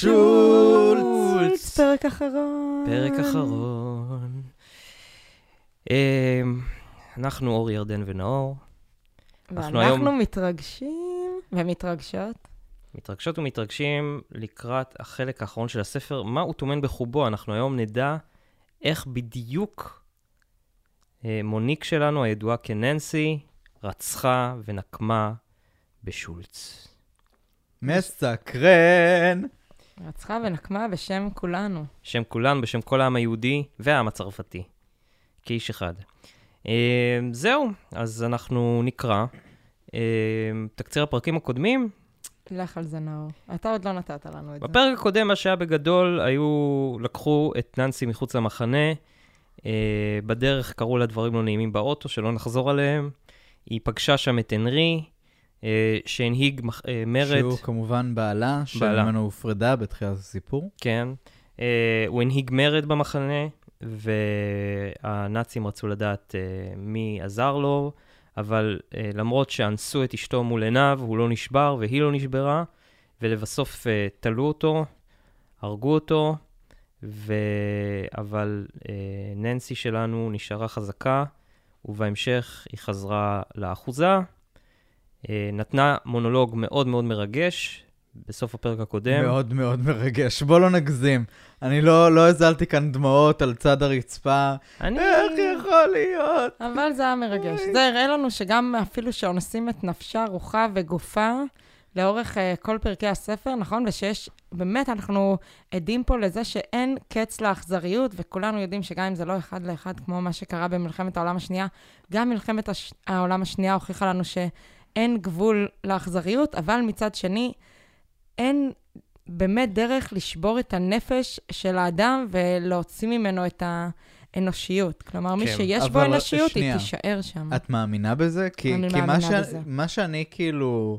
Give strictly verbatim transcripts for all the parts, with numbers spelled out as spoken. שולץ, פרק אחרון. פרק אחרון. אנחנו אור ירדן ונאור. ואנחנו מתרגשים ומתרגשות. מתרגשות ומתרגשים לקראת החלק האחרון של הספר. מה הוא טומן בחובו? אנחנו היום נדע איך בדיוק מוניק שלנו, הידועה כננסי, רצחה ונקמה בשולץ. מסקרן. רצחה ונקמה בשם כולנו. בשם כולנו, בשם כל העם היהודי והעם הצרפתי. כאיש אחד. זהו, אז אנחנו נקרא תקציר הפרקים הקודמים. לך על זה נאור. אתה עוד לא נתת לנו את זה. בפרק הקודם, מה שהיה בגדול, היו, לקחו את ננסי מחוץ למחנה. בדרך קראו לה דברים לא נעימים באוטו, שלא נחזור עליהם. היא פגשה שם את אנרי, שהנהיג מרד. שהוא כמובן בעלה, שממנו הופרדה בתחילת הסיפור. כן. הוא הנהיג מרד במחנה, והנאצים רצו לדעת מי עזר לו, אבל למרות שאנסו את אשתו מול עיניו, הוא לא נשבר והיא לא נשברה, ולבסוף תלו אותו, הרגו אותו, אבל ננסי שלנו נשארה חזקה, ובהמשך היא חזרה לאחוזה, נתנה מונולוג מאוד מאוד מרגש, בסוף הפרק הקודם. מאוד מאוד מרגש, בוא לא נגזים. אני לא, לא הזלתי כאן דמעות על צד הרצפה. אני... איך יכול להיות? אבל זה היה מרגש. זה הראה לנו שגם אפילו שאונסים את נפשה, רוחה וגופה, לאורך uh, כל פרקי הספר, נכון? ושיש, באמת אנחנו עדים פה לזה שאין קץ לאכזריות, וכולנו יודעים שגם אם זה לא אחד לאחד, כמו מה שקרה במלחמת העולם השנייה, גם מלחמת הש... העולם השנייה הוכיחה לנו שאין גבול לאכזריות, אבל מצד שני, אין באמת דרך לשבור את הנפש של האדם ולהוציא ממנו את האנושיות. כלומר, כן, מי שיש בו אנושיות, שנייה, היא תישאר שם. את מאמינה בזה? כי, אני כי מאמינה מה, ש... בזה. מה שאני כאילו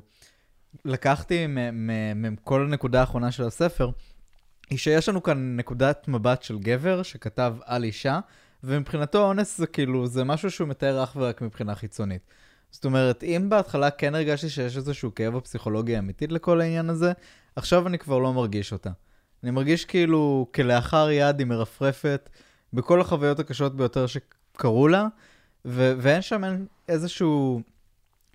לקחתי מכל הנקודה האחרונה של הספר, היא שיש לנו כאן נקודת מבט של גבר שכתב על אישה, ומבחינתו אונס זה כאילו, זה משהו שהוא מתאר אך ורק מבחינה חיצונית. זאת אומרת, אם בהתחלה כן הרגשתי שיש איזשהו כאב הפסיכולוגיה אמיתית לכל העניין הזה, עכשיו אני כבר לא מרגיש אותה. אני מרגיש כאילו כלאחר יד היא מרפרפת בכל החוויות הקשות ביותר שקרו לה, ו- ואין שם איזשהו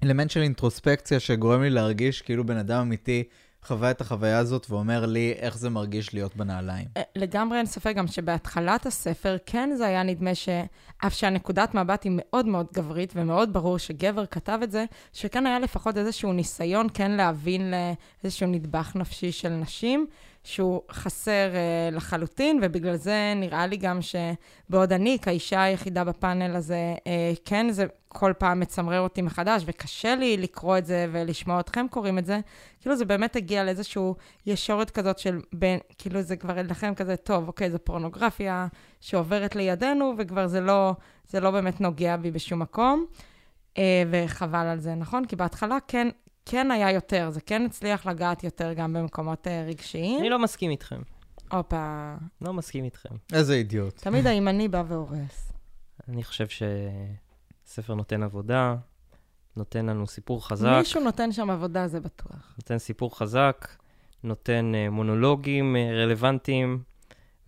אלמנט של אינטרוספקציה שגורם לי להרגיש כאילו בן אדם אמיתי חווה את החוויה הזאת ואומר לי איך זה מרגיש להיות בנעליים. לגמרי אין ספק גם שבהתחלת הספר כן זה היה נדמה שאף שהנקודת מבט היא מאוד מאוד גברית ומאוד ברור שגבר כתב את זה, שכן היה לפחות איזשהו ניסיון כן להבין לאיזשהו נדבך נפשי של נשים שהוא חסר אה, לחלוטין, ובגלל זה נראה לי גם שבעוד אני, כאישה היחידה בפאנל הזה, אה, כן, זה כל פעם מצמרר אותי מחדש, וקשה לי לקרוא את זה ולשמוע אתכם קוראים את זה, כאילו זה באמת הגיע לאיזשהו ישורת כזאת של בין, כאילו זה כבר לכם כזה, טוב, אוקיי, זו פורנוגרפיה שעוברת לידינו, וכבר זה לא, זה לא באמת נוגע בי בשום מקום, אה, וחבל על זה, נכון? כי בהתחלה כן, כן היה יותר, זה כן הצליח לגעת יותר גם במקומות רגשיים. אני לא מסכים איתכם. אופה. לא מסכים איתכם. איזה אידיוט. תמיד הימני בא והורס. אני חושב שספר נותן עבודה, נותן לנו סיפור חזק. מישהו נותן שם עבודה, זה בטוח. נותן סיפור חזק, נותן מונולוגים רלוונטיים,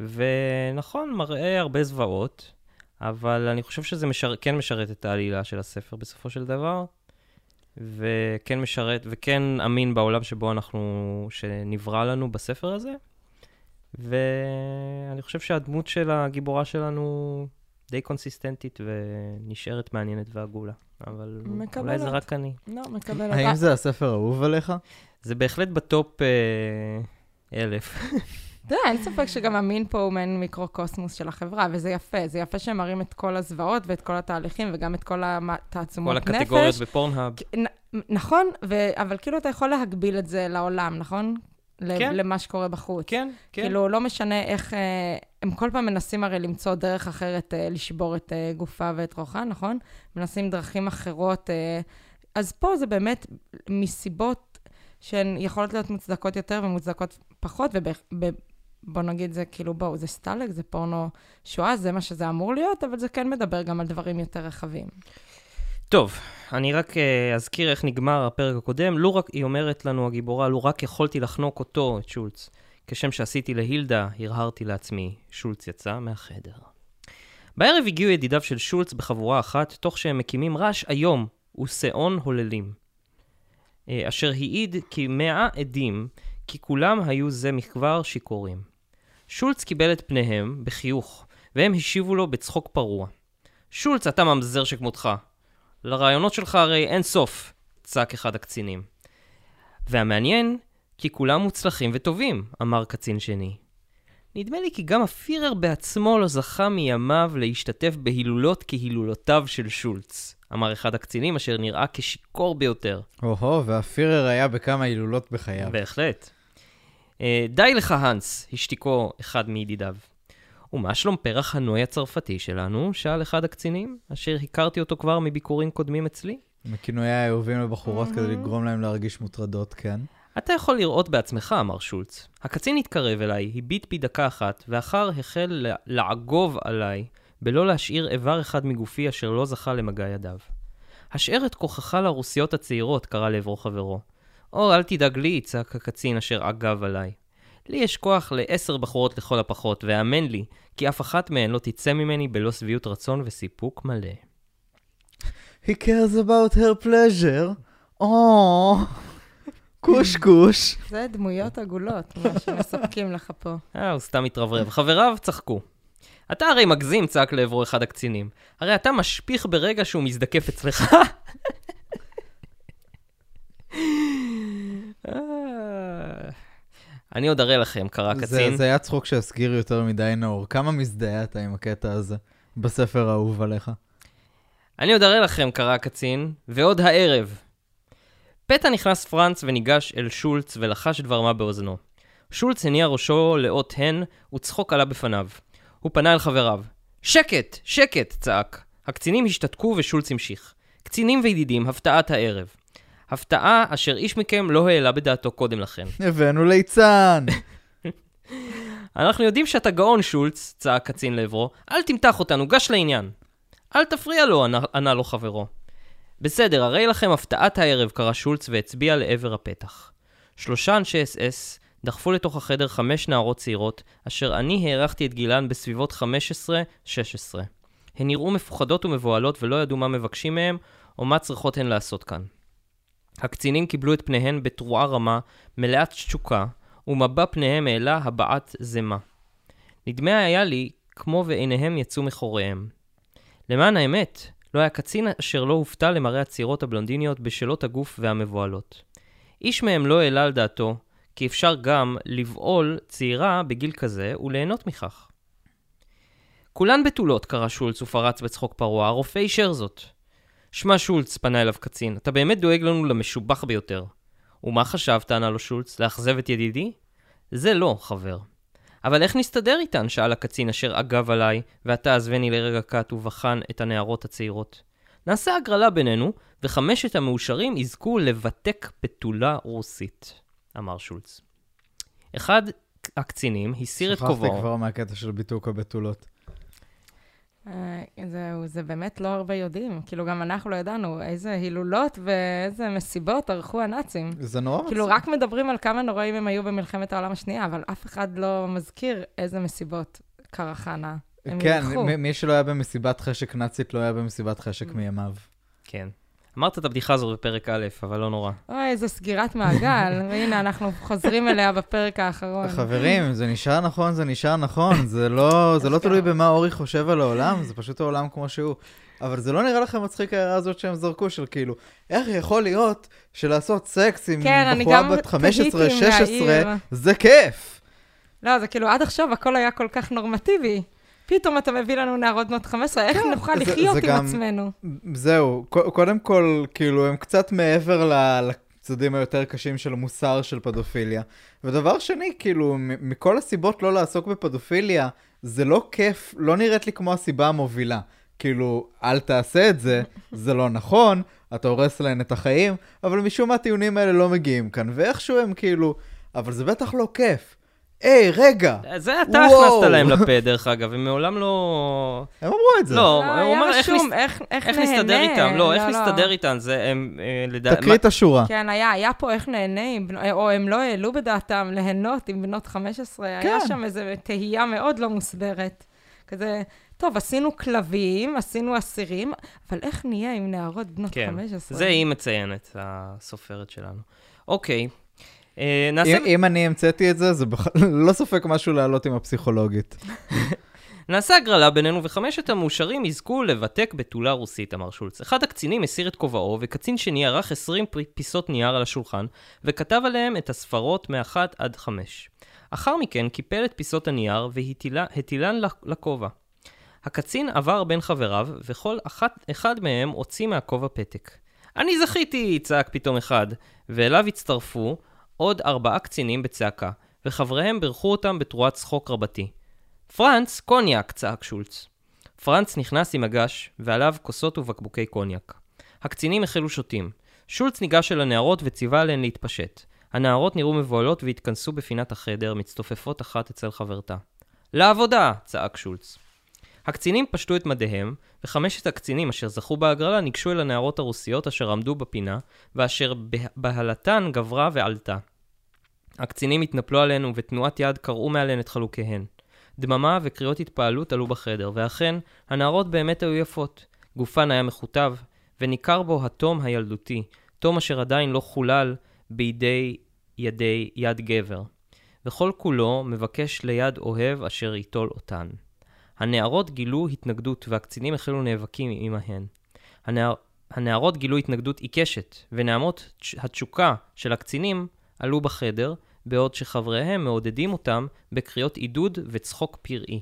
ונכון, מראה הרבה זוועות, אבל אני חושב שזה משר... כן משרת את העלילה של הספר בסופו של דבר. וכן משרת, וכן אמין בעולם שבו אנחנו, שנברא לנו בספר הזה. ואני חושב שהדמות של הגיבורה שלנו די קונסיסטנטית ונשארת מעניינת והגולה. אבל מקבלת. אולי זה רק אני. לא, מקבלת. האם זה הספר אהוב עליך? זה בהחלט בטופ אה, אלף. אתה יודע, אין ספק שגם אמין פה הוא מעין מיקרו-קוסמוס של החברה, וזה יפה. זה יפה שהם מראים את כל הזוועות ואת כל התהליכים, וגם את כל התעצומות נפש. כל הקטגוריות בפורנהאב. נכון, אבל כאילו אתה יכול להגביל את זה לעולם, נכון? למה שקורה בחוץ. כן, כן. כאילו לא משנה איך, הם כל פעם מנסים הרי למצוא דרך אחרת לשבור את גופה ואת רוחה, נכון? מנסים דרכים אחרות. אז פה זה באמת מסיבות שהן יכולות להיות מוצדקות יותר ומוצדקות פחות, וב... בוא נגיד זה כאילו, בואו, זה סטלק, זה פורנו שואה, זה מה שזה אמור להיות, אבל זה כן מדבר גם על דברים יותר רחבים. טוב, אני רק uh, אזכיר איך נגמר הפרק הקודם. לא רק, היא אומרת לנו הגיבורה, לא רק יכולתי לחנוק אותו, את שולץ, כשם שעשיתי להילדה, הרהרתי לעצמי, שולץ יצא מהחדר. בערב הגיעו ידידיו של שולץ בחבורה אחת, תוך שהם מקימים רעש היום וסעון הוללים. אשר העיד כי מאה עדים, כי כולם היו זה מכבר שיכורים. שולץ קיבל את פניהם בחיוך, והם השיבו לו בצחוק פרוע. שולץ, אתה ממזר שכמותך. לרעיונות שלך הרי אין סוף, צעק אחד הקצינים. והמעניין, כי כולם מוצלחים וטובים, אמר קצין שני. נדמה לי כי גם הפירר בעצמו לא זכה מימיו להשתתף בהילולות כהילולותיו של שולץ, אמר אחד הקצינים אשר נראה כשיקור ביותר. אוהו, והפירר היה בכמה הילולות בחייו. בהחלט. די לך, הנס, השתיקו אחד מידידיו. ומה שלום פרח הנוי הצרפתי שלנו? שאל אחד הקצינים, אשר הכרתי אותו כבר מביקורים קודמים אצלי. מכינויי האהובים לבחורות כדי לגרום להם להרגיש מוטרדות, כן? אתה יכול לראות בעצמך, אמר שולץ. הקצין התקרב אליי, הביט בי דקה אחת, ואחר החל לעגוב עליי, בלא להשאיר איבר אחד מגופי אשר לא זכה למגע ידיו. השאר את כוחך לרוסיות הצעירות, קרא לעברו חברו. או, אל תדאג לי, צעק הקצין אשר עגב עליי. לי יש כוח לעשר בחורות לכל הפחות, ואמן לי, כי אף אחת מהן לא תצא ממני בלא שביעות רצון וסיפוק מלא. He cares about her pleasure. אוו. קוש קוש. זה דמויות עגולות, מה שמספקים לך פה. אה, הוא סתם מתרברב. חבריו צחקו. אתה הרי מגזים, צעק לעברו אחד הקצינים. הרי אתה משפיך ברגע שהוא מזדקף אצלך. אני עוד אראה לכם, קרא קצין. זה היה צחוק שהסגיר יותר מדי נאור. כמה מזדהה אתה עם הקטע הזה בספר האהוב עליך? אני עוד אראה לכם, קרא קצין, ועוד הערב. פתע נכנס פרנץ וניגש אל שולץ ולחש דבר מה באוזנו. שולץ הניע ראשו לאות הן וצחוק עלה בפניו. הוא פנה אל חבריו. שקט! שקט! צעק. הקצינים השתתקו ושולץ המשיך. קצינים וידידים, הפתעת הערב. הפתעה אשר איש מכם לא העלה בדעתו קודם לכן. הבאנו ליצן! אנחנו יודעים שאתה גאון, שולץ, צעק קצין לעברו. אל תמתח אותנו, גש לעניין. אל תפריע לו, ענה לו חברו. בסדר, הרי לכם הפתעת הערב, קרא שולץ והצביע לעבר הפתח. שלושה אנשי אס אס דחפו לתוך החדר חמש נערות צעירות, אשר אני הערכתי את גילן בסביבות חמש עשרה שש עשרה. הן נראו מפוחדות ומבועלות ולא ידעו מה מבקשים מהם, או מה צריכות הן לעשות כאן. הקצינים קיבלו את פניהן בתרועה רמה, מלאת תשוקה, ומבע פניהם העלה הבעת זמה. נדמה היה לי, כמו ועיניהם יצאו מחוריהם. למען האמת, לא היה קצין אשר לא הופתע למראה הצעירות הבלונדיניות בשלות הגוף והמבועלות. איש מהם לא העלה על דעתו, כי אפשר גם לבעול צעירה בגיל כזה וליהנות מכך. כולן בתולות, קרא שולץ ופרץ בצחוק פרוע, הרופא אישר זאת. שמע שולץ, פנה אליו קצין, אתה באמת דואג לנו למשובח ביותר. ומה חשבת, ענה לו שולץ, לאכזב את ידידי? זה לא, חבר. אבל איך נסתדר איתן, שאל הקצין אשר עגב עליי, ואתה עזבני לרגע קט ובחן את הנערות הצעירות. נעשה הגרלה בינינו, וחמשת המאושרים יזכו לבטק בתולה רוסית, אמר שולץ. אחד הקצינים הסיר את קובו. שכחתי כבר מהקטע של ביטוק הבתולות. זהו, זה באמת לא הרבה יודעים. כאילו גם אנחנו לא ידענו איזה הילולות ואיזה מסיבות ערכו הנאצים. זה נורא מצחיק. כאילו רק מדברים על כמה נוראים הם היו במלחמת העולם השנייה, אבל אף אחד לא מזכיר איזה מסיבות קרחנה הם ילכו. כן, מי שלא היה במסיבת חשק נאצית לא היה במסיבת חשק מימיו. כן. אמרת את הבדיחה הזאת בפרק א', אבל לא נורא. אוי, זו סגירת מעגל. והנה, אנחנו חוזרים אליה בפרק האחרון. חברים, זה נשאר נכון, זה נשאר נכון. זה לא תלוי במה אורי חושב על העולם, זה פשוט העולם כמו שהוא. אבל זה לא נראה לכם מצחיק ההערה הזאת שהם זרקו, של כאילו, איך יכול להיות שלעשות סקס עם בחורה בת חמש עשרה שש עשרה, זה כיף. לא, זה כאילו, עד עכשיו הכל היה כל כך נורמטיבי. פתאום אתה מביא לנו נערות בנות חמש עשרה, איך נוכל לחיות עם עצמנו? זהו, קודם כל, כאילו, הם קצת מעבר לצדדים היותר קשים של המוסר של פדופיליה. ודבר שני, כאילו, מכל הסיבות לא לעסוק בפדופיליה, זה לא כיף, לא נראית לי כמו הסיבה המובילה. כאילו, אל תעשה את זה, זה לא נכון, אתה הורס להן את החיים, אבל משום מה הטיעונים האלה לא מגיעים כאן, ואיכשהו הם כאילו, אבל זה בטח לא כיף. היי, רגע. זה אתה הכנסת להם לפה, דרך אגב, ומעולם לא... הם אמרו את זה. לא, הוא אומר איך נסתדר איתם. לא, איך נסתדר איתם, זה הם... תקריא את השורה. כן, היה, היה פה איך נהנים, או הם לא העלו בדעתם להנות עם בנות חמש עשרה. היה שם איזו תהייה מאוד לא מוסברת. כזה, טוב, עשינו כלבים, עשינו אסירים, אבל איך נהיה עם נערות בנות חמש עשרה? זה היא מציינת, הסופרת שלנו. אוקיי. אם אני המצאתי את זה, זה לא סופק משהו לעלות עם הפסיכולוגית. נעשה הגרלה בינינו וחמשת המאושרים יזכו לבטק בתולה רוסית, אמר שולץ. אחד הקצינים הסיר את כובעו, וקצין שני ערך עשרים פיסות נייר על השולחן, וכתב עליהם את הספרות מאחת עד חמש. אחר מכן קיפל את פיסות הנייר והטילן לכובע. הקצין עבר בין חבריו, וכל אחד מהם הוציא מהכובע פתק. "אני זכיתי!" צעק פתאום אחד, ואליו הצטרפו עוד ארבעה קצינים בצעקה, וחבריהם ברחו אותם בתרועת צחוק רבתי. "פרנץ, קוניאק!" צעק שולץ. פרנץ נכנס עם הגש, ועליו כוסות ובקבוקי קוניאק. הקצינים החלו שותים. שולץ ניגש אל הנערות וציווה עליהן להתפשט. הנערות נראו מבועלות והתכנסו בפינת החדר, מצטופפות אחת אצל חברתה. "לעבודה!" צעק שולץ. הקצינים פשטו את מדיהם, וחמשת הקצינים אשר זכו בהגרלה ניגשו אל הנערות הרוסיות אשר עמדו בפינה, ואשר בהלתן גברה ועלתה. הקצינים התנפלו עלינו ותנועת יד קראו מעליהן את חלוקיהן. דממה וקריאות התפעלות עלו בחדר, ואכן הנערות באמת היו יפות. גופן היה מכותב, וניכר בו התום הילדותי, תום אשר עדיין לא חולל בידי ידי יד גבר, וכל כולו מבקש ליד אוהב אשר ייטול אותן. הנערות גילו התנגדות, והקצינים החלו נאבקים עמהן. הנער... הנערות גילו התנגדות עיקשת, ונעמות התשוקה של הקצינים עלו בחדר, בעוד שחבריהם מעודדים אותם בקריאות עידוד וצחוק פראי.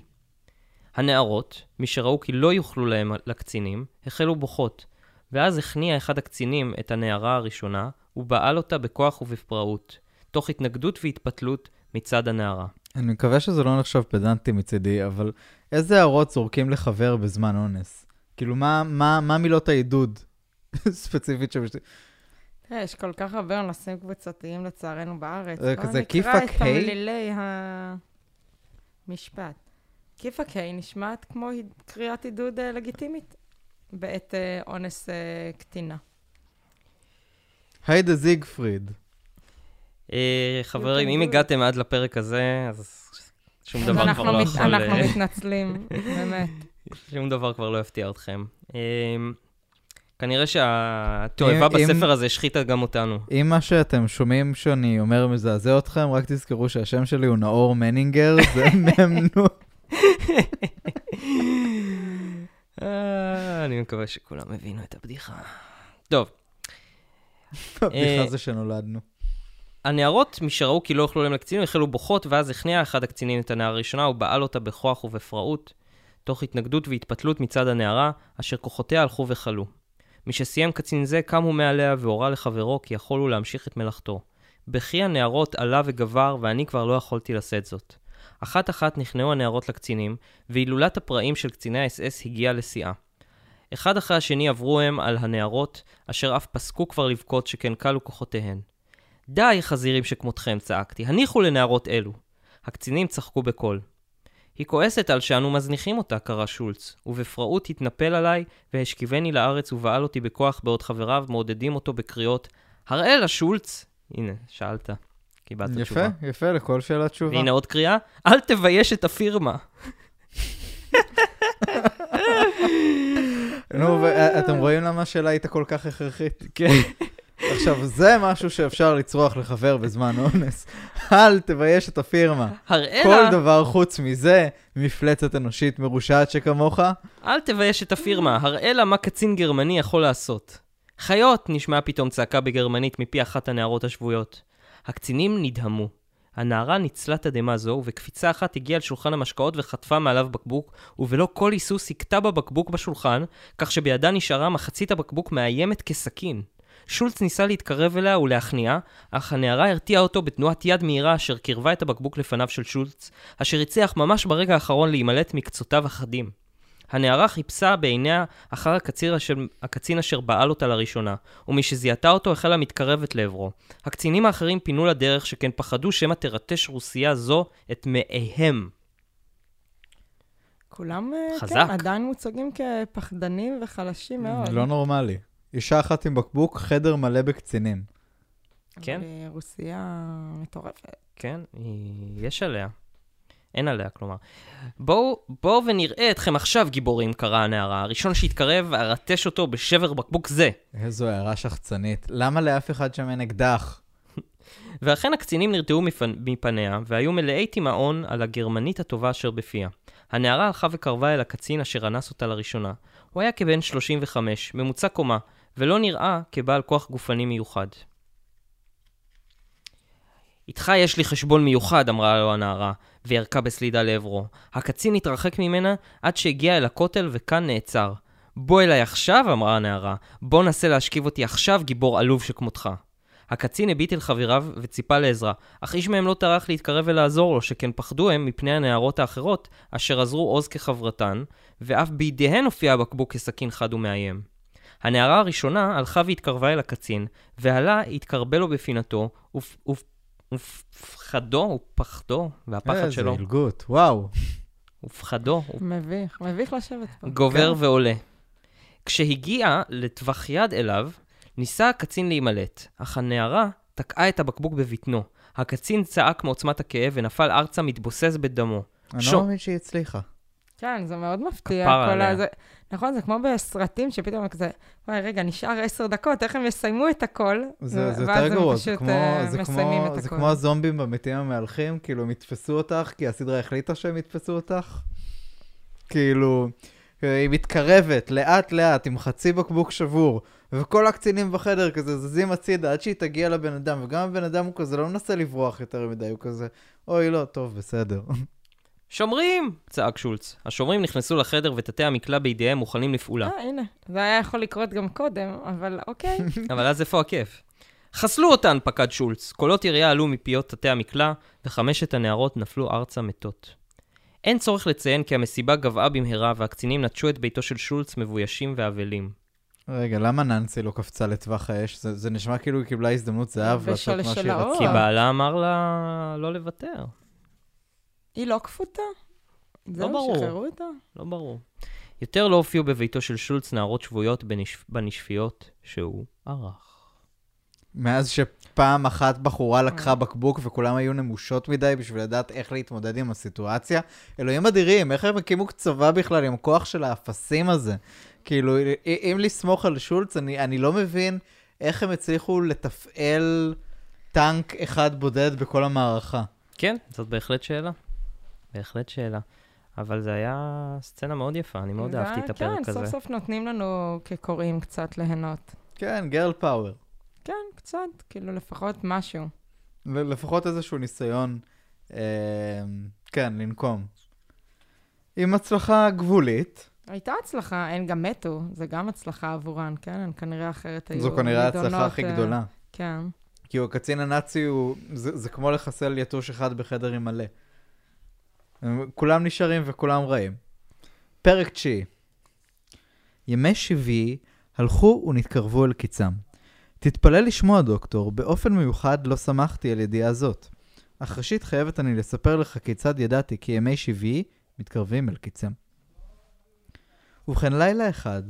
הנערות, מי שראו כי לא יוכלו להם לקצינים, החלו בוכות, ואז הכניע אחד הקצינים את הנערה הראשונה, ובעל אותה בכוח ובפראות, תוך התנגדות והתפתלות מצד הנערה. אני מקווה שזה לא נחשב פדנטי מצידי, אבל איזה הערות זורקים לחבר בזמן אונס? כאילו, מה, מה, מה מילות העידוד ספציפית שבשתי? תראה, יש כל כך הרבה אונסים קבוצתיים לצערנו בארץ. זה כזה כיפה קיי? נקרא את המלילי המשפט. כיפה קיי נשמעת כמו קריאת עידוד לגיטימית בעת אונס קטינה. היידה זיגפריד. חברים, אם הגעתם עד לפרק הזה, אז שום דבר כבר לא יכול... אנחנו מתנצלים, באמת. שום דבר כבר לא יפתיע אתכם. כנראה שהתאווה בספר הזה השחיתה גם אותנו. אם מה שאתם שומעים שאני אומר מזעזע אתכם, רק תזכרו שהשם שלי הוא נאור מנינגר, זה ממנו. אני מקווה שכולם הבינו את הבדיחה. טוב. הבדיחה זה שנולדנו. הנערות משראו כי לא יוכלו להם לקצינים, החלו בוכות, ואז הכניע אחד הקצינים את הנערה הראשונה, ובעל אותה בכוח ובפרעות, תוך התנגדות והתפתלות מצד הנערה, אשר כוחותיה הלכו וחלו. משסיים קצין זה, קמו מעליה והורה לחברו, כי יכולו להמשיך את מלאכתו. בכי הנערות עלה וגבר, ואני כבר לא יכולתי לשאת זאת. אחת אחת נכנעו הנערות לקצינים, ואילולת הפרעים של קציני האס-אס הגיעה לשיאה. אחד אחרי השני עברו הם על הנערות, אשר אף פסקו כבר לבכות שכן קלו כוחותיהן. די, חזירים שכמותכם, צעקתי, הניחו לנערות אלו. הקצינים צחקו בקול. היא כועסת על שאנו מזניחים אותה, קרא שולץ, ובפרעות התנפל עליי והשכיבני לארץ ובעל אותי בכוח בעוד חבריו מעודדים אותו בקריאות, הראה לה שולץ. הנה, שאלת, קיבלת יפה, תשובה. יפה, יפה, לכל שאלה תשובה. והנה עוד קריאה, אל תבייש את הפירמה. נו, אתם רואים למה השאלה הייתה כל כך הכרחית? כן. עכשיו, זה משהו שאפשר לצרוח לחבר בזמן אונס. אל תבייש את הפירמה. הראה לה... כל דבר חוץ מזה, מפלצת אנושית מרושעת שכמוך. אל תבייש את הפירמה. הראה לה מה קצין גרמני יכול לעשות. חיות, נשמע פתאום צעקה בגרמנית מפי אחת הנערות השבויות. הקצינים נדהמו. הנערה ניצלה תדהמה זו, ובקפיצה אחת הגיעה לשולחן המשקאות וחטפה מעליו בקבוק, ובלא כל היסוס הכתה בבקבוק בשולחן, כך שבידה נשארה מחצית הבקבוק מאיימת כסכין. שולץ ניסה להתקרב אליה ולהכניעה, אך הנערה הרתיעה אותו בתנועת יד מהירה אשר קרבה את הבקבוק לפניו של שולץ, אשר הצליח ממש ברגע האחרון להימלט מקצותיו החדים. הנערה חיפשה בעיניה אחר הקצין, הקצין אשר בעל אותה לראשונה, ומשזיהתה אותו החלה מתקרבת לעברו. הקצינים האחרים פינו לדרך שכן פחדו שמא תרטש רוסייה זו את מאיהם. כולם כן, עדיין מוצגים כפחדנים וחלשים מאוד. לא נורמלי. אישה אחת עם בקבוק, חדר מלא בקצינים. כן. רוסייה מטורפת. כן, יש עליה. אין עליה, כלומר. בואו, בואו ונראה אתכם עכשיו, גיבורים, קרא הנערה. הראשון שהתקרב, הרטש אותו בשבר בקבוק זה. איזו הערה שחצנית. למה לאף אחד שם אין אקדח? ואכן הקצינים נרתעו מפניה, והיו מלאי תימאון על הגרמנית הטובה אשר בפיה. הנערה הלכה וקרבה אל הקצין אשר אנס אותה לראשונה. הוא היה כבן שלושים וחמש, ממוצע קומה, ולא נראה כבעל כוח גופני מיוחד. איתך יש לי חשבון מיוחד, אמרה לו הנערה, וירקה בסלידה לעברו. הקצין התרחק ממנה עד שהגיע אל הכותל וכאן נעצר. בוא אליי עכשיו, אמרה הנערה, בוא נסה להשכיב אותי עכשיו, גיבור עלוב שכמותך. הקצין הביט אל חבריו וציפה לעזרה, אך איש מהם לא טרח להתקרב ולעזור לו, שכן פחדו הם מפני הנערות האחרות, אשר עזרו עוז כחברתן, ואף בידיהן הופיע הבקבוק כסכין חד ומאיים. הנערה הראשונה הלכה והתקרבה אל הקצין, והלה התקרבה לו בפינתו, ופ... ופ... ופחדו, ופחדו, והפחד שלו. איזה הלגות, וואו. ופחדו. מביך, מביך לשבת פה. גובר ועולה. כשהגיע לטווח יד אליו, ניסה הקצין להימלט, אך הנערה תקעה את הבקבוק בבטנו. הקצין צעק מעוצמת הכאב ונפל ארצה מתבוסס בדמו. אני לא מאמין שהיא הצליחה. כן, זה מאוד מפתיע. נכון, זה כמו בסרטים שפתאום כזה, וואי, רגע, נשאר עשר דקות, איך הם יסיימו את הכל? זה יותר גרוע, זה כמו הזומבים במתים המהלכים, כאילו הם יתפסו אותך, כי הסדרה החליטה שהם יתפסו אותך. כאילו, היא מתקרבת, לאט לאט, עם חצי בקבוק שבור, וכל הקצינים בחדר כזה זזים הצידה עד שהיא תגיע לבן אדם, וגם הבן אדם הוא כזה לא מנסה לברוח יותר מדי, הוא כזה, אוי לא, טוב, בסדר. שומרים! צעק שולץ. השומרים נכנסו לחדר ותתי המקלה בידיהם מוכנים לפעולה. אה, הנה. זה היה יכול לקרות גם קודם, אבל אוקיי. אבל אז איפה הכיף? חסלו אותן, פקד שולץ. קולות ירייה עלו מפיות תתי המקלה, וחמשת הנערות נפלו ארצה מתות. אין צורך לציין כי המסיבה גבעה במהרה, והקצינים נטשו את ביתו של שולץ מבוישים ואבלים. רגע, למה ננסי לא קפצה לטווח האש? זה, זה נשמע כאילו היא קיבלה הזדמנות זהב לעשות מה שהיא רצה. כי בעלה אמר לה לא לוותר. היא לא כפותה? לא ברור. שחררו אותה? לא ברור. יותר לא הופיעו בביתו של שולץ נערות שבויות בנשפ... בנשפיות שהוא ערך. מאז שפעם אחת בחורה לקחה בקבוק וכולם היו נמושות מדי בשביל לדעת איך להתמודד עם הסיטואציה. אלוהים אדירים, איך הם הקימו צבא בכלל עם כוח של האפסים הזה? כאילו, אם לסמוך על שולץ, אני, אני לא מבין איך הם הצליחו לתפעל טנק אחד בודד בכל המערכה. כן, זאת בהחלט שאלה. בהחלט שאלה. אבל זה היה סצנה מאוד יפה, אני מאוד אהבתי את הפרק הזה. כן, סוף סוף נותנים לנו כקוראים קצת ליהנות. כן, גרל פאוור. כן, קצת, כאילו לפחות משהו. לפחות איזשהו ניסיון, אה, כן, לנקום. עם הצלחה גבולית. הייתה הצלחה, הן גם מתו, זה גם הצלחה עבורן, כן? הן כנראה אחרת היו. זו כנראה ההצלחה הכי גדולה. כן. כי הקצין הנאצי הוא, זה, זה כמו לחסל יתוש אחד בחדר עם מלא. כולם נשארים וכולם רעים. פרק תשיעי. ימי שביעי הלכו ונתקרבו אל קיצם. תתפלא לשמוע דוקטור, באופן מיוחד לא שמחתי על ידיעה זאת. אך ראשית חייבת אני לספר לך כיצד ידעתי כי ימי שביעי מתקרבים אל קיצם. ובכן לילה אחד,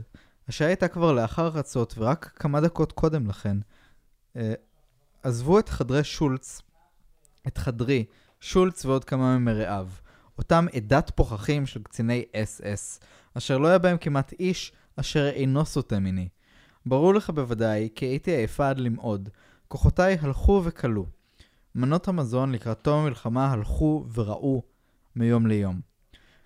השעה הייתה כבר לאחר רצות ורק כמה דקות קודם לכן, עזבו את חדרי שולץ, את חדרי, שולץ ועוד כמה ממרעיו, אותם עדת פוחחים של קציני אס אס, אשר לא היה בהם כמעט איש אשר אינו סוטה מיני. ברור לך בוודאי כי הייתי עייפה עד למעוד, כוחותיי הלכו וקלו. מנות המזון לקראתו מלחמה הלכו וראו מיום ליום.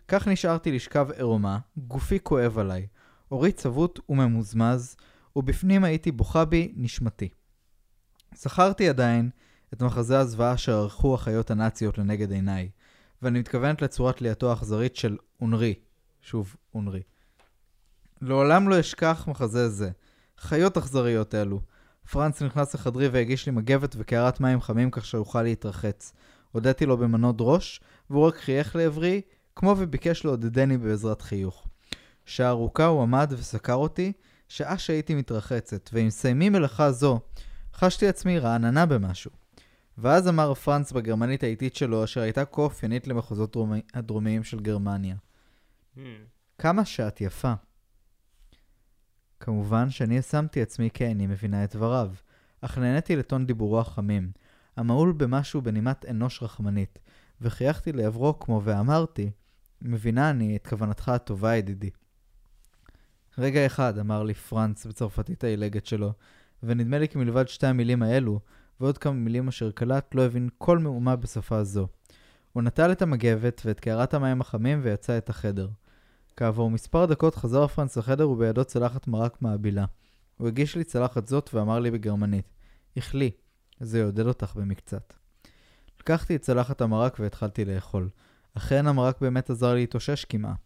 כך נשארתי לשכב ערומה, גופי כואב עליי, אורי צוות וממוזמז, ובפנים הייתי בוכה בי נשמתי. זכרתי עדיין את מחזה הזוועה שערכו החיות הנאציות לנגד עיניי, ואני מתכוונת לצורת ליאתו האכזרית של אונרי, שוב אונרי. לעולם לא אשכח מחזה זה, חיות אכזריות אלו. פרנץ נכנס לחדרי והגיש לי מגבת וקערת מים חמים כך שאוכל להתרחץ. הודיתי לו במנות ראש, והוא רק חייך לעברי, כמו וביקש לעודדני בעזרת חיוך. שעה ארוכה הוא עמד וסקר אותי, שעה שהייתי מתרחצת, ועם סיימי מלאכה זו, חשתי עצמי רעננה במשהו. ואז אמר פרנץ בגרמנית האיטית שלו, אשר הייתה כה אופיינית למחוזות דרומי, הדרומיים של גרמניה. Hmm. כמה שאת יפה. כמובן שאני השמתי עצמי כאיני מבינה את דבריו, אך נהניתי לטון דיבורו החמים, המעול במשהו בנימת אנוש רחמנית, וחייכתי לעברו כמו ואמרתי, מבינה אני את כוונתך הטובה ידידי. רגע אחד, אמר לי פרנץ בצרפתית העילגת שלו, ונדמה לי כי מלבד שתי המילים האלו, ועוד כמה מילים אשר קלט, לא הבין כל מאומה בשפה זו. הוא נטל את המגבת ואת קערת המים החמים ויצא את החדר. כעבור מספר דקות חזר פרנץ לחדר ובידו צלחת מרק מעבילה. הוא הגיש לי צלחת זאת ואמר לי בגרמנית, "אכלי, זה יעודד אותך במקצת." לקחתי את צלחת המרק והתחלתי לאכול. אכן המרק באמת עזר לי להתאושש כמעט.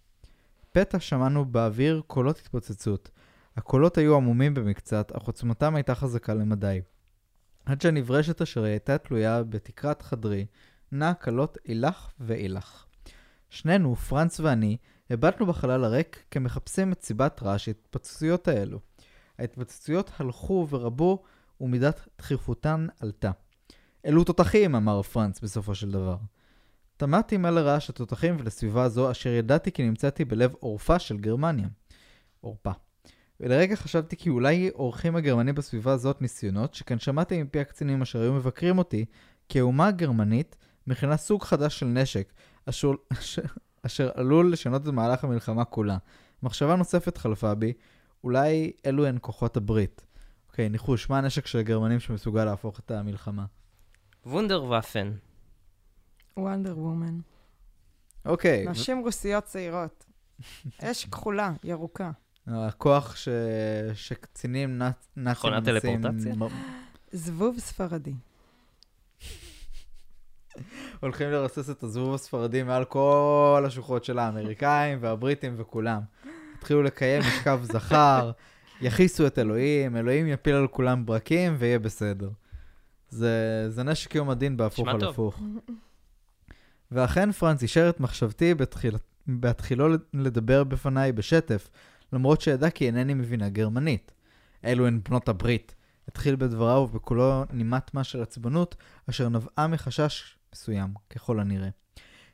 פתע שמענו באוויר קולות התפוצצות. הקולות היו עמומים במקצת, אך עוצמתם הייתה חזקה למדי. עד שהנברשת אשר הייתה תלויה בתקרת חדרי, נע קלות אילך ואילך. שנינו, פרנץ ואני, הבטנו בחלל הריק כמחפשים את סיבת רעש ההתפוצצויות האלו. ההתפוצצויות הלכו ורבו ומידת דחיפותן עלתה. אלו תותחים, אמר פרנץ בסופו של דבר. תמהתי מה לרעש התותחים ולסביבה זו אשר ידעתי כי נמצאתי בלב עורפה של גרמניה. עורפה. ולרגע חשבתי כי אולי עורכים הגרמנים בסביבה זאת ניסיונות שכאן שמעתי מפי הקצינים אשר היו מבקרים אותי כי האומה הגרמנית מכינה סוג חדש של נשק אשר, אשר, אשר עלול לשנות את מהלך המלחמה כולה. מחשבה נוספת חלפה בי, אולי אלו הן כוחות הברית. אוקיי, ניחוש, מה הנשק של הגרמנים שמסוגל להפוך את המלחמה? וונדרוואפן. וונדר וומן. אוקיי. נשים רוסיות צעירות. אש כחולה, ירוקה. הכוח ש... שקצינים נאצים... נכונה טלפורטציה? זבוב ספרדי. הולכים לרסס את הזבוב הספרדי מעל כל השוחות של האמריקאים והבריטים וכולם. התחילו לקיים משכב זכר, יחיסו את אלוהים, אלוהים יפיל על כולם ברקים ויהיה בסדר. זה, זה נשק יום הדין בהפוך על הפוך. ואכן פרנץ אישר את מחשבתי בתחיל... בתחילו לדבר בפניי בשטף, למרות שידע כי אינני מבינה גרמנית. אלו הן בנות הברית. התחיל בדבריו ובקולו נימת מה של עצבנות, אשר נבעה מחשש מסוים, ככל הנראה.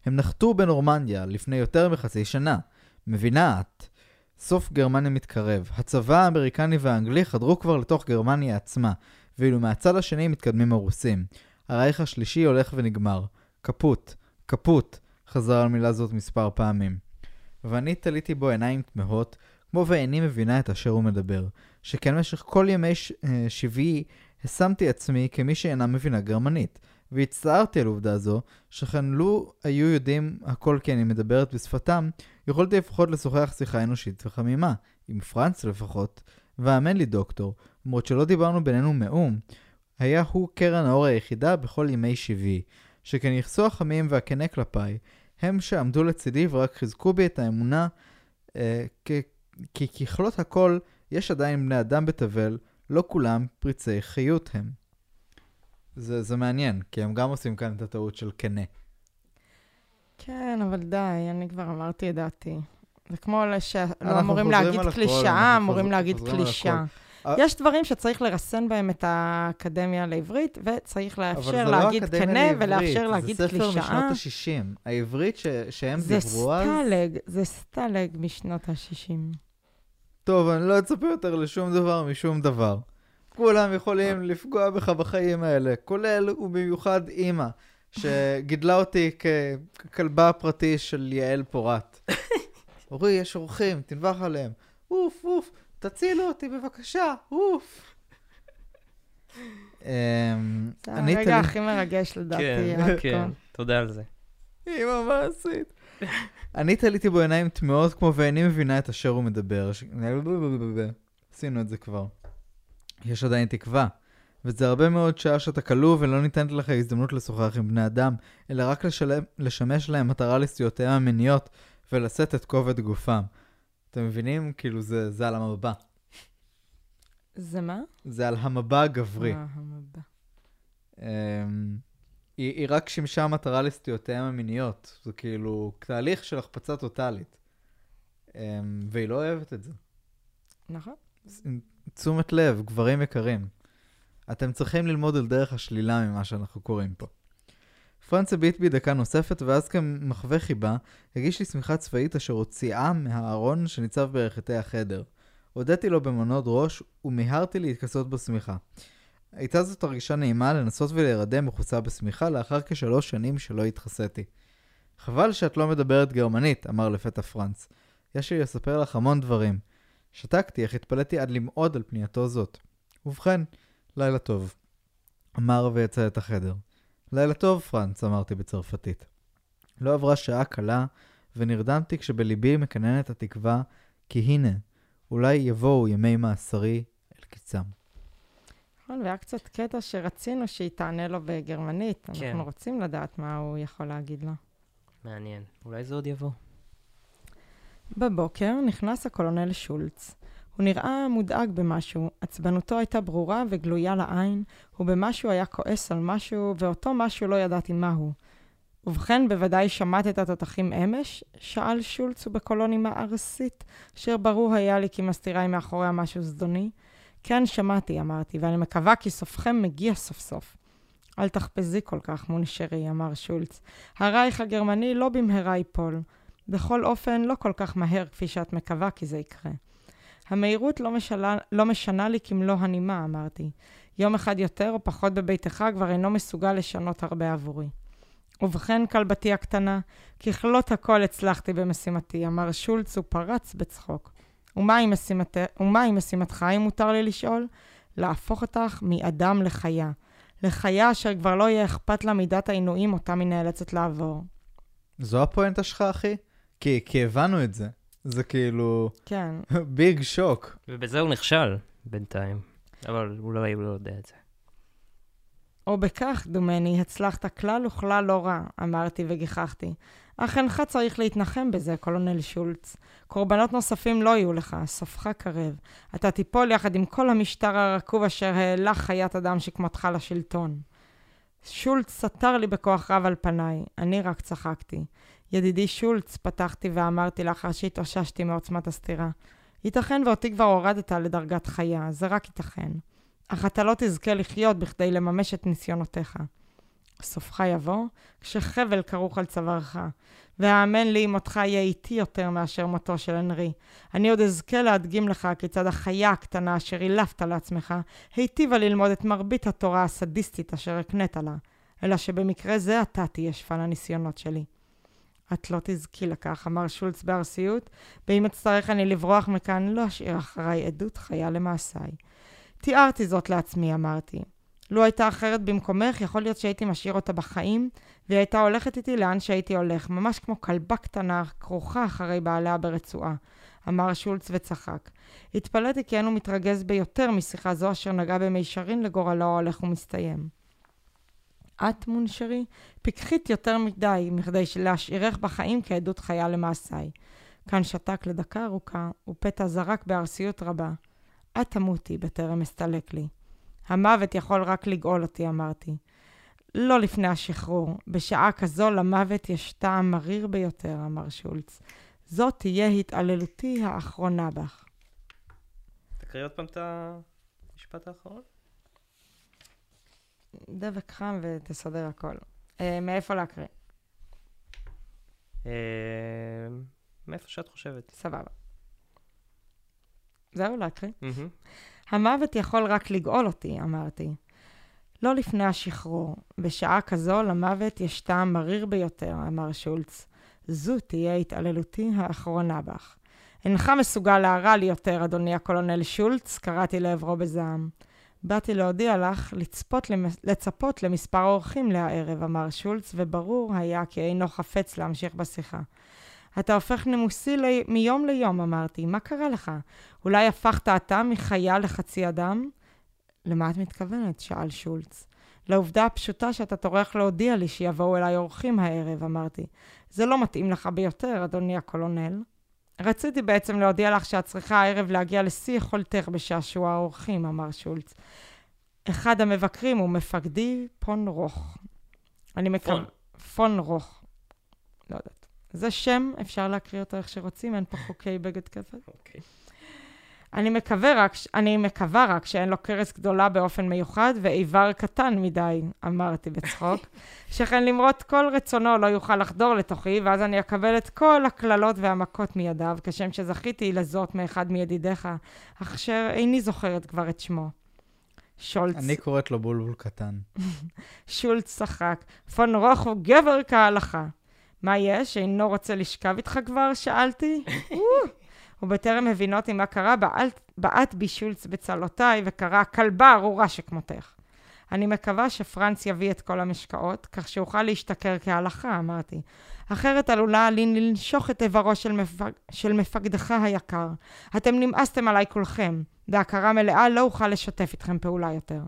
הם נחתו בנורמנדיה לפני יותר מחצי שנה. מבינה את? סוף גרמניה מתקרב. הצבא האמריקני והאנגלי חדרו כבר לתוך גרמניה עצמה, ואילו מהצד השני מתקדמים הרוסים. הרייך השלישי הולך ונגמר. קפוט, קפוט, חזר על מילה זאת מספר פעמים. ואני תליתי בו עיניים תמהות, כמו ואיני מבינה את אשר הוא מדבר, שכן משך כל ימי ש... שביעי השמתי עצמי כמי שאינה מבינה גרמנית, והצטערתי על עובדה זו, שכן לו היו יודעים הכל כי אני מדברת בשפתם, יכולתי לפחות לשוחח שיחה אנושית וחמימה, עם פרנץ לפחות, ואמן לי דוקטור, למרות שלא דיברנו בינינו מאום, היה הוא קרן האור היחידה בכל ימי שביעי, שכן יחסו החמים והכנה כלפיי, הם שעמדו לצידי ורק חזקו בי את האמונה, אה, כ... כי ככלות הכל יש עדיין בני אדם בתבל, לא כולם פריצי חיות הם. זה, זה מעניין, כי הם גם עושים כאן את הטעות של כנה. כן, אבל די, אני כבר אמרתי את דעתי. זה כמו שלא אמורים להגיד קלישה, אמורים להגיד קלישה. יש דברים שצריך לרסן בהם את האקדמיה לעברית, וצריך לאפשר להגיד כנה ולאפשר להגיד קלישאה. זה ספר משנות ה-שישים. העברית שהם דיברו אז... זה סטלג, זה סטלג משנות ה-שישים. טוב, אני לא אצפה יותר לשום דבר משום דבר. כולם יכולים לפגוע בך בחיים האלה, כולל ובמיוחד אימא, שגידלה אותי ככלבה פרטי של יעל פורט. אורי, יש אורחים, תנבח עליהם. אוף, אוף. תצילו אותי בבקשה, אוף. זה הרגע הכי מרגש לדעתי. כן, כן, תודה על זה. אמא, מה עשית? אני תליתי בו עיניים תמאות כמו ואיני מבינה את אשר הוא מדבר. עשינו את זה כבר. יש עדיין תקווה. וזה הרבה מאוד שעה שאתה כלוא ולא ניתנת לך הזדמנות לשוחח עם בני אדם, אלא רק לשמש להם מטרה לסטיותיהם המיניות ולשאת את כובד גופם. אתם מבינים? כאילו זה, זה על המבא. זה מה? זה על המבא הגברי. אה, המבא. Um, היא, היא רק שימשה מטרה לסטיותיהם המיניות. זה כאילו תהליך של החפצה טוטלית. Uh, והיא לא אוהבת את זה. נכון. תשומת לב, גברים יקרים. אתם צריכים ללמוד על דרך השלילה ממה שאנחנו קוראים פה. פרנס הביט בי דקה נוספת, ואז כמחווה חיבה, הגיש לי שמיכה צבאית אשר הוציאה מהארון שניצב ברחתי החדר. הודיתי לו במנות ראש, ומהרתי להתכסות בשמיכה. הייתה זאת הרגישה נעימה לנסות ולהירדם מחוצה בשמיכה לאחר כשלוש שנים שלא התחסתי. חבל שאת לא מדברת גרמנית, אמר לפתע פרנס. יש לי לספר לך המון דברים. שתקתי, אך התפלאתי עד למאוד על פנייתו זאת. ובכן, לילה טוב. אמר ויצא את החדר. לילה טוב, פרנס, אמרתי בצרפתית. לא עברה שעה קלה, ונרדמתי כשבליבי מקננת התקווה, כי הנה, אולי יבואו ימי מעשרי אל קיצם. נכון, והיה קצת קטע שרצינו שהיא תענה לו בגרמנית. כן. אנחנו רוצים לדעת מה הוא יכול להגיד לו. מעניין, אולי זה עוד יבוא. בבוקר נכנס הקולונל שולץ. הוא נראה מודאג במשהו, עצבנותו הייתה ברורה וגלויה לעין, ובמשהו היה כועס על משהו, ואותו משהו לא ידעתי מהו. ובכן, בוודאי שמעת את התותחים אמש? שאל שולץ ובקולוני מערסית, אשר ברור היה לי כי מסתירה עם מאחוריה משהו זדוני. כן, שמעתי, אמרתי, ואני מקווה כי סופכם מגיע סוף סוף. אל תחפזי כל כך, מונשרי, אמר שולץ. הרייך הגרמני לא במהרה ייפול. בכל אופן, לא כל כך מהר כפי שאת מקווה כי זה יקרה. המהירות לא משנה, לא משנה לי כמלוא הנימה, אמרתי. יום אחד יותר או פחות בביתך כבר אינו מסוגל לשנות הרבה עבורי. ובכן, כלבתי הקטנה, ככלות הכל הצלחתי במשימתי, אמר שולץ ופרץ בצחוק. ומה עם, משימת... ומה עם משימתך, אם מותר לי לשאול? להפוך אותך מאדם לחיה. לחיה אשר כבר לא יהיה אכפת לה מידת העינויים אותה מנאלצת לעבור. זו הפואנטה שלך, אחי? כי, כי הבנו את זה. זה כאילו... כן. ביג שוק. ובזה הוא נכשל בינתיים. אבל אולי הוא לא יודע את זה. או בכך, דומני, הצלחת כלל וכלל לא רע, אמרתי וגיחכתי. אך אינך צריך להתנחם בזה, קולונל שולץ. קורבנות נוספים לא יהיו לך, סופך קרב. אתה תיפול יחד עם כל המשטר הרקוב אשר העלה חיית אדם שכמותך לשלטון. שולץ סתר לי בכוח רב על פניי, אני רק צחקתי. ידידי שולץ, פתחתי ואמרתי לאחר שהתאוששתי מעוצמת הסתירה. ייתכן ואותי כבר הורדת לדרגת חיה, זה רק ייתכן. אך אתה לא תזכה לחיות בכדי לממש את ניסיונותיך. סופך יבוא כשחבל כרוך על צווארך, והאמן לי אם אותך יהיה איתי יותר מאשר מותו של אנרי. אני עוד אזכה להדגים לך כיצד החיה הקטנה אשר הילפת לעצמך, היטיבה ללמוד את מרבית התורה הסדיסטית אשר הקנית לה, אלא שבמקרה זה אתה תהיה שפן הניסיונות שלי. את לא תזכי לכך, אמר שולץ בהרסיות, ואם אצטרך אני לברוח מכאן, לא אשאיר אחריי עדות חיה למעשיי. תיארתי זאת לעצמי, אמרתי. לו הייתה אחרת במקומך, יכול להיות שהייתי משאיר אותה בחיים, והיא הייתה הולכת איתי לאן שהייתי הולך, ממש כמו כלבה קטנה, כרוכה אחרי בעליה ברצועה, אמר שולץ וצחק. התפלאתי כי אנו מתרגז ביותר משיחה זו אשר נגע במישרין לגורלו הולך ומסתיים. את, מונשרי, פיקחית יותר מדי, מכדי שלהשאירך בחיים כעדות חיה למעשיי. כאן שתק לדקה ארוכה, ופתע זרק בהרסיות רבה. את תמותי, בטרם הסתלק לי. המוות יכול רק לגאול אותי, אמרתי. לא לפני השחרור. בשעה כזו למוות יש טעם מריר ביותר, אמר שולץ. זאת תהיה התעללותי האחרונה בך. תקריא עוד פעם את המשפט האחרון? דבק חם ותסדר הכל. מאיפה להקריא? מאיפה שאת חושבת. סבבה. זהו להקריא. המוות יכול רק לגאול אותי, אמרתי. לא לפני השחרור. בשעה כזו למוות יש טעם מריר ביותר, אמר שולץ. זו תהיה התעללותי האחרונה בך. אינך מסוגל להרע לי יותר, אדוני הקולונל שולץ, קראתי לעברו בזעם. באתי להודיע לך לצפות, לצפות למספר אורחים להערב, אמר שולץ, וברור היה כי אינו חפץ להמשיך בשיחה. אתה הופך נמוסי לי... מיום ליום, אמרתי. מה קרה לך? אולי הפכת אתה מחיה לחצי אדם? למה את מתכוונת? שאל שולץ. לעובדה הפשוטה שאתה תורך להודיע לי שיבואו אליי אורחים הערב, אמרתי. זה לא מתאים לך ביותר, אדוני הקולונל. רציתי בעצם להודיע לך שאת צריכה הערב להגיע לשיא יכולתך בשעשוע האורחים, אמר שולץ. אחד המבקרים הוא מפקדי פון רוך. אני מקווה... פון רוך. לא יודעת. זה שם, אפשר להקריא אותו איך שרוצים, אין פה חוקי בגד כזה. אוקיי. אני מקווה רק, אני מקווה רק שאין לו קרס גדולה באופן מיוחד ואיבר קטן מדי, אמרתי בצחוק, שכן למרות כל רצונו לא יוכל לחדור לתוכי, ואז אני אקבל את כל הכללות והמכות מידיו, כשם שזכיתי לזאת מאחד מידידיך, אך שאיני זוכרת כבר את שמו. שולץ. אני קוראת לו בולבול קטן. שולץ שחק. פון רוך הוא גבר כהלכה. מה יש? שאינו רוצה לשכב איתך כבר? שאלתי. ובטרם הבינות עם מה קרה, בעת בי שולץ בצלותיי וקרא, כלבה ארורה שכמותך. אני מקווה שפרנס יביא את כל המשקעות, כך שאוכל להשתכר כהלכה, אמרתי. אחרת עלולה לי לנשוך את עברו של, מפק... של מפקדך היקר. אתם נמאסתם עליי כולכם. בהכרה מלאה לא אוכל לשתף איתכם פעולה יותר.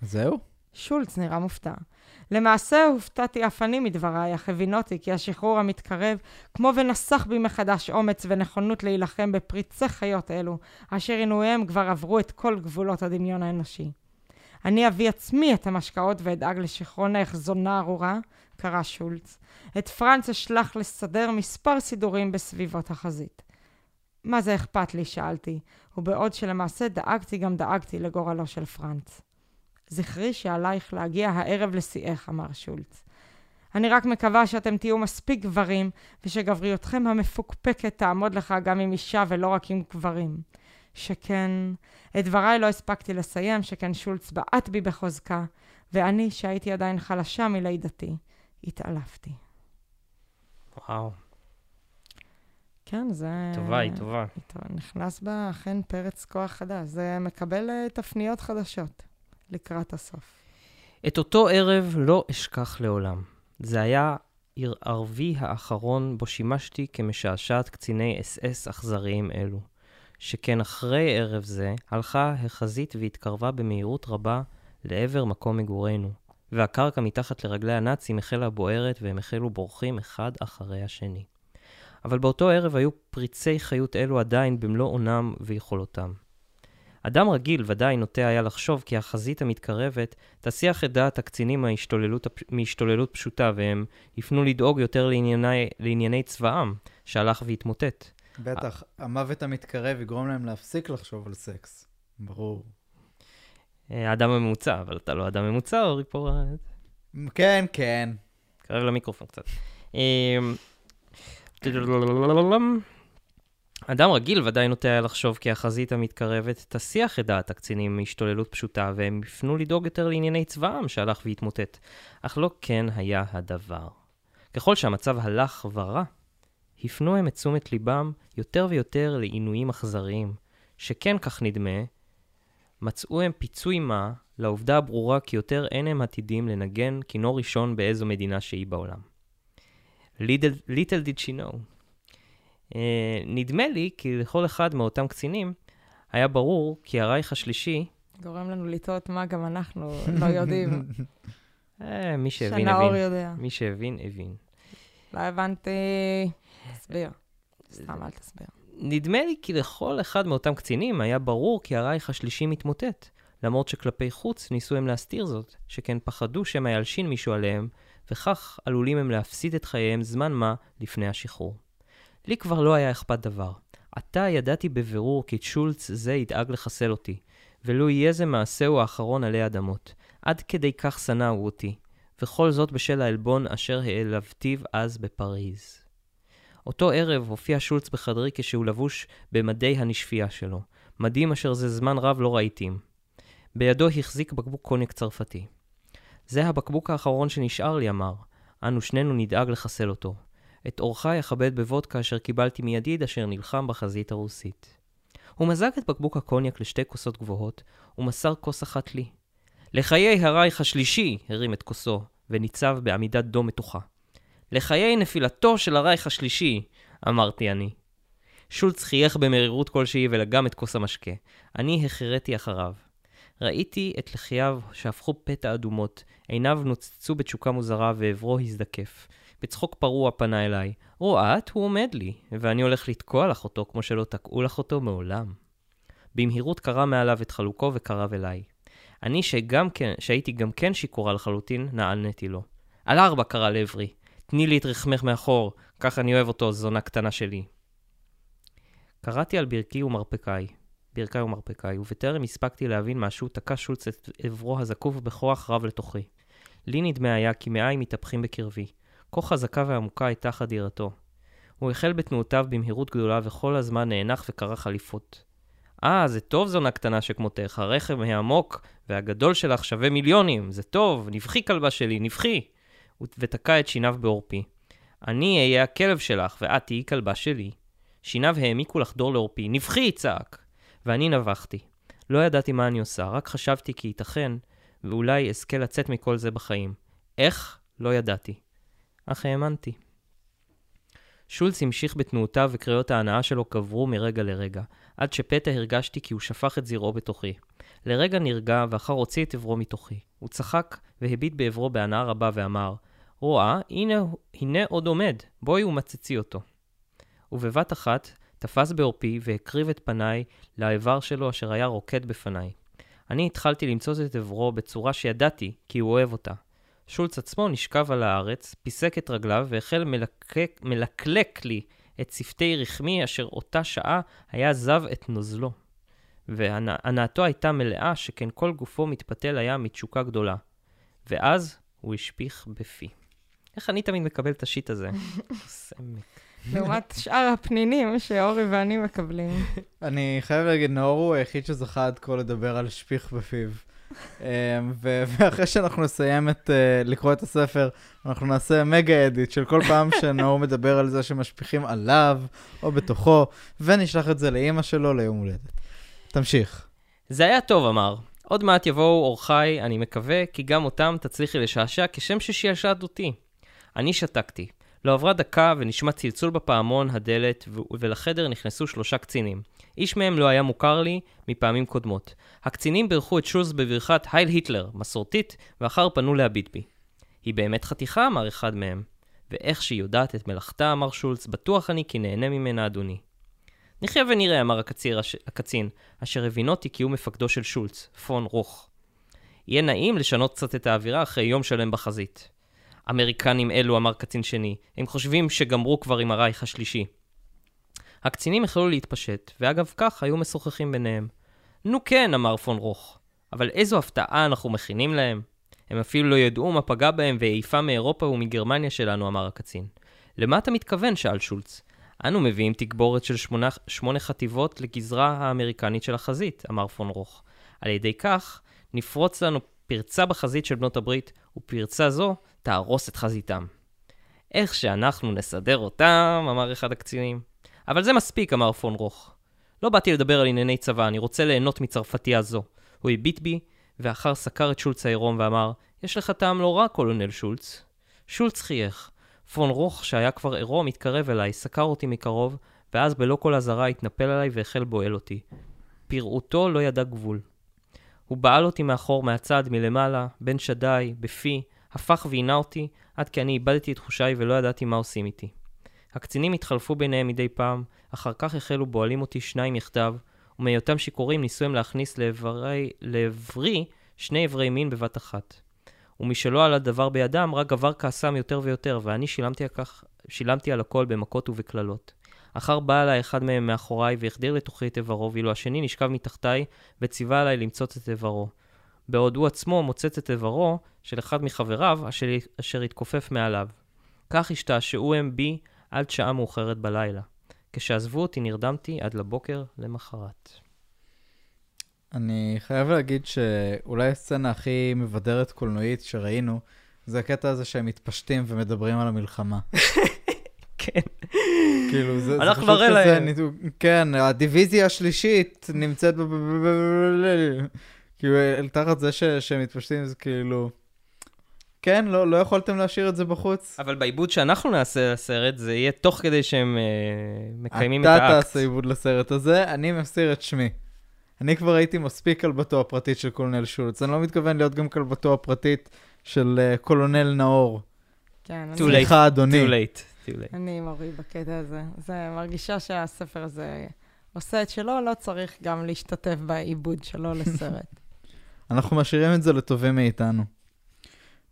זהו? שולץ נראה מופתע. למעשה הופתעתי אף אני מדבריי, אך הבינותי כי השחרור המתקרב, כמו ונסח בי מחדש אומץ ונכונות להילחם בפריצי חיות אלו, אשר עינויהם כבר עברו את כל גבולות הדמיון האנושי. אני אביא עצמי את המשקעות ואדאג לשחרון ההחזונה ארורה, קרא שולץ. את פרנץ אשלח לסדר מספר סידורים בסביבות החזית. מה זה אכפת לי? שאלתי, ובעוד שלמעשה דאגתי גם דאגתי לגורלו של פרנץ. זכרי שעלייך להגיע הערב לשיאך, אמר שולץ. אני רק מקווה שאתם תהיו מספיק גברים, ושגבריותכם המפוקפקת תעמוד לך גם עם אישה ולא רק עם גברים. שכן, את דבריי לא הספקתי לסיים, שכן שולץ בעט בי בחוזקה, ואני, שהייתי עדיין חלשה מלידתי, התעלפתי. וואו. כן, זה... טובה, היא טובה. נכנס בה אכן פרץ כוח חדש. זה מקבל תפניות חדשות לקראת הסוף. את אותו ערב לא אשכח לעולם. זה היה ערבי האחרון בו שימשתי כמשעשעת קציני אס-אס אכזריים אלו. שכן אחרי ערב זה הלכה החזית והתקרבה במהירות רבה לעבר מקום מגורנו. והקרקע מתחת לרגלי הנאצים החלה בוערת והם החלו בורחים אחד אחרי השני. אבל באותו ערב היו פריצי חיות אלו עדיין במלוא עונם ויכולותם. אדם רגיל ודאי נוטה היה לחשוב כי החזית המתקרבת תסיח את דעת הקצינים מהשתוללות פשוטה, והם יפנו לדאוג יותר לענייני, לענייני צבאם, שהלך והתמוטט. בטח, המוות המתקרב יגרום להם להפסיק לחשוב על סקס. ברור. אדם ממוצע, אבל אתה לא אדם ממוצע, אורי פורט. כן, כן. קרב למיקרופון קצת. אדם רגיל ודאי נוטה היה לחשוב כי החזית המתקרבת תסיח את דעת הקצינים מהשתוללות פשוטה והם יפנו לדאוג יותר לענייני צבאם שהלך והתמוטט, אך לא כן היה הדבר. ככל שהמצב הלך ורע, הפנו הם את תשומת ליבם יותר ויותר לעינויים אכזריים, שכן כך נדמה, מצאו הם פיצוי מה לעובדה הברורה כי יותר אין הם עתידים לנגן כינור ראשון באיזו מדינה שהיא בעולם. Little, little did she know. Uh, נדמה לי כי לכל אחד מאותם קצינים היה ברור כי הרייך השלישי... גורם לנו לטעות מה גם אנחנו לא יודעים. uh, מי שהבין, הבין. שנאור יודע. מי שהבין, הבין. לא הבנתי. תסביר. סתם, אל תסביר. נדמה לי כי לכל אחד מאותם קצינים היה ברור כי הרייך השלישי מתמוטט, למרות שכלפי חוץ ניסו הם להסתיר זאת, שכן פחדו שהם ילשין מישהו עליהם, וכך עלולים הם להפסיד את חייהם זמן מה לפני השחרור. לי כבר לא היה אכפת דבר. עתה ידעתי בבירור כי שולץ זה ידאג לחסל אותי, ולו יהיה זה מעשהו האחרון עלי אדמות. עד כדי כך שנאו אותי, וכל זאת בשל העלבון אשר העלבתיו אז בפריז. אותו ערב הופיע שולץ בחדרי כשהוא לבוש במדי הנשפייה שלו, מדים אשר זה זמן רב לא ראיתים. בידו החזיק בקבוק קוניק צרפתי. זה הבקבוק האחרון שנשאר לי, אמר. אנו שנינו נדאג לחסל אותו. את אורחי אכבד בוודקה אשר קיבלתי מידיד אשר נלחם בחזית הרוסית. הוא מזג את בקבוק הקוניאק לשתי כוסות גבוהות, ומסר כוס אחת לי. לחיי הרייך השלישי, הרים את כוסו, וניצב בעמידת דום מתוחה. לחיי נפילתו של הרייך השלישי, אמרתי אני. שולץ חייך במרירות כלשהי ולגם את כוס המשקה. אני החרתי אחריו. ראיתי את לחייו שהפכו פתע אדומות, עיניו נוצצו בתשוקה מוזרה ועברו הזדקף. בצחוק פרוע פנה אליי, רואט, הוא עומד לי, ואני הולך לתקוע לך אותו כמו שלא תקעו לך אותו מעולם. במהירות קרא מעליו את חלוקו וקרב אליי. אני שגם כן, שהייתי גם כן שיקורה לחלוטין, נענתי לו. על ארבע קרא לעברי, תני לי את רחמך מאחור, כך אני אוהב אותו, זונה קטנה שלי. קראתי על ברכי ומרפקאי, ברכי ומרפקאי, ובטרם הספקתי להבין משהו, תקע שולץ את עברו הזקוף בכוח רב לתוכי. לי נדמה היה כי מאיים מתהפכים בקרבי. כה חזקה ועמוקה הייתה חדירתו. הוא החל בתנועותיו במהירות גדולה, וכל הזמן נאנח וקרא חליפות. אה, זה טוב זונה קטנה שכמותך, הרחם העמוק והגדול שלך שווה מיליונים, זה טוב, נבחי כלבה שלי, נבחי. ותקע את שיניו בעורפי. אני אהיה הכלב שלך, ואת תהיי כלבה שלי. שיניו העמיקו לחדור לעורפי, נבחי, צעק. ואני נבחתי. לא ידעתי מה אני עושה, רק חשבתי כי ייתכן, ואולי אזכה לצאת מכל זה בחיים. איך? לא ידעתי. אך האמנתי. שולץ המשיך בתנועותיו וקריאות ההנאה שלו קברו מרגע לרגע, עד שפתע הרגשתי כי הוא שפך את זירו בתוכי. לרגע נרגע ואחר הוציא את עברו מתוכי. הוא צחק והביט בעברו בהנאה רבה ואמר, רואה, הנה, הנה עוד עומד, בואי ומצצי אותו. ובבת אחת תפס בעורפי והקריב את פניי לאיבר שלו אשר היה רוקד בפניי. אני התחלתי למצוא את עברו בצורה שידעתי כי הוא אוהב אותה. שולץ עצמו נשכב על הארץ, פיסק את רגליו והחל מלקק, מלקלק לי את צפתי רחמי אשר אותה שעה היה זב את נוזלו. והנעתו הייתה מלאה שכן כל גופו מתפתל היה מתשוקה גדולה. ואז הוא השפיך בפי. איך אני תמיד מקבל את השיט הזה? סמק. לעומת שאר הפנינים שאורי ואני מקבלים. אני חייב להגיד, נאור הוא היחיד שזכה עד כה לדבר על שפיך בפיו. ואחרי שאנחנו נסיים לקרוא את הספר, אנחנו נעשה מגה אדיט של כל פעם שנאור מדבר על זה שמשפיכים עליו או בתוכו, ונשלח את זה לאמא שלו ליום הולדת. תמשיך. זה היה טוב, אמר. עוד מעט יבואו אורחי, אני מקווה, כי גם אותם תצליחי לשעשע כשם ששעשעת אותי. אני שתקתי. לא עברה דקה ונשמע צלצול בפעמון הדלת ו- ולחדר נכנסו שלושה קצינים. איש מהם לא היה מוכר לי מפעמים קודמות. הקצינים בירכו את שולץ בברכת הייל היטלר, מסורתית, ואחר פנו להביט בי. היא באמת חתיכה, אמר אחד מהם. ואיך שהיא יודעת את מלאכתה, אמר שולץ, בטוח אני כי נהנה ממנה אדוני. נחיה ונראה, אמר הקציר, הקצין, אשר הבין אותי כי הוא מפקדו של שולץ, פון רוך. יהיה נעים לשנות קצת את האווירה אחרי יום שלם בחזית. אמריקנים אלו, אמר קצין שני, הם חושבים שגמרו כבר עם הרייך השלישי. הקצינים החלו להתפשט, ואגב כך היו משוחחים ביניהם. נו כן, אמר פון רוך, אבל איזו הפתעה אנחנו מכינים להם. הם אפילו לא ידעו מה פגע בהם והעיפה מאירופה ומגרמניה שלנו, אמר הקצין. למה אתה מתכוון? שאל שולץ. אנו מביאים תגבורת של שמונה, שמונה חטיבות לגזרה האמריקנית של החזית, אמר פון רוך. על ידי כך נפרוץ לנו פרצה בחזית של בנות הברית, ופרצה זו תהרוס את חזיתם. איך שאנחנו נסדר אותם, אמר אחד הקצינים. אבל זה מספיק, אמר פון רוך. לא באתי לדבר על ענייני צבא, אני רוצה ליהנות מצרפתייה זו. הוא הביט בי, ואחר סקר את שולץ העירום ואמר, יש לך טעם לא רע, קולונל שולץ. שולץ חייך. פון רוך, שהיה כבר עירום, התקרב אליי, סקר אותי מקרוב, ואז בלא כל הזרה התנפל עליי והחל בועל אותי. פרעותו לא ידע גבול. הוא בעל אותי מאחור, מהצד, מלמעלה, בין שדיי, בפי, הפך ועינה אותי, עד כי אני איבדתי את תחושיי ולא ידעתי מה עושים איתי. הקצינים התחלפו ביניהם מדי פעם, אחר כך החלו בועלים אותי שניים יחדיו, ומהיותם שיכורים ניסו הם להכניס לעברי, לעברי שני עברי מין בבת אחת. ומשלו על הדבר בידם, רק גבר כעסם יותר ויותר, ואני שילמתי על, כך, שילמתי על הכל במכות ובקללות. אחר בא עליי אחד מהם מאחוריי והחדיר לתוכי את עברו, ואילו השני נשכב מתחתיי וציווה עליי למצוץ את עברו. בעוד הוא עצמו מוצץ את עברו של אחד מחבריו אשר, אשר התכופף מעליו. כך השתעשעו הם בי עד שעה מאוחרת בלילה. כשעזבו אותי נרדמתי עד לבוקר למחרת. אני חייב להגיד שאולי הסצנה הכי מבדרת קולנועית שראינו זה הקטע הזה שהם מתפשטים ומדברים על המלחמה. כן. כאילו זה אנחנו נראה להם. כן, הדיוויזיה השלישית נמצאת כאילו תחת זה שהם מתפשטים זה כאילו כן, לא, לא יכולתם להשאיר את זה בחוץ. אבל בעיבוד שאנחנו נעשה לסרט, זה יהיה תוך כדי שהם אה, מקיימים את האקט. אתה תעשה עיבוד לסרט הזה, אני מסיר את שמי. אני כבר הייתי מספיק כלבתו הפרטית של קולונל שולץ. אני לא מתכוון להיות גם כלבתו הפרטית של אה, קולונל נאור. כן, אני... סליחה, אדוני. Too late. Too late. אני מורי בקטע הזה. זה מרגישה שהספר הזה עושה את שלו, לא צריך גם להשתתף בעיבוד שלו לסרט. אנחנו משאירים את זה לטובים מאיתנו.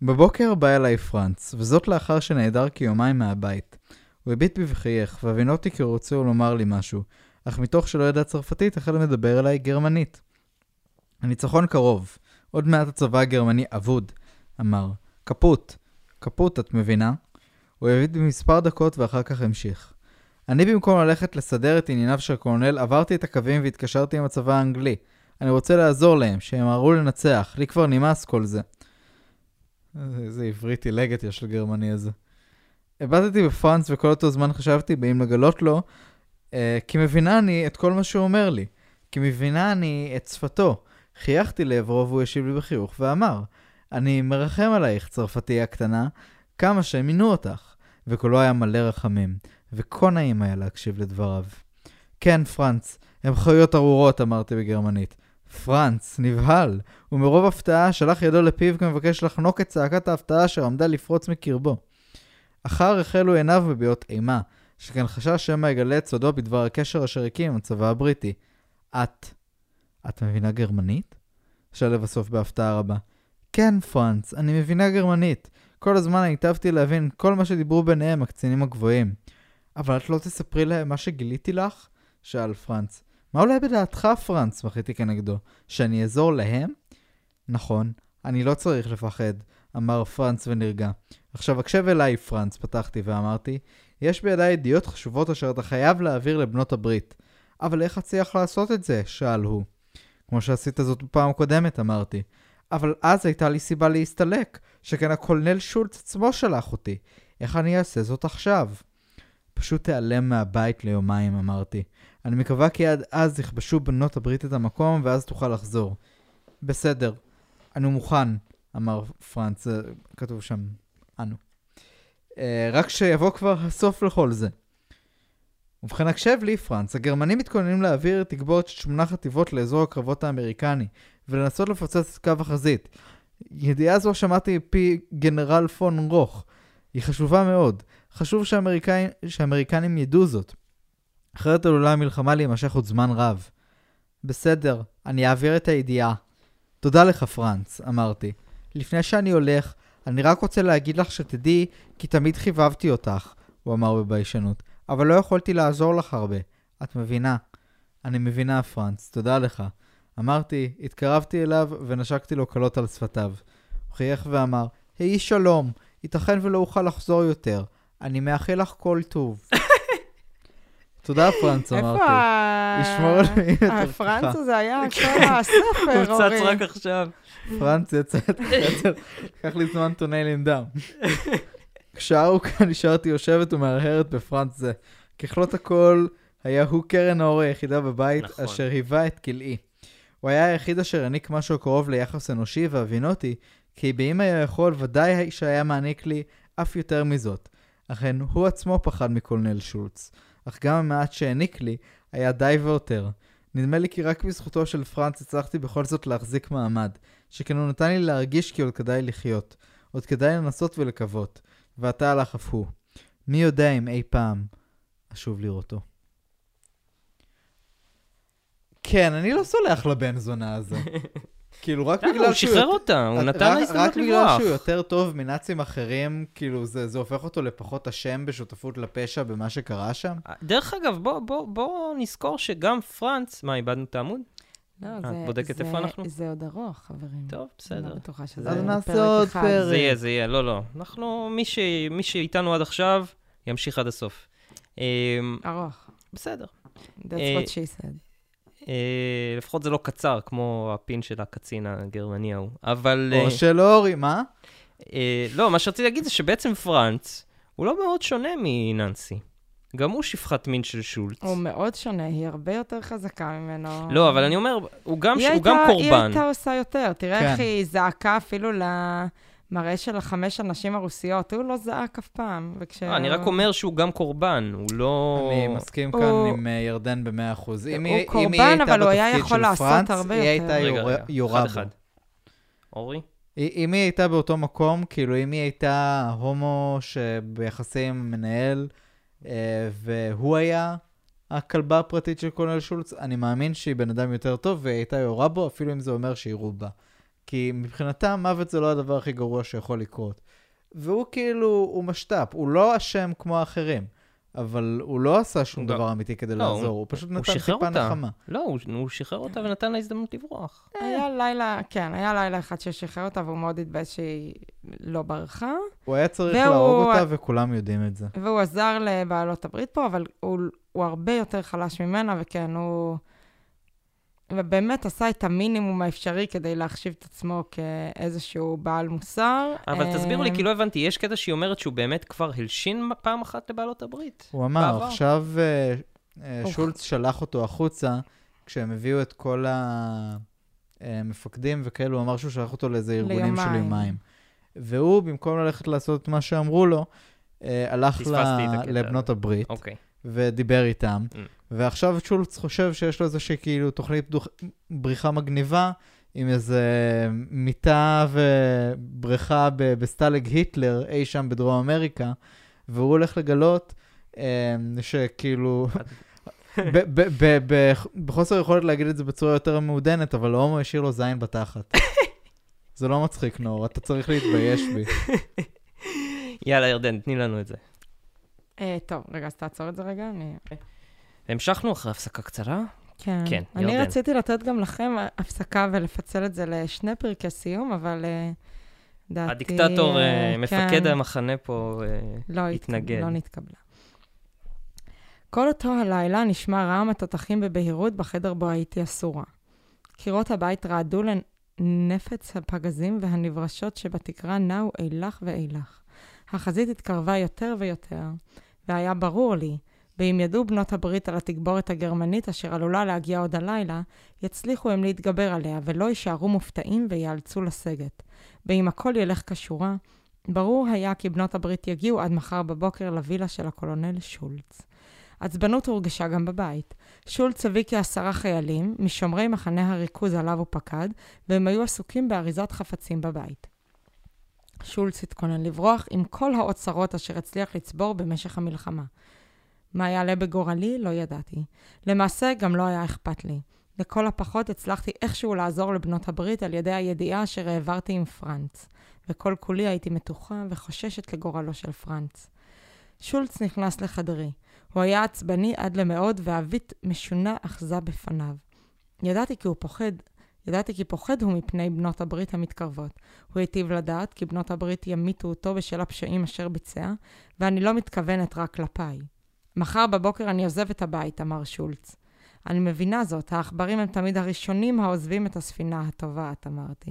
בבוקר בא אליי פרנץ, וזאת לאחר שנעדר כיומיים מהבית. הוא הביט בי וחייך, והבינותי כי הוא רוצה לומר לי משהו, אך מתוך שלא ידע צרפתית החל מדבר אליי גרמנית. הניצחון קרוב, עוד מעט הצבא הגרמני אבוד, אמר. קפוט, קפוט, את מבינה? הוא הביט במספר דקות ואחר כך המשיך. אני במקום ללכת לסדר את ענייניו של הקולונל, עברתי את הקווים והתקשרתי עם הצבא האנגלי. אני רוצה לעזור להם, שהם אמרו לנצח, לי כבר נמאס כל זה. איזה עברית הילגת יש לגרמני הזה. הבטתי בפרנץ וכל אותו זמן חשבתי באים לגלות לו, אה, כי מבינה אני את כל מה שהוא אומר לי, כי מבינה אני את שפתו. חייכתי לעברו והוא השיב לי בחיוך ואמר, אני מרחם עלייך צרפתי הקטנה, כמה שהם עינו אותך. וכלו היה מלא רחמים, וכה נעים היה להקשיב לדבריו. כן פרנץ, הם חיות ארורות, אמרתי בגרמנית. פרנץ נבהל, ומרוב הפתעה שלח ידו לפיו כמבקש לחנוק את צעקת ההפתעה שעמדה לפרוץ מקרבו. אחר החלו עיניו בביעות אימה, שכן חשש שמא יגלה את סודו בדבר הקשר אשר הקים עם הצבא הבריטי. את, את מבינה גרמנית? שאלה בסוף בהפתעה רבה. כן פרנץ, אני מבינה גרמנית. כל הזמן היטבתי להבין כל מה שדיברו ביניהם הקצינים הגבוהים. אבל את לא תספרי להם מה שגיליתי לך? שאל פרנץ. מה אולי בדעתך פרנץ? מחיתי כנגדו. שאני אעזור להם? נכון, אני לא צריך לפחד, אמר פרנץ ונרגע. עכשיו הקשב אליי פרנץ, פתחתי ואמרתי, יש בידיי ידיעות חשובות אשר אתה חייב להעביר לבנות הברית. אבל איך אצליח לעשות את זה? שאל הוא. כמו שעשית זאת בפעם הקודמת, אמרתי. אבל אז הייתה לי סיבה להסתלק, שכן הקולונל שולץ עצמו שלח אותי. איך אני אעשה זאת עכשיו? פשוט תיעלם מהבית ליומיים, אמרתי. אני מקווה כי עד אז יכבשו בנות הברית את המקום, ואז תוכל לחזור. בסדר, אנו מוכן, אמר פרנץ, כתוב שם, אנו. רק שיבוא כבר הסוף לכל זה. ובכן הקשב לי, פרנץ, הגרמנים מתכוננים להעביר תגבורת של שמונה חטיבות לאזור הקרבות האמריקני, ולנסות לפוצץ את קו החזית. ידיעה זו שמעתי פי גנרל פון רוך. היא חשובה מאוד. חשוב שהאמריקאים, שהאמריקנים ידעו זאת. אחרת עלולה המלחמה להימשך עוד זמן רב. בסדר, אני אעביר את הידיעה. תודה לך פרנץ, אמרתי. לפני שאני הולך, אני רק רוצה להגיד לך שתדעי, כי תמיד חיבבתי אותך, הוא אמר בביישנות. אבל לא יכולתי לעזור לך הרבה. את מבינה? אני מבינה פרנץ, תודה לך. אמרתי, התקרבתי אליו ונשקתי לו קלות על שפתיו. הוא חייך ואמר, היי שלום, ייתכן ולא אוכל לחזור יותר. אני מאחל לך כל טוב. תודה פרנץ, אמרתי. איפה? הפרנץ הזה היה כל הספר, אורי. הוא צץ רק עכשיו. פרנץ יצא את החצר. קח לי זמן תוני לנדם. כשעה ארוכה נשארתי יושבת ומהרהרת בפרנץ זה. ככלות הכל היה הוא קרן האור היחידה בבית אשר היווה את כלאי. הוא היה היחיד אשר העניק משהו קרוב ליחס אנושי והבינותי, כי באם היה יכול ודאי שהיה מעניק לי אף יותר מזאת. אכן הוא עצמו פחד מקולונל שולץ, אך גם המעט שהעניק לי היה די ויותר. נדמה לי כי רק בזכותו של פרנץ הצלחתי בכל זאת להחזיק מעמד, שכן הוא נתן לי להרגיש כי עוד כדאי לחיות, עוד כדאי לנסות ולקוות, ואתה הלך אף הוא. מי יודע אם אי פעם אשוב לראותו. כן, אני לא סולח לבן זונה הזה. כאילו, רק בגלל שהוא... הוא שחרר אותה, הוא נתן להסתמנות לברוח. רק בגלל שהוא יותר טוב מנאצים אחרים, כאילו, זה הופך אותו לפחות אשם בשותפות לפשע במה שקרה שם. דרך אגב, בואו נזכור שגם פרנץ... מה, איבדנו את העמוד? לא, זה עוד ארוך, חברים. טוב, בסדר. אז נעשה עוד פרק. זה יהיה, זה יהיה, לא, לא. אנחנו, מי שאיתנו עד עכשיו, ימשיך עד הסוף. ארוך. בסדר. That's what she said. לפחות זה לא קצר, כמו הפין של הקצין הגרמני ההוא. אבל... או של אורי, מה? לא, מה שרציתי להגיד זה שבעצם פרנץ הוא לא מאוד שונה מננסי. גם הוא שפחת מין של שולץ. הוא מאוד שונה, היא הרבה יותר חזקה ממנו. לא, אבל אני אומר, הוא גם קורבן. היא הייתה עושה יותר. תראה איך היא זעקה אפילו ל... מראה של החמש הנשים הרוסיות, הוא לא זעק אף פעם. אני רק אומר שהוא גם קורבן, הוא לא... אני מסכים כאן עם ירדן במאה אחוז. הוא קורבן, אבל הוא היה יכול לעשות הרבה יותר. היא הייתה יורה בו. אורי? אם היא הייתה באותו מקום, כאילו אם היא הייתה הומו שביחסים מנהל, והוא היה הכלבה הפרטית של קולונל שולץ, אני מאמין שהיא בן אדם יותר טוב, והיא הייתה יורה בו, אפילו אם זה אומר שהיא רובה. כי מבחינתם מוות זה לא הדבר הכי גרוע שיכול לקרות. והוא כאילו, הוא משת"פ, הוא לא אשם כמו האחרים, אבל הוא לא עשה שום דבר אמיתי כדי לעזור, הוא פשוט נתן טיפה נחמה. לא, הוא שחרר אותה ונתן לה הזדמנות לברוח. היה לילה, כן, היה לילה אחד ששחרר אותה, והוא מאוד התבאס שהיא לא ברחה. הוא היה צריך להרוג אותה, וכולם יודעים את זה. והוא עזר לבעלות הברית פה, אבל הוא הרבה יותר חלש ממנה, וכן, הוא ובאמת עשה את המינימום האפשרי כדי להחשיב את עצמו כאיזשהו בעל מוסר. אבל תסבירו לי, כי לא הבנתי, יש קטע שהיא אומרת שהוא באמת כבר הלשין פעם אחת לבעלות הברית. הוא אמר, עכשיו שולץ שלח אותו החוצה, כשהם הביאו את כל המפקדים וכאלו, הוא אמר שהוא שלח אותו לאיזה ארגונים של יומיים. והוא, במקום ללכת לעשות את מה שאמרו לו, הלך לבנות הברית. אוקיי. ודיבר איתם, mm. ועכשיו שולץ חושב שיש לו איזושהי כאילו תוכנית בדוח... בריחה מגניבה, עם איזה מיטה ובריכה ב... בסטלג היטלר, אי שם בדרום אמריקה, והוא הולך לגלות אה, שכאילו, ב- ב- ב- ב- ב- בחוסר יכולת להגיד את זה בצורה יותר מעודנת, אבל ההומו השאיר לו זין בתחת. זה לא מצחיק נור, אתה צריך להתבייש בי. יאללה ירדן, תני לנו את זה. טוב, רגע, אז תעצור את זה רגע. המשכנו אחרי הפסקה קצרה? כן. אני רציתי לתת גם לכם הפסקה ולפצל את זה לשני פרקי סיום, אבל דעתי הדיקטטור, מפקד המחנה פה, התנגד. לא נתקבלה. כל אותו הלילה נשמע רעם התותחים בבהירות בחדר בו הייתי אסורה. קירות הבית רעדו לנפץ הפגזים והנברשות שבתקרה נעו אילך ואילך. החזית התקרבה יותר ויותר, והיה ברור לי, ואם ידעו בנות הברית על התגבורת הגרמנית אשר עלולה להגיע עוד הלילה, יצליחו הם להתגבר עליה ולא יישארו מופתעים ויאלצו לסגת. ואם הכל ילך כשורה, ברור היה כי בנות הברית יגיעו עד מחר בבוקר לווילה של הקולונל שולץ. עצבנות הורגשה גם בבית. שולץ הביא כעשרה חיילים משומרי מחנה הריכוז עליו הוא פקד, והם היו עסוקים באריזת חפצים בבית. שולץ התכונן לברוח עם כל האוצרות אשר הצליח לצבור במשך המלחמה. מה יעלה בגורלי לא ידעתי. למעשה גם לא היה אכפת לי. לכל הפחות הצלחתי איכשהו לעזור לבנות הברית על ידי הידיעה אשר העברתי עם פרנץ. וכל כולי הייתי מתוחה וחוששת לגורלו של פרנץ. שולץ נכנס לחדרי. הוא היה עצבני עד למאוד והבית משונה אחזה בפניו. ידעתי כי הוא פוחד. ידעתי כי פוחד הוא מפני בנות הברית המתקרבות. הוא היטיב לדעת כי בנות הברית ימיתו אותו בשל הפשעים אשר ביצע, ואני לא מתכוונת רק כלפיי. מחר בבוקר אני עוזב את הבית, אמר שולץ. אני מבינה זאת, האחברים הם תמיד הראשונים העוזבים את הספינה הטובעת, אמרתי.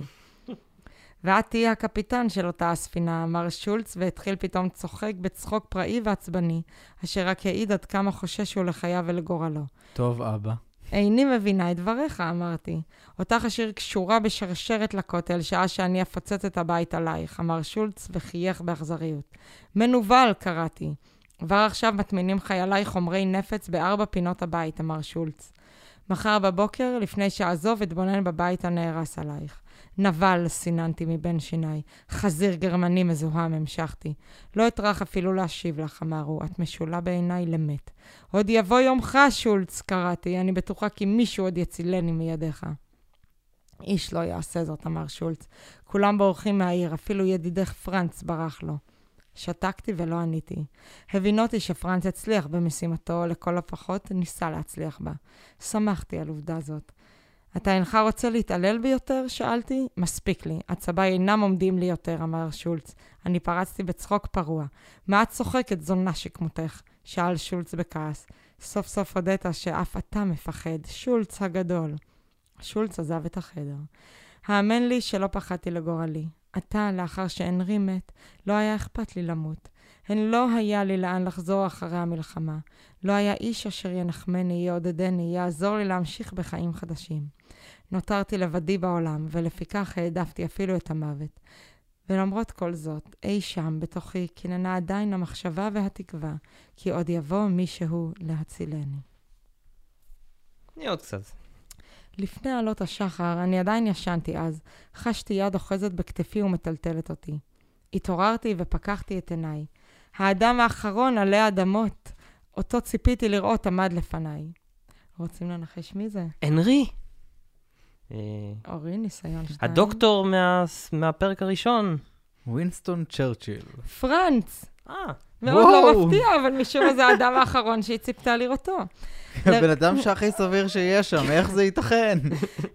ואת תהיה הקפיטן של אותה הספינה, אמר שולץ, והתחיל פתאום צוחק בצחוק פראי ועצבני, אשר רק העיד עד כמה חושש הוא לחייו ולגורלו. טוב, אבא. איני מבינה את דבריך, אמרתי. אותך אשיר קשורה בשרשרת לכותל, שעה שאני אפוצץ את הבית עלייך, אמר שולץ וחייך באכזריות. מנובל, קראתי. כבר עכשיו מטמינים חיילי חומרי נפץ בארבע פינות הבית, אמר שולץ. מחר בבוקר, לפני שעזוב, אתבונן בבית הנהרס עלייך. נבל, סיננתי מבין שיני. חזיר גרמני מזוהם, המשכתי. לא אתרח אפילו להשיב לך, אמרו. את משולה בעיניי למת. עוד יבוא יומך, שולץ, קראתי. אני בטוחה כי מישהו עוד יצילני מידיך. איש לא יעשה זאת, אמר שולץ. כולם בורחים מהעיר, אפילו ידידך פרנץ ברח לו. שתקתי ולא עניתי. הבינותי שפרנץ הצליח במשימתו, לכל הפחות ניסה להצליח בה. שמחתי על עובדה זאת. אתה אינך רוצה להתעלל ביותר? שאלתי. מספיק לי. הצבא אינם עומדים לי יותר, אמר שולץ. אני פרצתי בצחוק פרוע. מה את צוחקת, זונה שכמותך? שאל שולץ בכעס. סוף סוף הודית שאף אתה מפחד. שולץ הגדול. שולץ עזב את החדר. האמן לי שלא פחדתי לגורלי. אתה, לאחר שהנרי מת, לא היה אכפת לי למות. הן לא היה לי לאן לחזור אחרי המלחמה. לא היה איש אשר ינחמני, יעודדני, יעזור לי להמשיך בחיים חדשים. נותרתי לבדי בעולם, ולפיכך העדפתי אפילו את המוות. ולמרות כל זאת, אי שם בתוכי קיננה עדיין המחשבה והתקווה, כי עוד יבוא מישהו להצילני. עוד קצת. לפני עלות השחר, אני עדיין ישנתי אז, חשתי יד אוחזת בכתפי ומטלטלת אותי. התעוררתי ופקחתי את עיניי. האדם האחרון עלי אדמות, אותו ציפיתי לראות עמד לפניי. רוצים לנחש מי זה? הנרי! אורי, ניסיון שתיים. הדוקטור מהפרק הראשון. ווינסטון צ'רצ'יל. פרנץ. אה, מאוד לא מפתיע, אבל משום זה האדם האחרון שהיא ציפתה לראותו. הבן אדם שהכי סביר שיהיה שם, איך זה ייתכן?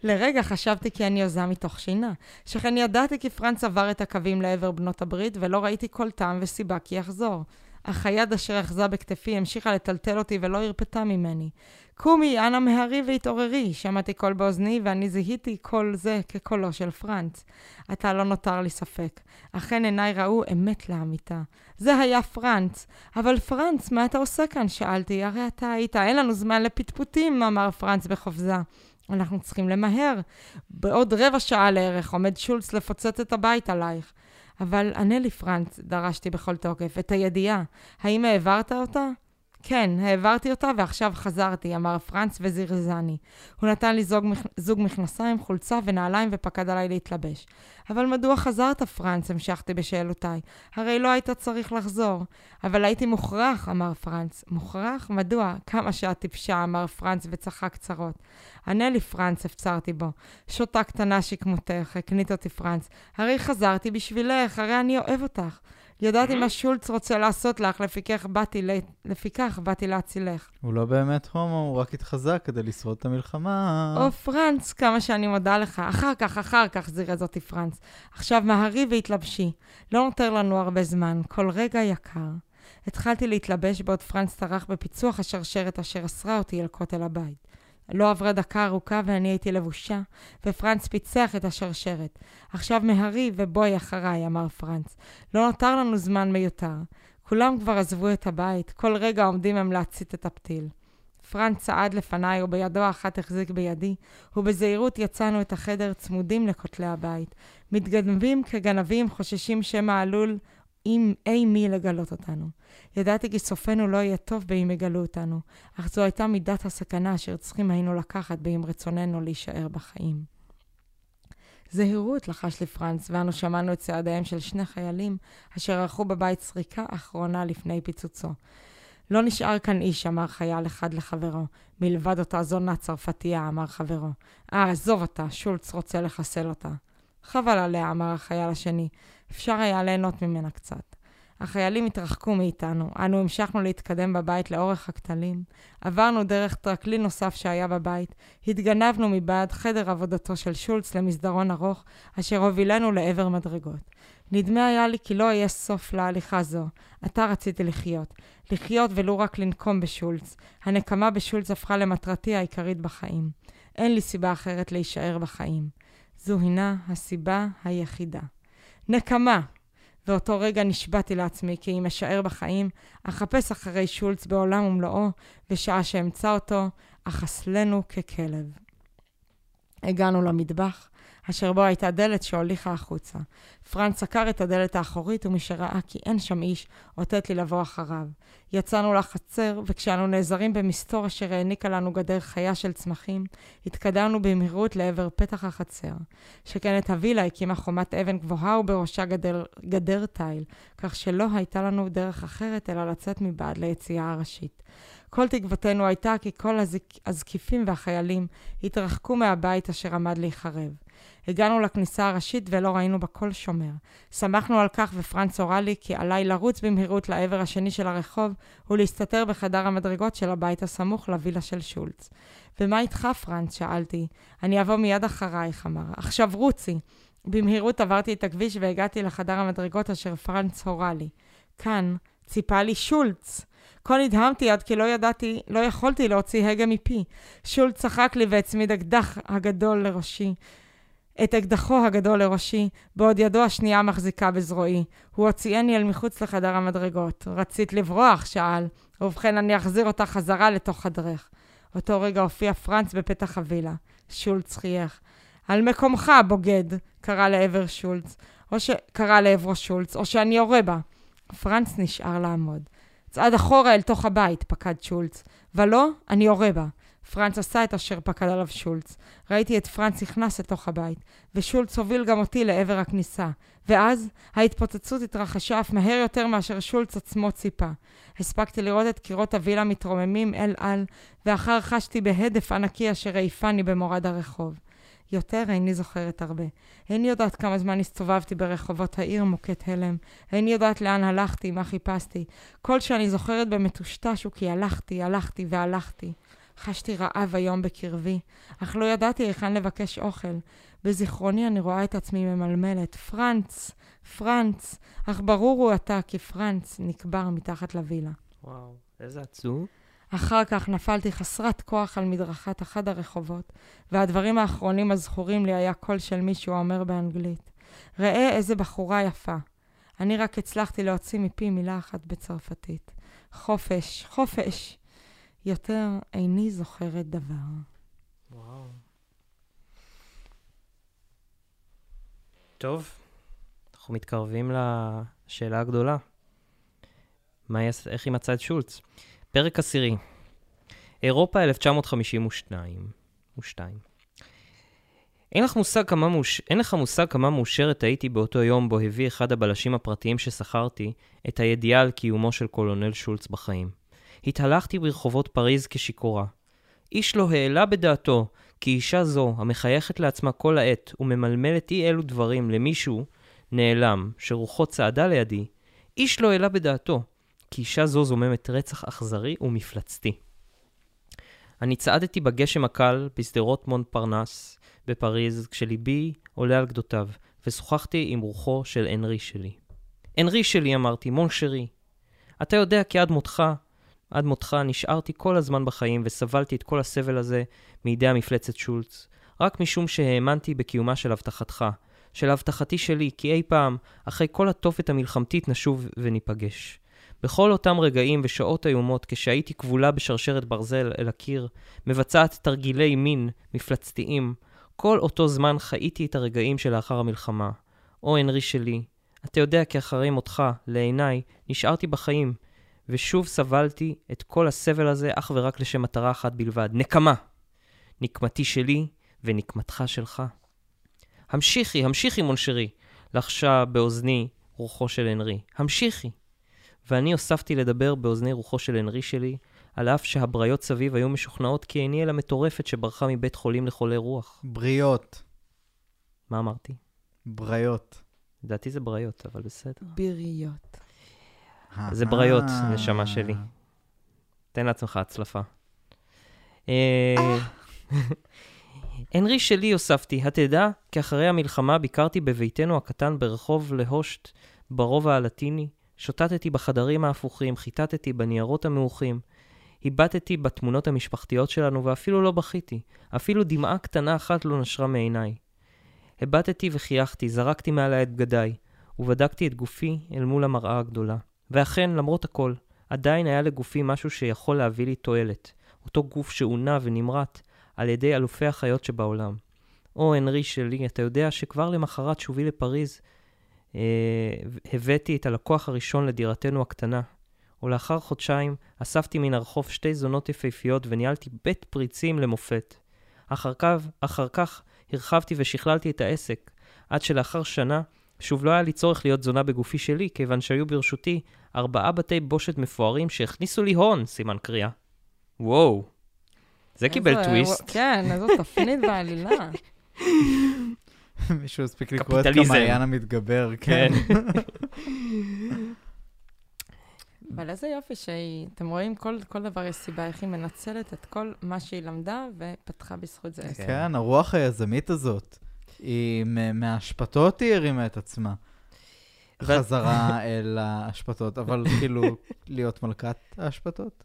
לרגע חשבתי כי אני יוזם מתוך שינה, שכן ידעתי כי פרנץ עבר את הקווים לעבר בנות הברית, ולא ראיתי כל טעם וסיבה כי יחזור. אך היד אשר אחזה בכתפי המשיכה לטלטל אותי ולא הרפתה ממני. קומי, אנא מהרי והתעוררי, שמעתי קול באוזני ואני זיהיתי כל זה כקולו של פרנץ. אתה לא נותר לי ספק, אכן עיניי ראו אמת לאמיתה. זה היה פרנץ, אבל פרנץ, מה אתה עושה כאן? שאלתי, הרי אתה היית, אין לנו זמן לפטפוטים, אמר פרנץ בחופזה. אנחנו צריכים למהר, בעוד רבע שעה לערך עומד שולץ לפוצץ את הבית עלייך. אבל ענה לי פרנץ, דרשתי בכל תוקף, את הידיעה. האם העברת אותה? כן, העברתי אותה ועכשיו חזרתי, אמר פרנץ וזירזני. הוא נתן לי זוג, זוג מכנסיים, חולצה ונעליים ופקד עליי להתלבש. אבל מדוע חזרת, פרנץ? המשכתי בשאלותיי. הרי לא היית צריך לחזור. אבל הייתי מוכרח, אמר פרנץ. מוכרח? מדוע? כמה שאת טיפשה, אמר פרנץ וצחק צרות. ענה לי פרנץ, הפצרתי בו. שוטה קטנה שכמותך, הקנית אותי פרנץ. הרי חזרתי בשבילך, הרי אני אוהב אותך. ידעתי מה שולץ רוצה לעשות לך, לפיכך באתי, לה... לפיכך באתי להצילך. הוא לא באמת הומו, הוא רק התחזק כדי לשרוד את המלחמה. או פרנץ, כמה שאני מודה לך. אחר כך, אחר כך, זירז אותי פרנץ. עכשיו מהרי והתלבשי. לא נותר לנו הרבה זמן, כל רגע יקר. התחלתי להתלבש בעוד פרנץ טרח בפיצוח השרשרת אשר אסרה אותי אל כותל הבית. לא עברה דקה ארוכה ואני הייתי לבושה, ופרנץ פיצח את השרשרת. עכשיו מהרי ובואי אחריי, אמר פרנץ. לא נותר לנו זמן מיותר. כולם כבר עזבו את הבית, כל רגע עומדים הם להצית את הפתיל. פרנץ צעד לפניי ובידו האחת החזיק בידי, ובזהירות יצאנו את החדר צמודים לכותלי הבית. מתגנבים כגנבים חוששים שמה עלול אם אי מי לגלות אותנו. ידעתי כי סופנו לא יהיה טוב באם יגלו אותנו, אך זו הייתה מידת הסכנה אשר צריכים היינו לקחת באם רצוננו להישאר בחיים. זהירות, לחש לפרנץ, ואנו שמענו את צעדיהם של שני חיילים אשר ערכו בבית סריקה אחרונה לפני פיצוצו. לא נשאר כאן איש, אמר חייל אחד לחברו. מלבד אותה זונה צרפתייה, אמר חברו. אה, עזוב אותה, שולץ רוצה לחסל אותה. חבל עליה, אמר החייל השני. אפשר היה ליהנות ממנה קצת. החיילים התרחקו מאיתנו, אנו המשכנו להתקדם בבית לאורך הקטלים, עברנו דרך טרקלין נוסף שהיה בבית, התגנבנו מבעד חדר עבודתו של שולץ למסדרון ארוך, אשר הובילנו לעבר מדרגות. נדמה היה לי כי לא יהיה סוף להליכה זו. אתה רציתי לחיות. לחיות ולא רק לנקום בשולץ. הנקמה בשולץ הפכה למטרתי העיקרית בחיים. אין לי סיבה אחרת להישאר בחיים. זו הינה הסיבה היחידה. נקמה! ואותו רגע נשבעתי לעצמי כי אם אשאר בחיים, אחפש אחרי שולץ בעולם ומלואו, בשעה שאמצא אותו, אחסלנו ככלב. הגענו למטבח, אשר בו הייתה דלת שהוליכה החוצה. פרנץ סקר את הדלת האחורית ומשראה כי אין שם איש, אותת לי לבוא אחריו. יצאנו לחצר, וכשאנו נעזרים במסתור אשר העניקה לנו גדר חיה של צמחים, התקדמנו במהירות לעבר פתח החצר. שכן את הווילה הקימה חומת אבן גבוהה ובראשה גדר, גדר טייל, כך שלא הייתה לנו דרך אחרת אלא לצאת מבעד ליציאה הראשית. כל תקוותנו הייתה כי כל הזקיפים והחיילים התרחקו מהבית אשר עמד להיחרב. הגענו לכניסה הראשית ולא ראינו בכל שומר. שמחנו על כך ופרנץ הורה לי כי עליי לרוץ במהירות לעבר השני של הרחוב ולהסתתר בחדר המדרגות של הבית הסמוך לווילה של שולץ. ומה איתך פרנץ? שאלתי. אני אבוא מיד אחרייך, אמר. עכשיו רוצי. במהירות עברתי את הכביש והגעתי לחדר המדרגות אשר פרנץ הורה לי. כאן ציפה לי שולץ. כה נדהמתי עד כי לא ידעתי, לא יכולתי להוציא הגה מפי. שולץ צחק לי והצמיד אקדח הגדול לראשי. את אקדחו הגדול לראשי, בעוד ידו השנייה מחזיקה בזרועי. הוא הוציאני אל מחוץ לחדר המדרגות. רצית לברוח, שאל. ובכן, אני אחזיר אותה חזרה לתוך חדרך. אותו רגע הופיע פרנץ בפתח הווילה. שולץ חייך. על מקומך, בוגד, קרא לעבר שולץ, או ש... קרא לעברו שולץ, או שאני יורה בה. פרנץ נשאר לעמוד. צעד אחורה אל תוך הבית, פקד שולץ. ולא, אני יורה בה. פרנץ עשה את אשר פקד עליו שולץ. ראיתי את פרנץ נכנס לתוך הבית, ושולץ הוביל גם אותי לעבר הכניסה. ואז ההתפוצצות התרחשה אף מהר יותר מאשר שולץ עצמו ציפה. הספקתי לראות את קירות הווילה מתרוממים אל על, ואחר חשתי בהדף ענקי אשר העיפני במורד הרחוב. יותר איני זוכרת הרבה. איני יודעת כמה זמן הסתובבתי ברחובות העיר מוקט הלם. איני יודעת לאן הלכתי, מה חיפשתי. כל שאני זוכרת במטושטש הוא כי הלכתי, הלכתי והלכתי. חשתי רעב היום בקרבי, אך לא ידעתי היכן לבקש אוכל. בזיכרוני אני רואה את עצמי ממלמלת. פרנץ, פרנץ, אך ברור הוא אתה כי פרנץ נקבר מתחת לווילה. וואו, איזה עצוב. אחר כך נפלתי חסרת כוח על מדרכת אחד הרחובות, והדברים האחרונים הזכורים לי היה קול של מישהו אומר באנגלית. ראה איזה בחורה יפה. אני רק הצלחתי להוציא מפי מילה אחת בצרפתית. חופש, חופש. יותר איני זוכרת דבר. וואו. טוב, אנחנו מתקרבים לשאלה הגדולה. מה, איך היא מצאה את שולץ? פרק עשירי. אירופה אלף תשע מאות חמישים ושתיים. ושתיים. אין לך מושג כמה מאוש... אין לך מושג כמה מאושרת הייתי באותו יום בו הביא אחד הבלשים הפרטיים ששכרתי את הידיעה על קיומו של קולונל שולץ בחיים. התהלכתי ברחובות פריז כשיקורה. איש לא העלה בדעתו כי אישה זו, המחייכת לעצמה כל העת וממלמלת אי אלו דברים למישהו נעלם שרוחו צעדה לידי, איש לא העלה בדעתו כי אישה זו זוממת רצח אכזרי ומפלצתי. אני צעדתי בגשם הקל בשדרות מון פרנס בפריז כשליבי עולה על גדותיו, ושוחחתי עם רוחו של אנרי שלי. אנרי שלי, אמרתי, מון שרי, אתה יודע כי עד מותך, עד מותך נשארתי כל הזמן בחיים וסבלתי את כל הסבל הזה מידי המפלצת שולץ, רק משום שהאמנתי בקיומה של הבטחתך, של הבטחתי שלי, כי אי פעם, אחרי כל התופת המלחמתית נשוב וניפגש. בכל אותם רגעים ושעות איומות כשהייתי כבולה בשרשרת ברזל אל הקיר, מבצעת תרגילי מין מפלצתיים, כל אותו זמן חייתי את הרגעים שלאחר המלחמה. או אנרי שלי, אתה יודע כי אחרי מותך, לעיניי, נשארתי בחיים, ושוב סבלתי את כל הסבל הזה אך ורק לשם מטרה אחת בלבד, נקמה. נקמתי שלי ונקמתך שלך. המשיכי, המשיכי מונשרי, לחשה באוזני רוחו של אנרי. המשיכי. ואני הוספתי לדבר באוזני רוחו של אנרי שלי, על אף שהבריות סביב היו משוכנעות כי איני אלא מטורפת שברחה מבית חולים לחולי רוח. בריות. מה אמרתי? בריות. לדעתי זה בריות, אבל בסדר. בריות. זה בריות, נשמה שלי. תן לעצמך הצלפה. אנרי שלי, הוספתי, התדע, כי אחרי המלחמה ביקרתי בביתנו הקטן ברחוב להושט ברובע הלטיני, שוטטתי בחדרים ההפוכים, חיטטתי בניירות המאוחים, היבטתי בתמונות המשפחתיות שלנו ואפילו לא בכיתי, אפילו דמעה קטנה אחת לא נשרה מעיניי. הבטתי וחייכתי, זרקתי מעלי את בגדיי, ובדקתי את גופי אל מול המראה הגדולה. ואכן, למרות הכל, עדיין היה לגופי משהו שיכול להביא לי תועלת, אותו גוף שעונה ונמרט על ידי אלופי החיות שבעולם. או, אנרי שלי, אתה יודע שכבר למחרת שובי לפריז, הבאתי את הלקוח הראשון לדירתנו הקטנה, ולאחר חודשיים אספתי מן הרחוב שתי זונות יפהפיות וניהלתי בית פריצים למופת. אחר כך, אחר כך הרחבתי ושכללתי את העסק, עד שלאחר שנה שוב לא היה לי צורך להיות זונה בגופי שלי, כיוון שהיו ברשותי ארבעה בתי בושת מפוארים שהכניסו לי הון, סימן קריאה. וואו, זה קיבל טוויסט. כן, איזו תפנית בעלילה. מישהו הספיק לקרוא את כמעיין המתגבר, כן. אבל איזה יופי שאתם רואים, כל דבר יש סיבה, איך היא מנצלת את כל מה שהיא למדה ופתחה בזכות זה. כן, הרוח היזמית הזאת, היא מהשפטות היא הרימה את עצמה. חזרה אל ההשפטות, אבל כאילו להיות מלכת ההשפטות.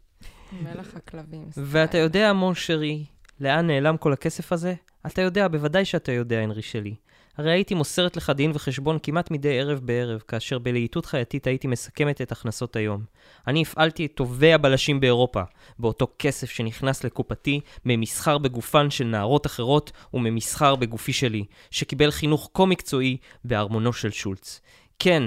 מלך הכלבים. ואתה יודע, מון שרי, לאן נעלם כל הכסף הזה? אתה יודע, בוודאי שאתה יודע, אנרי שלי. הרי הייתי מוסרת לך דין וחשבון כמעט מדי ערב בערב, כאשר בלהיטות חייתית הייתי מסכמת את הכנסות היום. אני הפעלתי את טובי הבלשים באירופה, באותו כסף שנכנס לקופתי, ממסחר בגופן של נערות אחרות וממסחר בגופי שלי, שקיבל חינוך כה מקצועי בארמונו של שולץ. כן,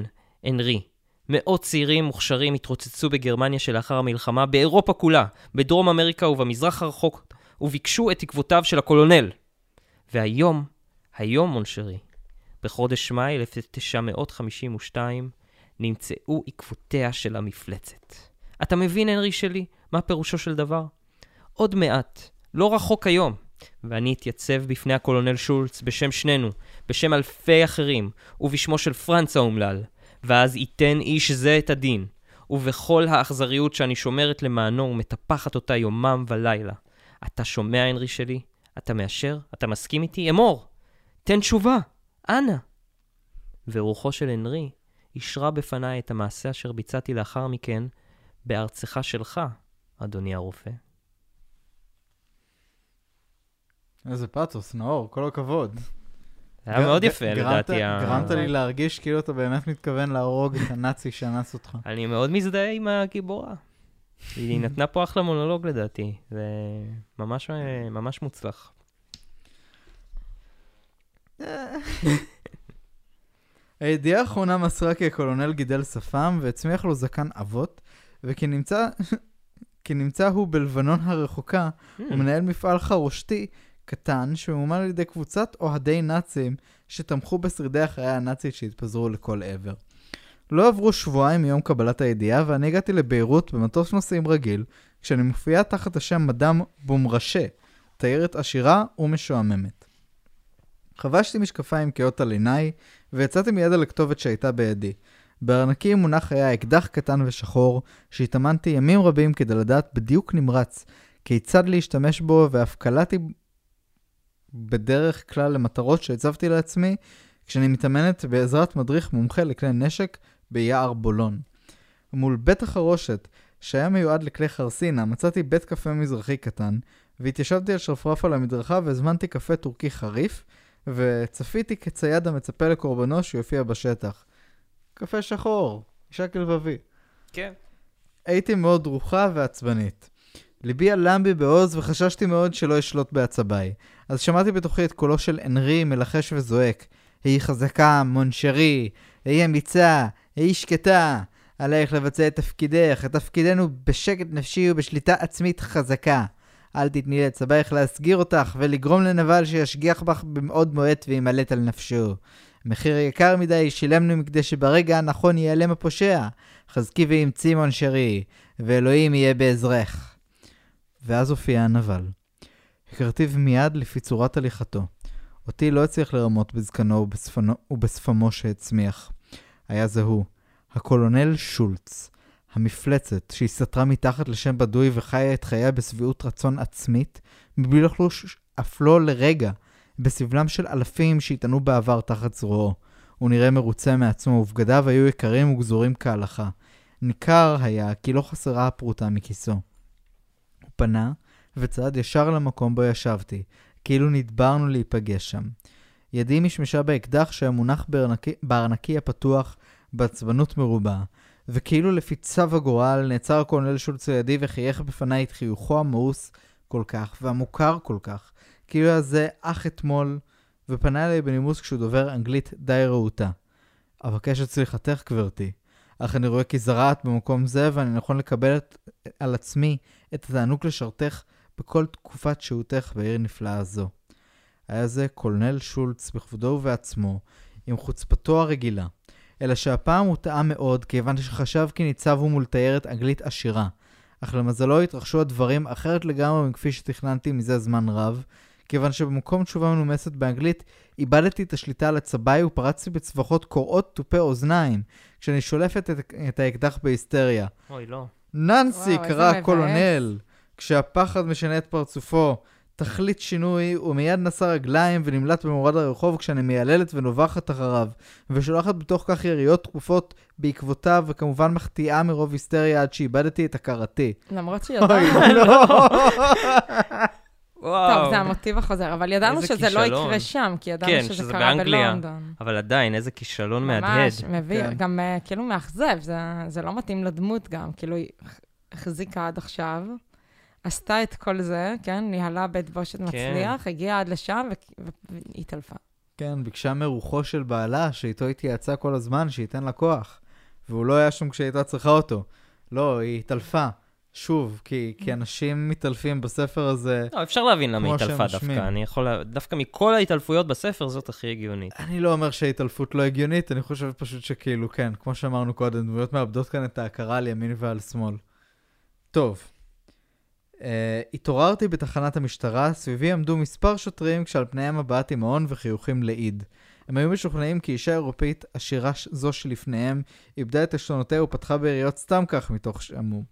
אנרי. מאות צעירים מוכשרים התרוצצו בגרמניה שלאחר המלחמה, באירופה כולה, בדרום אמריקה ובמזרח הרחוק, וביקשו את תקוותיו של הקולונל. והיום, היום מונשרי, בחודש מאי אלף תשע מאות חמישים ושתיים, נמצאו עקבותיה של המפלצת. אתה מבין, אנרי שלי, מה פירושו של דבר? עוד מעט, לא רחוק היום, ואני אתייצב בפני הקולונל שולץ בשם שנינו, בשם אלפי אחרים, ובשמו של פרנץ האומלל, ואז ייתן איש זה את הדין, ובכל האכזריות שאני שומרת למענו ומטפחת אותה יומם ולילה. אתה שומע, אנרי שלי? אתה מאשר? אתה מסכים איתי? אמור! תן תשובה! אנא! ורוחו של אנרי ישרה בפניי את המעשה אשר ביצעתי לאחר מכן בארצך שלך, אדוני הרופא. איזה פאטוס, נאור, כל הכבוד. היה מאוד יפה, לדעתי. גרמת לי להרגיש כאילו אתה באמת מתכוון להרוג את הנאצי שאנס אותך. אני מאוד מזדהה עם הגיבורה. היא נתנה פה אחלה מונולוג, לדעתי. זה ממש מוצלח. הידיעה האחרונה מסרה כי הקולונל גידל שפם והצמיח לו זקן אבות, וכי נמצא... כי נמצא הוא בלבנון הרחוקה, הוא מנהל מפעל חרושתי קטן שמומן על ידי קבוצת אוהדי נאצים שתמכו בשרידי החיה הנאצית שהתפזרו לכל עבר. לא עברו שבועיים מיום קבלת הידיעה ואני הגעתי לביירות במטוס נוסעים רגיל, כשאני מופיעה תחת השם מדאם בומרשה, תיירת עשירה ומשועממת. חבשתי משקפיים כאות על עיניי ויצאתי מיד על הכתובת שהייתה בידי. בארנקי מונח היה אקדח קטן ושחור שהתאמנתי ימים רבים כדי לדעת בדיוק נמרץ כיצד להשתמש בו, ואף קלעתי בדרך כלל למטרות שהצבתי לעצמי כשאני מתאמנת בעזרת מדריך מומחה לכלי נשק ביער בולון. מול בית החרושת שהיה מיועד לכלי חרסינה מצאתי בית קפה מזרחי קטן והתיישבתי על שרפרף על המדרכה והזמנתי קפה טורקי חריף וצפיתי כצייד המצפה לקורבנו שיופיע בשטח. קפה שחור, אישה כלבבי. כן. הייתי מאוד דרוכה ועצבנית. ליבי עלם בי בעוז וחששתי מאוד שלא אשלוט בעצביי. אז שמעתי בתוכי את קולו של אנרי מלחש וזועק. היא חזקה, מונשרי, היא אמיצה, היא שקטה. עלייך לבצע את תפקידך, את תפקידנו בשקט נפשי ובשליטה עצמית חזקה. אל תתני לעצבייך להסגיר אותך ולגרום לנבל שישגיח בך במאוד מועט וימלט על נפשו. מחיר יקר מדי שילמנו מכדי שברגע הנכון ייעלם הפושע. חזקי ואימצי מונשרי, ואלוהים יהיה בעזרך. ואז הופיע הנבל. הכרתיו מיד לפי צורת הליכתו. אותי לא הצליח לרמות בזקנו ובשפמו שהצמיח. היה זה הוא, הקולונל שולץ, המפלצת שהיא סתרה מתחת לשם בדוי וחיה את חייה בסביעות רצון עצמית, מבלי לחלוש אף לא לרגע, בסבלם של אלפים שהתענו בעבר תחת זרועו. הוא נראה מרוצה מעצמו ובגדיו היו יקרים וגזורים כהלכה. ניכר היה כי לא חסרה הפרוטה מכיסו. הוא פנה וצעד ישר למקום בו ישבתי, כאילו נדברנו להיפגש שם. ידי משמשה באקדח שהיה מונח בארנקי, בארנקי הפתוח בעצבנות מרובה, וכאילו לפי צו הגורל נעצר קולונל שולץ לידי וחייך בפני את חיוכו המאוס כל כך והמוכר כל כך, כאילו היה זה אך אתמול, ופנה אליי בנימוס כשהוא דובר אנגלית די רעותה. אבקש את סליחתך, גברתי, אך אני רואה כי זרעת במקום זה, ואני נכון לקבל את, על עצמי את התענוג לשרתך בכל תקופת שהותך בעיר נפלאה זו. היה זה קולונל שולץ בכבודו ובעצמו, עם חוצפתו הרגילה. אלא שהפעם הוא טעה מאוד, כיוון שחשב כי ניצב הוא מול תיירת אנגלית עשירה. אך למזלו התרחשו הדברים אחרת לגמרי מכפי שתכננתי מזה זמן רב, כיוון שבמקום תשובה מנומסת באנגלית, איבדתי את השליטה על הצבאי ופרצתי בצווחות קוראות טופי אוזניים, כשאני שולפת את, את האקדח בהיסטריה. אוי, לא. ננסי קרא קולונל, כשהפחד משנה את פרצופו, תכלית שינוי, הוא מיד נסע רגליים ונמלט במורד הרחוב כשאני מייללת ונובחת אחריו, ושולחת בתוך כך יריות תקופות בעקבותיו, וכמובן מחטיאה מרוב היסטריה עד שאיבדתי את הכרתי. למרות שידענו. לא. טוב, זה המוטיב החוזר, אבל ידענו שזה לא יקרה שם, כי ידענו שזה קרה בלונדון. אבל עדיין, איזה כישלון מהדהד. ממש, מביא, גם כאילו מאכזב, זה לא מתאים לדמות גם, כאילו היא החזיקה עד עכשיו. עשתה את כל זה, כן? ניהלה בית בושת מצליח, הגיעה עד לשם והתעלפה. כן, ביקשה מרוחו של בעלה, שאיתו התייעצה כל הזמן, שייתן לה כוח. והוא לא היה שם כשהייתה צריכה אותו. לא, היא התעלפה. שוב, כי, כי אנשים מתעלפים בספר הזה... לא, אפשר להבין למה התעלפה דווקא. אני יכול לה... דווקא מכל ההתעלפויות בספר, זאת הכי הגיונית. אני לא אומר שההתעלפות לא הגיונית, אני חושב פשוט שכאילו, כן, כמו שאמרנו קודם, דמויות מאבדות כאן את ההכרה לימין ועל שמאל. טוב. Uh, התעוררתי בתחנת המשטרה, סביבי עמדו מספר שוטרים כשעל פניהם הבעת אימהון וחיוכים לעיד. הם היו משוכנעים כי אישה אירופאית עשירה זו שלפניהם איבדה את עשתונותיה ופתחה בעיריות סתם כך מתוך שעמום.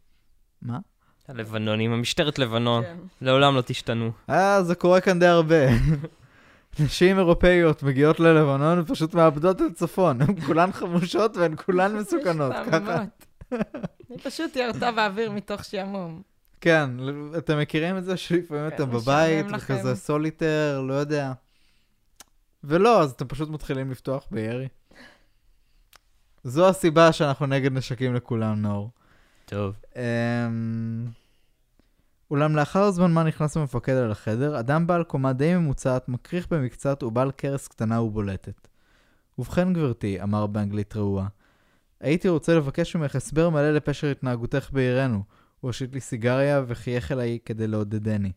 מה? הלבנונים, המשטרת לבנון, לעולם לא תשתנו. אה, זה קורה כאן די הרבה. נשים אירופאיות מגיעות ללבנון ופשוט מאבדות את צפון. הן כולן חמושות והן כולן מסוכנות. היא פשוט ירתה באוויר מתוך שעמום. כן, אתם מכירים את זה שלפעמים אתם בבית, וכזה סוליטר, לא יודע. ולא, אז אתם פשוט מתחילים לפתוח בירי. זו הסיבה שאנחנו נגד נשקים לכולם, נאור. טוב. אולם לאחר זמן מה נכנס המפקד על החדר, אדם בעל קומה די ממוצעת, מקריך במקצת ובעל קרס קטנה ובולטת. ובכן גברתי, אמר באנגלית רעועה, הייתי רוצה לבקש ממך הסבר מלא לפשר התנהגותך בעירנו. הוא הושיט לי סיגריה וחייך אליי כדי לעודדני.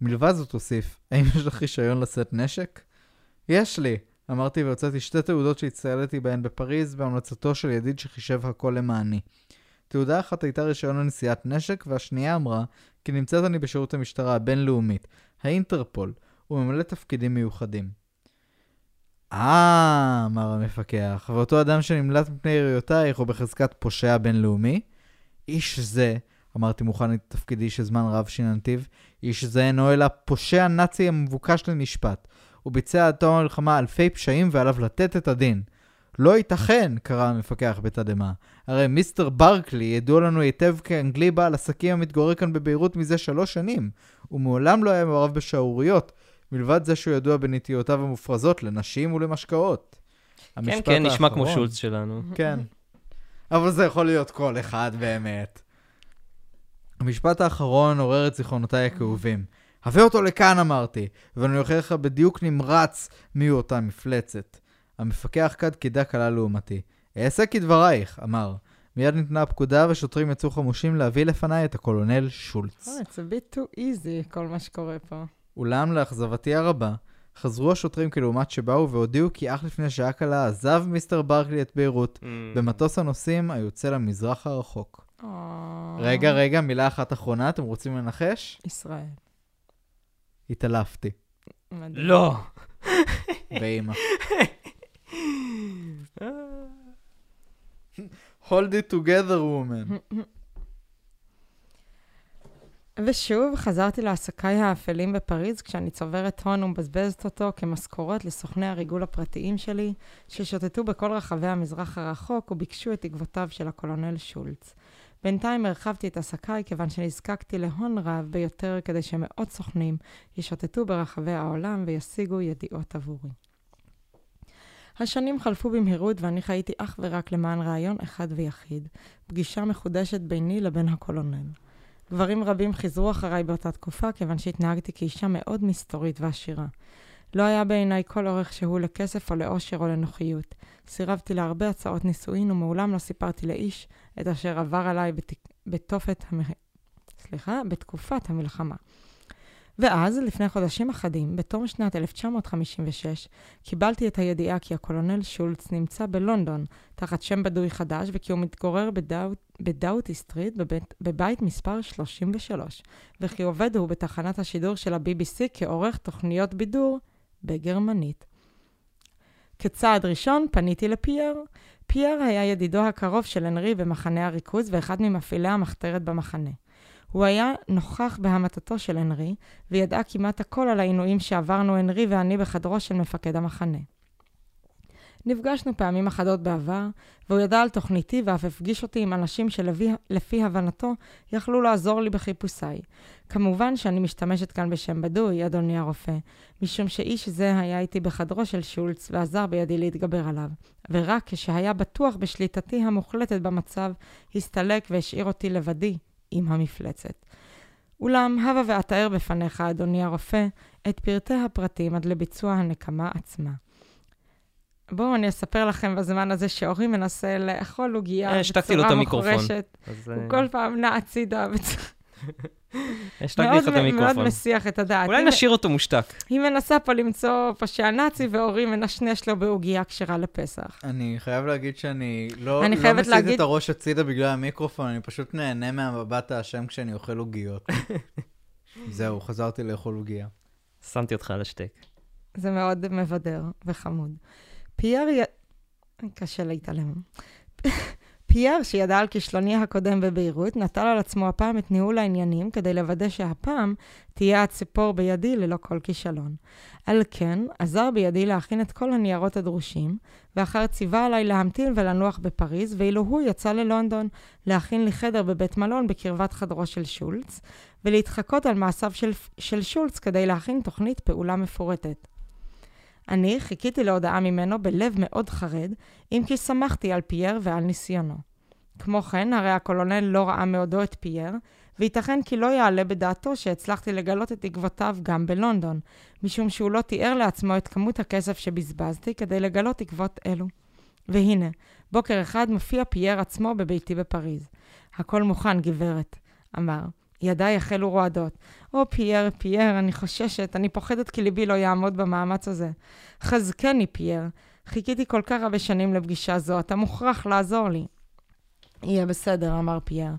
מלבד זאת הוסיף, האם יש לך רישיון לשאת נשק? יש לי, אמרתי והוצאתי שתי תעודות שהצטיידתי בהן בפריז בהמלצתו של ידיד שחישב הכל למעני. תעודה אחת הייתה רישיון לנשיאת נשק, והשנייה אמרה כי נמצאת אני בשירות המשטרה הבינלאומית, האינטרפול, וממלא תפקידים מיוחדים. אה, אמר המפקח, ואותו אדם שנמלט מפני יריותייך הוא בחזקת פושע בינלאומי? איש זה, אמרתי מוכן את תפקידי שזמן רב שיננתיו, איש זה אינו אלא פושע נאצי המבוקש למשפט. הוא ביצע עד תום המלחמה אלפי פשעים ועליו לתת את הדין. לא ייתכן, קרא המפקח בתדהמה. הרי מיסטר ברקלי ידוע לנו היטב כאנגלי בעל עסקים המתגורר כאן בביירות מזה שלוש שנים. הוא מעולם לא היה מעורב בשעוריות, מלבד זה שהוא ידוע בנטיותיו המופרזות לנשים ולמשקאות. כן, כן, נשמע כמו שולץ שלנו. כן. אבל זה יכול להיות כל אחד באמת. המשפט האחרון עורר את זיכרונותיי הכאובים. הבא אותו לכאן, אמרתי, ואני הוכיח בדיוק נמרץ מיהו אותה מפלצת. המפקח קד קידה קלה לעומתי. אעשה כדברייך, אמר. מיד ניתנה הפקודה ושוטרים יצאו חמושים להביא לפניי את הקולונל שולץ. Oh, it's a bit too easy, כל מה שקורה פה. אולם לאכזבתי הרבה, חזרו השוטרים כלעומת שבאו והודיעו כי אך לפני שעה קלה עזב מיסטר ברקלי את ביירות, mm. במטוס הנוסעים היוצא למזרח הרחוק. Oh. רגע, רגע, מילה אחת אחרונה, אתם רוצים לנחש? ישראל. התעלפתי. לא. באמא. Hold it together, woman. ושוב, חזרתי לעסקיי האפלים בפריז, כשאני צוברת הון ומבזבזת אותו כמשכורות לסוכני הריגול הפרטיים שלי, ששוטטו בכל רחבי המזרח הרחוק וביקשו את עקבותיו של הקולונל שולץ. בינתיים הרחבתי את עסקיי, כיוון שנזקקתי להון רב ביותר כדי שמאות סוכנים ישוטטו ברחבי העולם וישיגו ידיעות עבורי. השנים חלפו במהירות ואני חייתי אך ורק למען רעיון אחד ויחיד, פגישה מחודשת ביני לבין הקולונל. גברים רבים חיזרו אחריי באותה תקופה, כיוון שהתנהגתי כאישה מאוד מסתורית ועשירה. לא היה בעיניי כל אורך שהוא לכסף או לאושר או לנוחיות. סירבתי להרבה הצעות נישואין ומעולם לא סיפרתי לאיש את אשר עבר עליי בת... בתופת המ... סליחה, בתקופת המלחמה. ואז, לפני חודשים אחדים, בתום שנת אלף תשע מאות חמישים ושש, קיבלתי את הידיעה כי הקולונל שולץ נמצא בלונדון, תחת שם בדוי חדש, וכי הוא מתגורר בדאוט, בדאוטי סטריט, בבית, בבית מספר שלושים ושלוש, וכי עובד הוא בתחנת השידור של ה-בי בי סי כעורך תוכניות בידור בגרמנית. כצעד ראשון פניתי לפייר. פייר היה ידידו הקרוב של הנרי במחנה הריכוז ואחד ממפעילי המחתרת במחנה. הוא היה נוכח בהמתתו של הנרי, וידעה כמעט הכל על העינויים שעברנו הנרי ואני בחדרו של מפקד המחנה. נפגשנו פעמים אחדות בעבר, והוא ידע על תוכניתי ואף הפגיש אותי עם אנשים שלפי הבנתו יכלו לעזור לי בחיפושיי. כמובן שאני משתמשת כאן בשם בדוי, אדוני הרופא, משום שאיש זה היה איתי בחדרו של שולץ ועזר בידי להתגבר עליו, ורק כשהיה בטוח בשליטתי המוחלטת במצב, הסתלק והשאיר אותי לבדי. עם המפלצת. אולם, הווה ואתאר בפניך, אדוני הרופא, את פרטי הפרטים עד לביצוע הנקמה עצמה. בואו אני אספר לכם בזמן הזה שאורי מנסה לאכול עוגיה בצורה מחורשת. הוא כל פעם נע הצידה. יש להגליך את המיקרופון. מאוד מסיח את הדעת. אולי נשאיר אותו מושתק. היא מנסה פה למצוא פושע נאצי, והורי מנשנש לו בעוגיה כשרה לפסח. אני חייב להגיד שאני לא מסיט את הראש הצידה בגלל המיקרופון, אני פשוט נהנה מהמבט האשם כשאני אוכל עוגיות. זהו, חזרתי לאכול עוגיה. שמתי אותך על השטק. זה מאוד מבדר וחמוד. פייר... קשה להתעלם. פייר, שידע על כישלוני הקודם בביירות, נטל על עצמו הפעם את ניהול העניינים כדי לוודא שהפעם תהיה הציפור בידי ללא כל כישלון. על כן, עזר בידי להכין את כל הניירות הדרושים, ואחר ציווה עליי להמתין ולנוח בפריז, ואילו הוא יצא ללונדון להכין לי חדר בבית מלון בקרבת חדרו של שולץ, ולהתחקות על מעשיו של, של שולץ כדי להכין תוכנית פעולה מפורטת. אני חיכיתי להודעה ממנו בלב מאוד חרד, אם כי שמחתי על פייר ועל ניסיונו. כמו כן, הרי הקולונל לא ראה מעודו את פייר, וייתכן כי לא יעלה בדעתו שהצלחתי לגלות את עקבותיו גם בלונדון, משום שהוא לא תיאר לעצמו את כמות הכסף שבזבזתי כדי לגלות עקבות אלו. והנה, בוקר אחד מופיע פייר עצמו בביתי בפריז. הכל מוכן, גברת, אמר. ידיי החלו רועדות. או פייר, פייר, אני חוששת, אני פוחדת כי ליבי לא יעמוד במאמץ הזה. חזקני, פייר. חיכיתי כל כך הרבה שנים לפגישה זו, אתה מוכרח לעזור לי. יהיה בסדר, אמר פייר.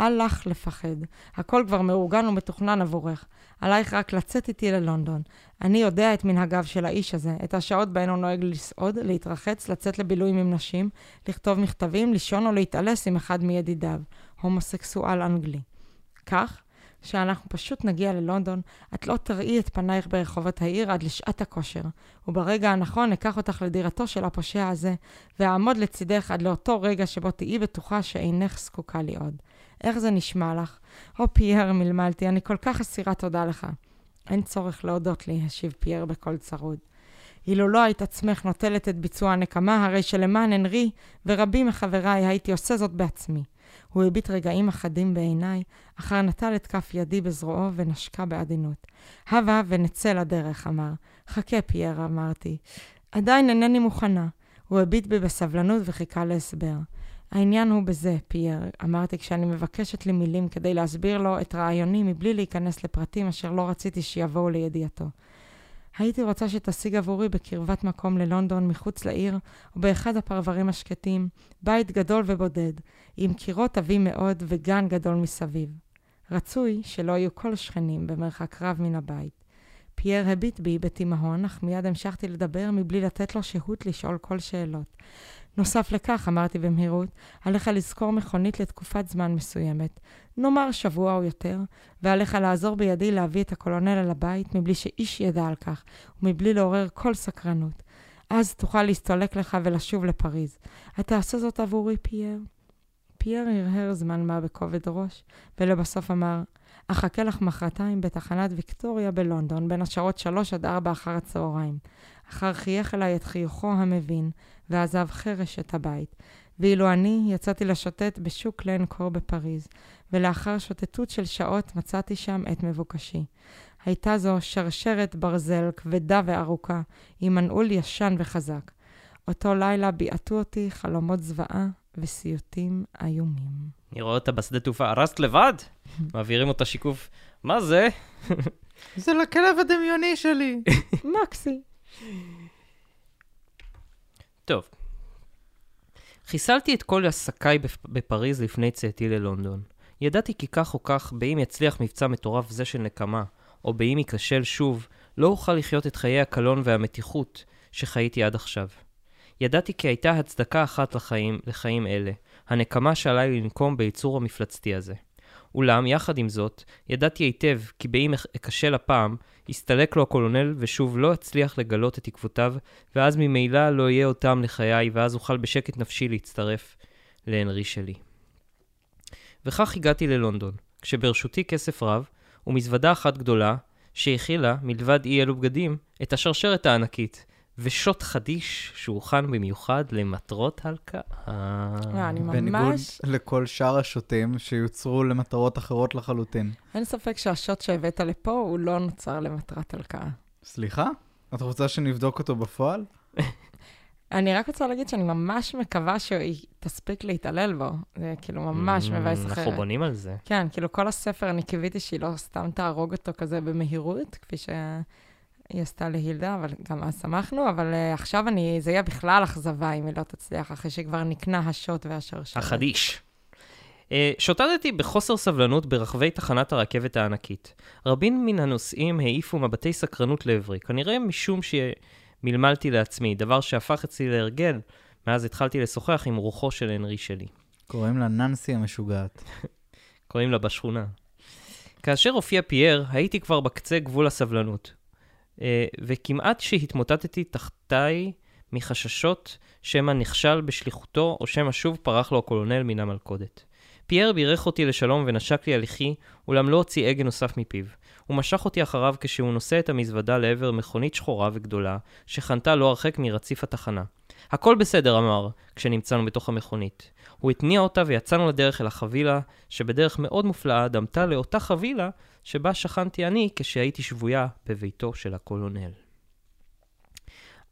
אל לך לפחד. הכל כבר מאורגן ומתוכנן עבורך. עלייך רק לצאת איתי ללונדון. אני יודע את מנהגיו של האיש הזה, את השעות בהן הוא נוהג לסעוד, להתרחץ, לצאת לבילויים עם נשים, לכתוב מכתבים, לישון או להתעלס עם אחד מידידיו, הומוסקסואל אנגלי. כך שאנחנו פשוט נגיע ללונדון, את לא תראי את פנייך ברחובות העיר עד לשעת הכושר, וברגע הנכון ניקח אותך לדירתו של הפושע הזה, והעמוד לצידך עד לאותו רגע שבו תהיי בטוחה שאינך זקוקה לי עוד. איך זה נשמע לך? או פייר, מלמלתי, אני כל כך אסירה תודה לך. אין צורך להודות לי, השיב פייר בקול צרוד. אילו לא היית עצמך נוטלת את ביצוע הנקמה, הרי שלמען הנרי ורבים מחבריי הייתי עושה זאת בעצמי. הוא הביט רגעים אחדים בעיניי, אחר נטל את כף ידי בזרועו ונשקה בעדינות. הווה ונצא לדרך, אמר. חכה, פייר, אמרתי. עדיין אינני מוכנה. הוא הביט בי בסבלנות וחיכה להסבר. העניין הוא בזה, פייר, אמרתי כשאני מבקשת לי מילים כדי להסביר לו את רעיוני מבלי להיכנס לפרטים אשר לא רציתי שיבואו לידיעתו. הייתי רוצה שתשיג עבורי בקרבת מקום ללונדון מחוץ לעיר, ובאחד הפרברים השקטים, בית גדול ובודד, עם קירות עבים מאוד וגן גדול מסביב. רצוי שלא היו כל שכנים במרחק רב מן הבית. פייר הביט בי בתימהון, אך מיד המשכתי לדבר מבלי לתת לו שהות לשאול כל שאלות. נוסף לכך, אמרתי במהירות, עליך לזכור מכונית לתקופת זמן מסוימת, נאמר שבוע או יותר, ועליך לעזור בידי להביא את הקולונל על הבית מבלי שאיש ידע על כך, ומבלי לעורר כל סקרנות. אז תוכל להסתולק לך ולשוב לפריז. אתה עושה זאת עבורי, פייר? פייר הרהר זמן מה בכובד ראש, ולבסוף אמר, אחכה לך מחרתיים בתחנת ויקטוריה בלונדון, בין השעות שלוש עד ארבע אחר הצהריים. אחר חייך אליי את חיוכו המבין, ועזב חרש את הבית. ואילו אני יצאתי לשוטט בשוק לנקור בפריז, ולאחר שוטטות של שעות מצאתי שם את מבוקשי. הייתה זו שרשרת ברזל כבדה וארוכה, עם מנעול ישן וחזק. אותו לילה ביעטו אותי חלומות זוועה וסיוטים איומים. אני רואה אותה בשדה תעופה, הרסת לבד? מעבירים אותה שיקוף, מה זה? זה לכלב הדמיוני שלי. מקסי. טוב. חיסלתי את כל עסקיי בפריז לפני צאתי ללונדון. ידעתי כי כך או כך, באם יצליח מבצע מטורף זה של נקמה, או באם ייכשל שוב, לא אוכל לחיות את חיי הקלון והמתיחות שחייתי עד עכשיו. ידעתי כי הייתה הצדקה אחת לחיים, לחיים אלה, הנקמה שעליי לנקום בייצור המפלצתי הזה. אולם, יחד עם זאת, ידעתי היטב כי באם אכשל הפעם, יסתלק לו הקולונל ושוב לא אצליח לגלות את עקבותיו, ואז ממילא לא יהיה אותם לחיי, ואז אוכל בשקט נפשי להצטרף להנרי שלי. וכך הגעתי ללונדון, כשברשותי כסף רב ומזוודה אחת גדולה שהכילה, מלבד אי אלו בגדים, את השרשרת הענקית, ושוט חדיש שהוכן במיוחד למטרות הלקאה. בניגוד לכל שאר השוטים שיוצרו למטרות אחרות לחלוטין. אין ספק שהשוט שהבאת לפה הוא לא נוצר למטרת הלקאה. סליחה? את רוצה שנבדוק אותו בפועל? אני רק רוצה להגיד שאני ממש מקווה שהיא תספיק להתעלל בו. זה כאילו ממש מבייס אחרת. אנחנו בונים על זה. כן, כאילו כל הספר אני קיוויתי שהיא לא סתם תהרוג אותו כזה במהירות, כפי שהיא עשתה להילדה, אבל גם אז שמחנו, אבל עכשיו אני, זה יהיה בכלל אכזבה אם היא לא תצליח, אחרי שכבר נקנה השוט והשרשרת. החדיש. שוטטתי בחוסר סבלנות ברחבי תחנת הרכבת הענקית. רבים מן הנוסעים העיפו מבטי סקרנות לעברי. כנראה משום ש... מלמלתי לעצמי, דבר שהפך אצלי להרגל, מאז התחלתי לשוחח עם רוחו של הנרי שלי. קוראים לה ננסי המשוגעת. קוראים לה בשכונה. כאשר הופיע פייר, הייתי כבר בקצה גבול הסבלנות, וכמעט שהתמוטטתי תחתיי מחששות שמא נכשל בשליחותו, או שמא שוב פרח לו הקולונל מן המלכודת. פייר בירך אותי לשלום ונשק לי הליכי, אולם לא הוציא הגה נוסף מפיו. הוא משך אותי אחריו כשהוא נושא את המזוודה לעבר מכונית שחורה וגדולה, שחנתה לא הרחק מרציף התחנה. הכל בסדר, אמר, כשנמצאנו בתוך המכונית. הוא התניע אותה ויצאנו לדרך אל החבילה, שבדרך מאוד מופלאה דמתה לאותה חבילה שבה שכנתי אני כשהייתי שבויה בביתו של הקולונל.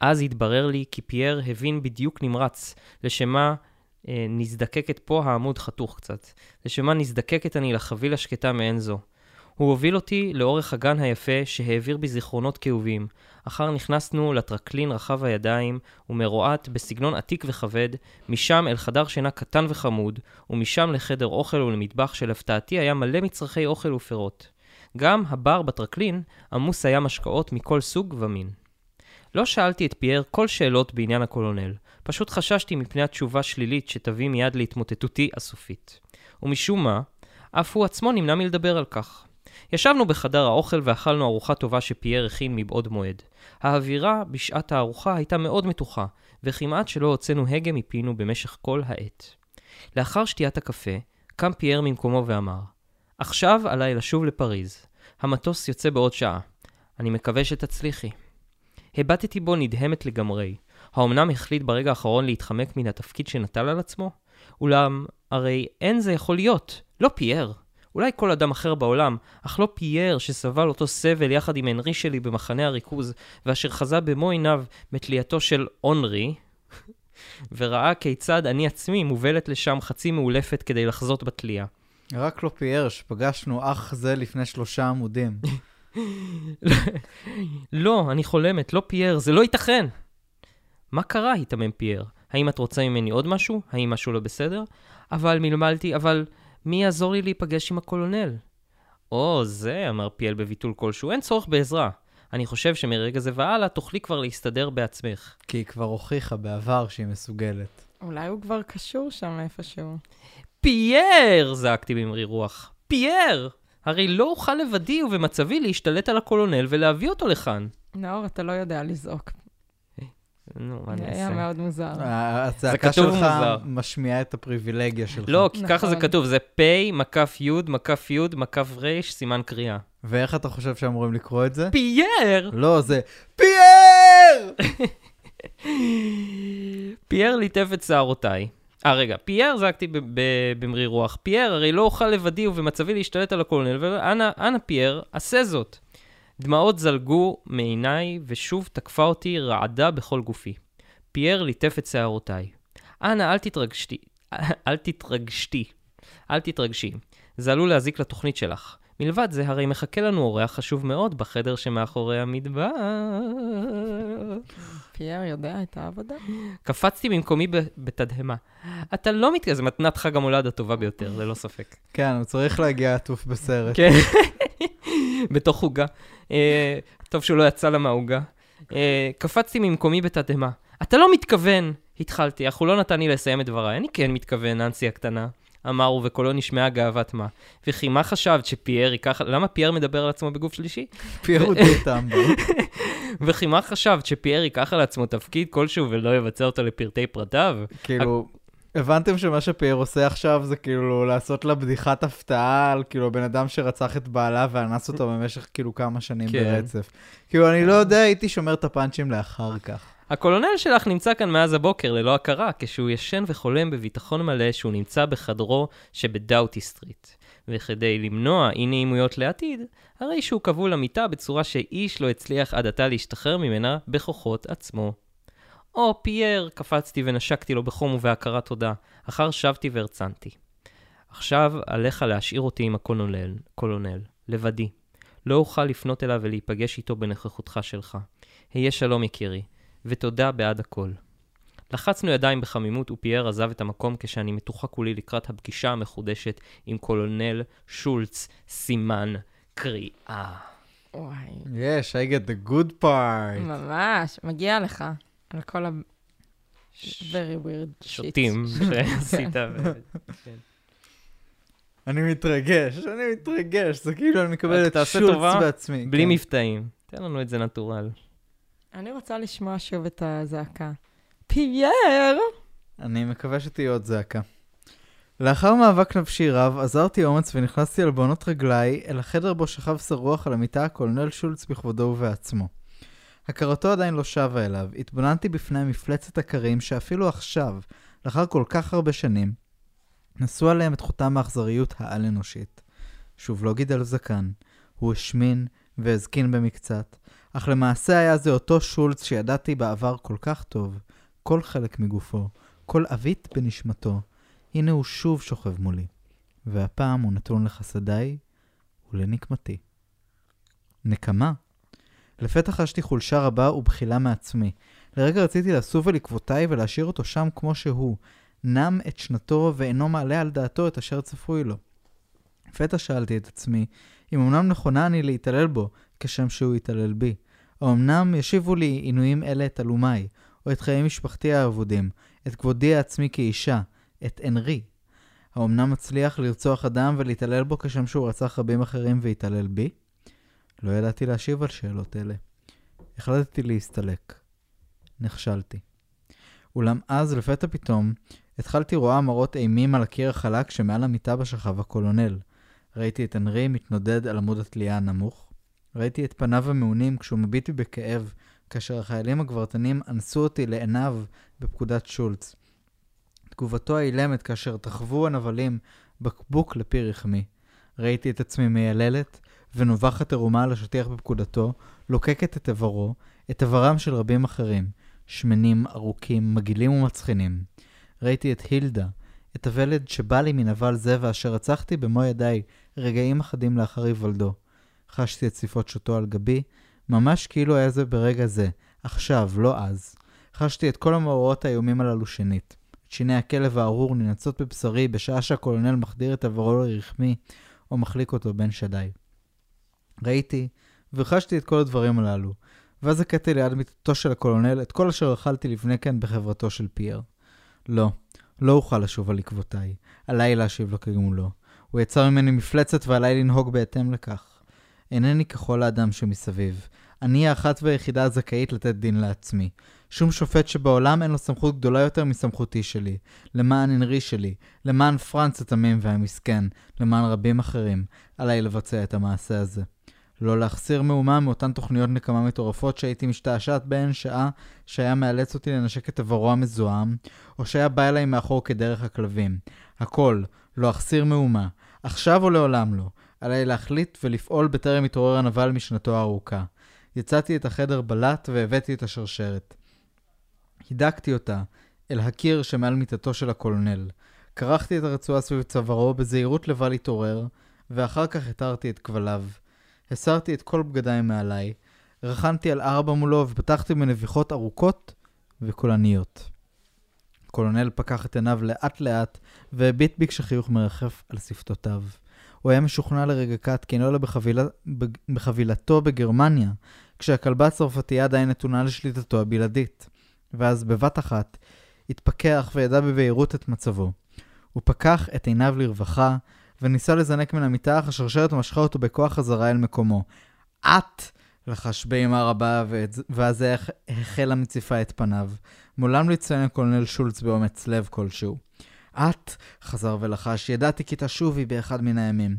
אז התברר לי כי פייר הבין בדיוק נמרץ לשמה אה, נזדקקת פה העמוד חתוך קצת. לשמה נזדקקת אני לחבילה שקטה מעין זו. הוא הוביל אותי לאורך הגן היפה שהעביר בזיכרונות כאובים. אחר נכנסנו לטרקלין רחב הידיים ומרועט בסגנון עתיק וכבד, משם אל חדר שינה קטן וחמוד, ומשם לחדר אוכל ולמטבח שלפתעתי היה מלא מצרכי אוכל ופירות. גם הבר בטרקלין עמוס היה משקאות מכל סוג ומין. לא שאלתי את פייר כל שאלות בעניין הקולונל, פשוט חששתי מפני התשובה שלילית שתביא מיד להתמוטטותי הסופית. ומשום מה, אף הוא עצמו נמנע מלדבר על כך. ישבנו בחדר האוכל ואכלנו ארוחה טובה שפייר הכין מבעוד מועד. האווירה בשעת הארוחה הייתה מאוד מתוחה, וכמעט שלא הוצאנו הגה מפינו במשך כל העת. לאחר שתיית הקפה, קם פייר ממקומו ואמר, עכשיו עליי לשוב לפריז. המטוס יוצא בעוד שעה. אני מקווה שתצליחי. הבטתי בו נדהמת לגמרי. האומנם החליט ברגע האחרון להתחמק מן התפקיד שנטל על עצמו? אולם, הרי אין זה יכול להיות, לא פייר. אולי כל אדם אחר בעולם, אך לא פייר שסבל אותו סבל יחד עם הנרי שלי במחנה הריכוז, ואשר חזה במו עיניו בתלייתו של אונרי, וראה כיצד אני עצמי מובלת לשם חצי מאולפת כדי לחזות בתליה. רק לא פייר שפגשנו אך זה לפני שלושה עמודים. לא, אני חולמת, לא פייר, זה לא ייתכן. מה קרה, התאמם פייר? האם את רוצה ממני עוד משהו? האם משהו לא בסדר? אבל מלמלתי, אבל... מי יעזור לי להיפגש עם הקולונל? או, זה, אמר פיאל בביטול כלשהו, אין צורך בעזרה. אני חושב שמרגע זה והלאה תוכלי כבר להסתדר בעצמך. כי היא כבר הוכיחה בעבר שהיא מסוגלת. אולי הוא כבר קשור שם איפשהו. פייר! זעקתי במרי רוח. פייר! הרי לא אוכל לבדי ובמצבי להשתלט על הקולונל ולהביא אותו לכאן. נאור, אתה לא יודע לזעוק. נו, מה נעשה? היה מאוד מוזר. הצעקה שלך משמיעה את הפריבילגיה שלך. לא, כי ככה זה כתוב, זה פי, מקף יוד, מקף יוד, מקף רש, סימן קריאה. ואיך אתה חושב שאמורים לקרוא את זה? פייר! לא, זה פייר! פייר ליטף את שערותיי. אה, רגע, פייר זעקתי במרי רוח. פייר, הרי לא אוכל לבדי ובמצבי להשתלט על הקולונל, ואנה פייר, עשה זאת. דמעות זלגו מעיניי ושוב תקפה אותי רעדה בכל גופי. פייר ליטף את שערותיי. אנה, אל תתרגשתי. אל תתרגשתי. אל תתרגשי. זה עלול להזיק לתוכנית שלך. מלבד זה, הרי מחכה לנו אורח חשוב מאוד בחדר שמאחורי המדבר. פייר יודע את העבודה. קפצתי במקומי בתדהמה. אתה לא מתקרב, זה מתנת חג המולד הטובה ביותר, ללא ספק. כן, הוא צריך להגיע עטוף בסרט. כן. בתוך חוגה. טוב שהוא לא יצא לה מההוגה. קפצתי ממקומי בתדהמה. אתה לא מתכוון, התחלתי, אך הוא לא נתן לי לסיים את דבריי. אני כן מתכוון, ננסי הקטנה. אמר הוא, וקולו נשמעה גאוות מה. וכי מה חשבת שפייר ייקח... למה פייר מדבר על עצמו בגוף שלישי? פייר הוא דותם בו. וכי מה חשבת שפייר ייקח על עצמו תפקיד כלשהו ולא יבצע אותו לפרטי פרטיו? כאילו... הבנתם שמה שפייר עושה עכשיו זה כאילו לעשות לה בדיחת הפתעה על כאילו בן אדם שרצח את בעלה ואנס אותו במשך כאילו כמה שנים כן. ברצף. כאילו אני לא יודע, הייתי שומר את הפאנצ'ים לאחר כך. הקולונל שלך נמצא כאן מאז הבוקר ללא הכרה, כשהוא ישן וחולם בביטחון מלא שהוא נמצא בחדרו שבדאוטי סטריט. וכדי למנוע אי נעימויות לעתיד, הרי שהוא קבול למיטה בצורה שאיש לא הצליח עד עתה להשתחרר ממנה בכוחות עצמו. או פייר, קפצתי ונשקתי לו בחום ובהכרת תודה. אחר שבתי והרצנתי. עכשיו עליך להשאיר אותי עם הקולונל, קולונל, לבדי. לא אוכל לפנות אליו ולהיפגש איתו בנוכחותך שלך. היה שלום יקירי, ותודה בעד הכל. לחצנו ידיים בחמימות ופייר עזב את המקום כשאני מתוחה כולי לקראת הפגישה המחודשת עם קולונל שולץ, סימן קריאה. וואי. Yes, I get the good part. ממש, מגיע לך. על כל ה... very weird shit. שוטים שעשית. אני מתרגש, אני מתרגש. זה כאילו אני מקבל את השולץ בעצמי. בלי מבטאים. תן לנו את זה נטורל. אני רוצה לשמוע שוב את הזעקה. פייר! אני מקווה שתהיה עוד זעקה. לאחר מאבק נפשי רב, עזרתי אומץ ונכנסתי על בעונות רגליי אל החדר בו שכב שרוח על המיטה הקולונל שולץ בכבודו ובעצמו. הכרתו עדיין לא שווה אליו. התבוננתי בפני מפלצת הקרים שאפילו עכשיו, לאחר כל כך הרבה שנים, נשאו עליהם את חותם האכזריות העל-אנושית. שוב לא גידל זקן. הוא השמין והזקין במקצת. אך למעשה היה זה אותו שולץ שידעתי בעבר כל כך טוב. כל חלק מגופו, כל אבית בנשמתו. הנה הוא שוב שוכב מולי. והפעם הוא נתון לחסדיי ולנקמתי. נקמה. לפתע חשתי חולשה רבה ובחילה מעצמי. לרגע רציתי לסוב אל עקבותיי ולהשאיר אותו שם כמו שהוא. נם את שנתו ואינו מעלה על דעתו את אשר צפוי לו. לפתע שאלתי את עצמי, אם אמנם נכונה אני להתעלל בו, כשם שהוא יתעלל בי. או אמנם ישיבו לי עינויים אלה את אלומיי, או את חיי משפחתי האבודים, את כבודי העצמי כאישה, את אנרי. האמנם מצליח לרצוח אדם ולהתעלל בו כשם שהוא רצח רבים אחרים והתעלל בי? לא ידעתי להשיב על שאלות אלה. החלטתי להסתלק. נכשלתי. אולם אז, לפתע פתאום, התחלתי רואה מראות אימים על הקיר החלק שמעל המיטה בשכב הקולונל. ראיתי את אנרי מתנודד על עמוד התלייה הנמוך. ראיתי את פניו המעונים כשהוא מביט בי בכאב, כאשר החיילים הגברתנים אנסו אותי לעיניו בפקודת שולץ. תגובתו האילמת כאשר תחוו הנבלים בקבוק לפי רחמי. ראיתי את עצמי מייללת, ונובחת ערומה על השטיח בפקודתו, לוקקת את עברו, את עברם של רבים אחרים, שמנים, ארוכים, מגילים ומצחינים. ראיתי את הילדה, את הוולד שבא לי מנבל זה ואשר רצחתי במו ידיי רגעים אחדים לאחר היוולדו. חשתי את ציפות שוטו על גבי, ממש כאילו היה זה ברגע זה, עכשיו, לא אז. חשתי את כל המאורעות האיומים הללו שנית. את שיני הכלב הארור ננצות בבשרי בשעה שהקולונל מחדיר את עברו לרחמי או מחליק אותו בין שדיי. ראיתי וחשתי את כל הדברים הללו, ואז הקטתי ליד מיטתו של הקולונל את כל אשר אכלתי לפני כן בחברתו של פייר. לא, לא אוכל לשוב על עקבותיי, עליי להשיב לו כגמולו. הוא יצר ממני מפלצת ועליי לנהוג בהתאם לכך. אינני ככל האדם שמסביב. אני האחת והיחידה הזכאית לתת דין לעצמי. שום שופט שבעולם אין לו סמכות גדולה יותר מסמכותי שלי, למען אנרי שלי, למען פרנס התמים והמסכן, למען רבים אחרים, עליי לבצע את המעשה הזה. לא להחסיר מאומה מאותן תוכניות נקמה מטורפות שהייתי משתעשעת בהן שעה שהיה מאלץ אותי לנשק את עברו המזוהם, או שהיה בא אליי מאחור כדרך הכלבים. הכל, לא להחסיר מאומה, עכשיו או לעולם לא, עליי להחליט ולפעול בטרם התעורר הנבל משנתו הארוכה. יצאתי את החדר בלט והבאתי את השרשרת. הידקתי אותה אל הקיר שמעל מיטתו של הקולונל. קרחתי את הרצועה סביב צווארו בזהירות לבל התעורר, ואחר כך התרתי את כבליו. הסרתי את כל בגדיים מעליי, רחנתי על ארבע מולו ובטחתי בנביחות ארוכות וקולניות. הקולונל פקח את עיניו לאט לאט והביט בי כשחיוך מרחף על שפתותיו. הוא היה משוכנע לרגע קט כי נולה בחבילה, בחבילתו בגרמניה, כשהכלבה הצרפתייה עדיין נתונה לשליטתו הבלעדית. ואז בבת אחת התפכח וידע בבהירות את מצבו. הוא פקח את עיניו לרווחה, וניסה לזנק מן המיטה, אך השרשרת משכה אותו בכוח חזרה אל מקומו. את! לחש באימה רבה, ואז החלה מציפה את פניו. מעולם לציין הקולונל שולץ באומץ לב כלשהו. את! חזר ולחש, ידעתי כי תשובי באחד מן הימים.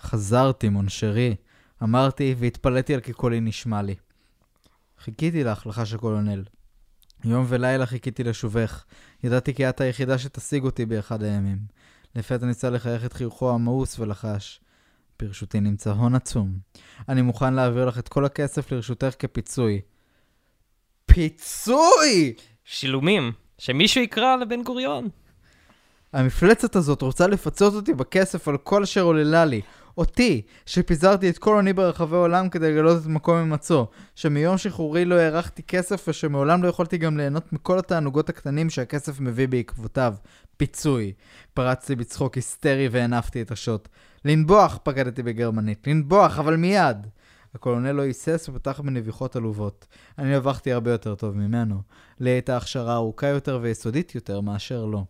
חזרתי, מונשרי, אמרתי, והתפלאתי על כי קולי נשמע לי. חיכיתי לך, לחש הקולונל. יום ולילה חיכיתי לשובך. ידעתי כי את היחידה שתשיג אותי באחד הימים. לפתע ניסה לחייך את חיוכו המאוס ולחש. ברשותי נמצא הון עצום. אני מוכן להעביר לך את כל הכסף לרשותך כפיצוי. פיצוי! שילומים, שמישהו יקרא לבן גוריון. המפלצת הזאת רוצה לפצות אותי בכסף על כל אשר עוללה לי. אותי, שפיזרתי את כל עוני ברחבי העולם כדי לגלות את מקום ממצו, שמיום שחרורי לא הערכתי כסף ושמעולם לא יכולתי גם ליהנות מכל התענוגות הקטנים שהכסף מביא בעקבותיו. פיצוי. פרצתי בצחוק היסטרי והנפתי את השוט. לנבוח, פקדתי בגרמנית. לנבוח, אבל מיד. הקולונל לא היסס ופתח בנביחות עלובות. אני הרווחתי הרבה יותר טוב ממנו. לי הייתה הכשרה ארוכה יותר ויסודית יותר מאשר לא.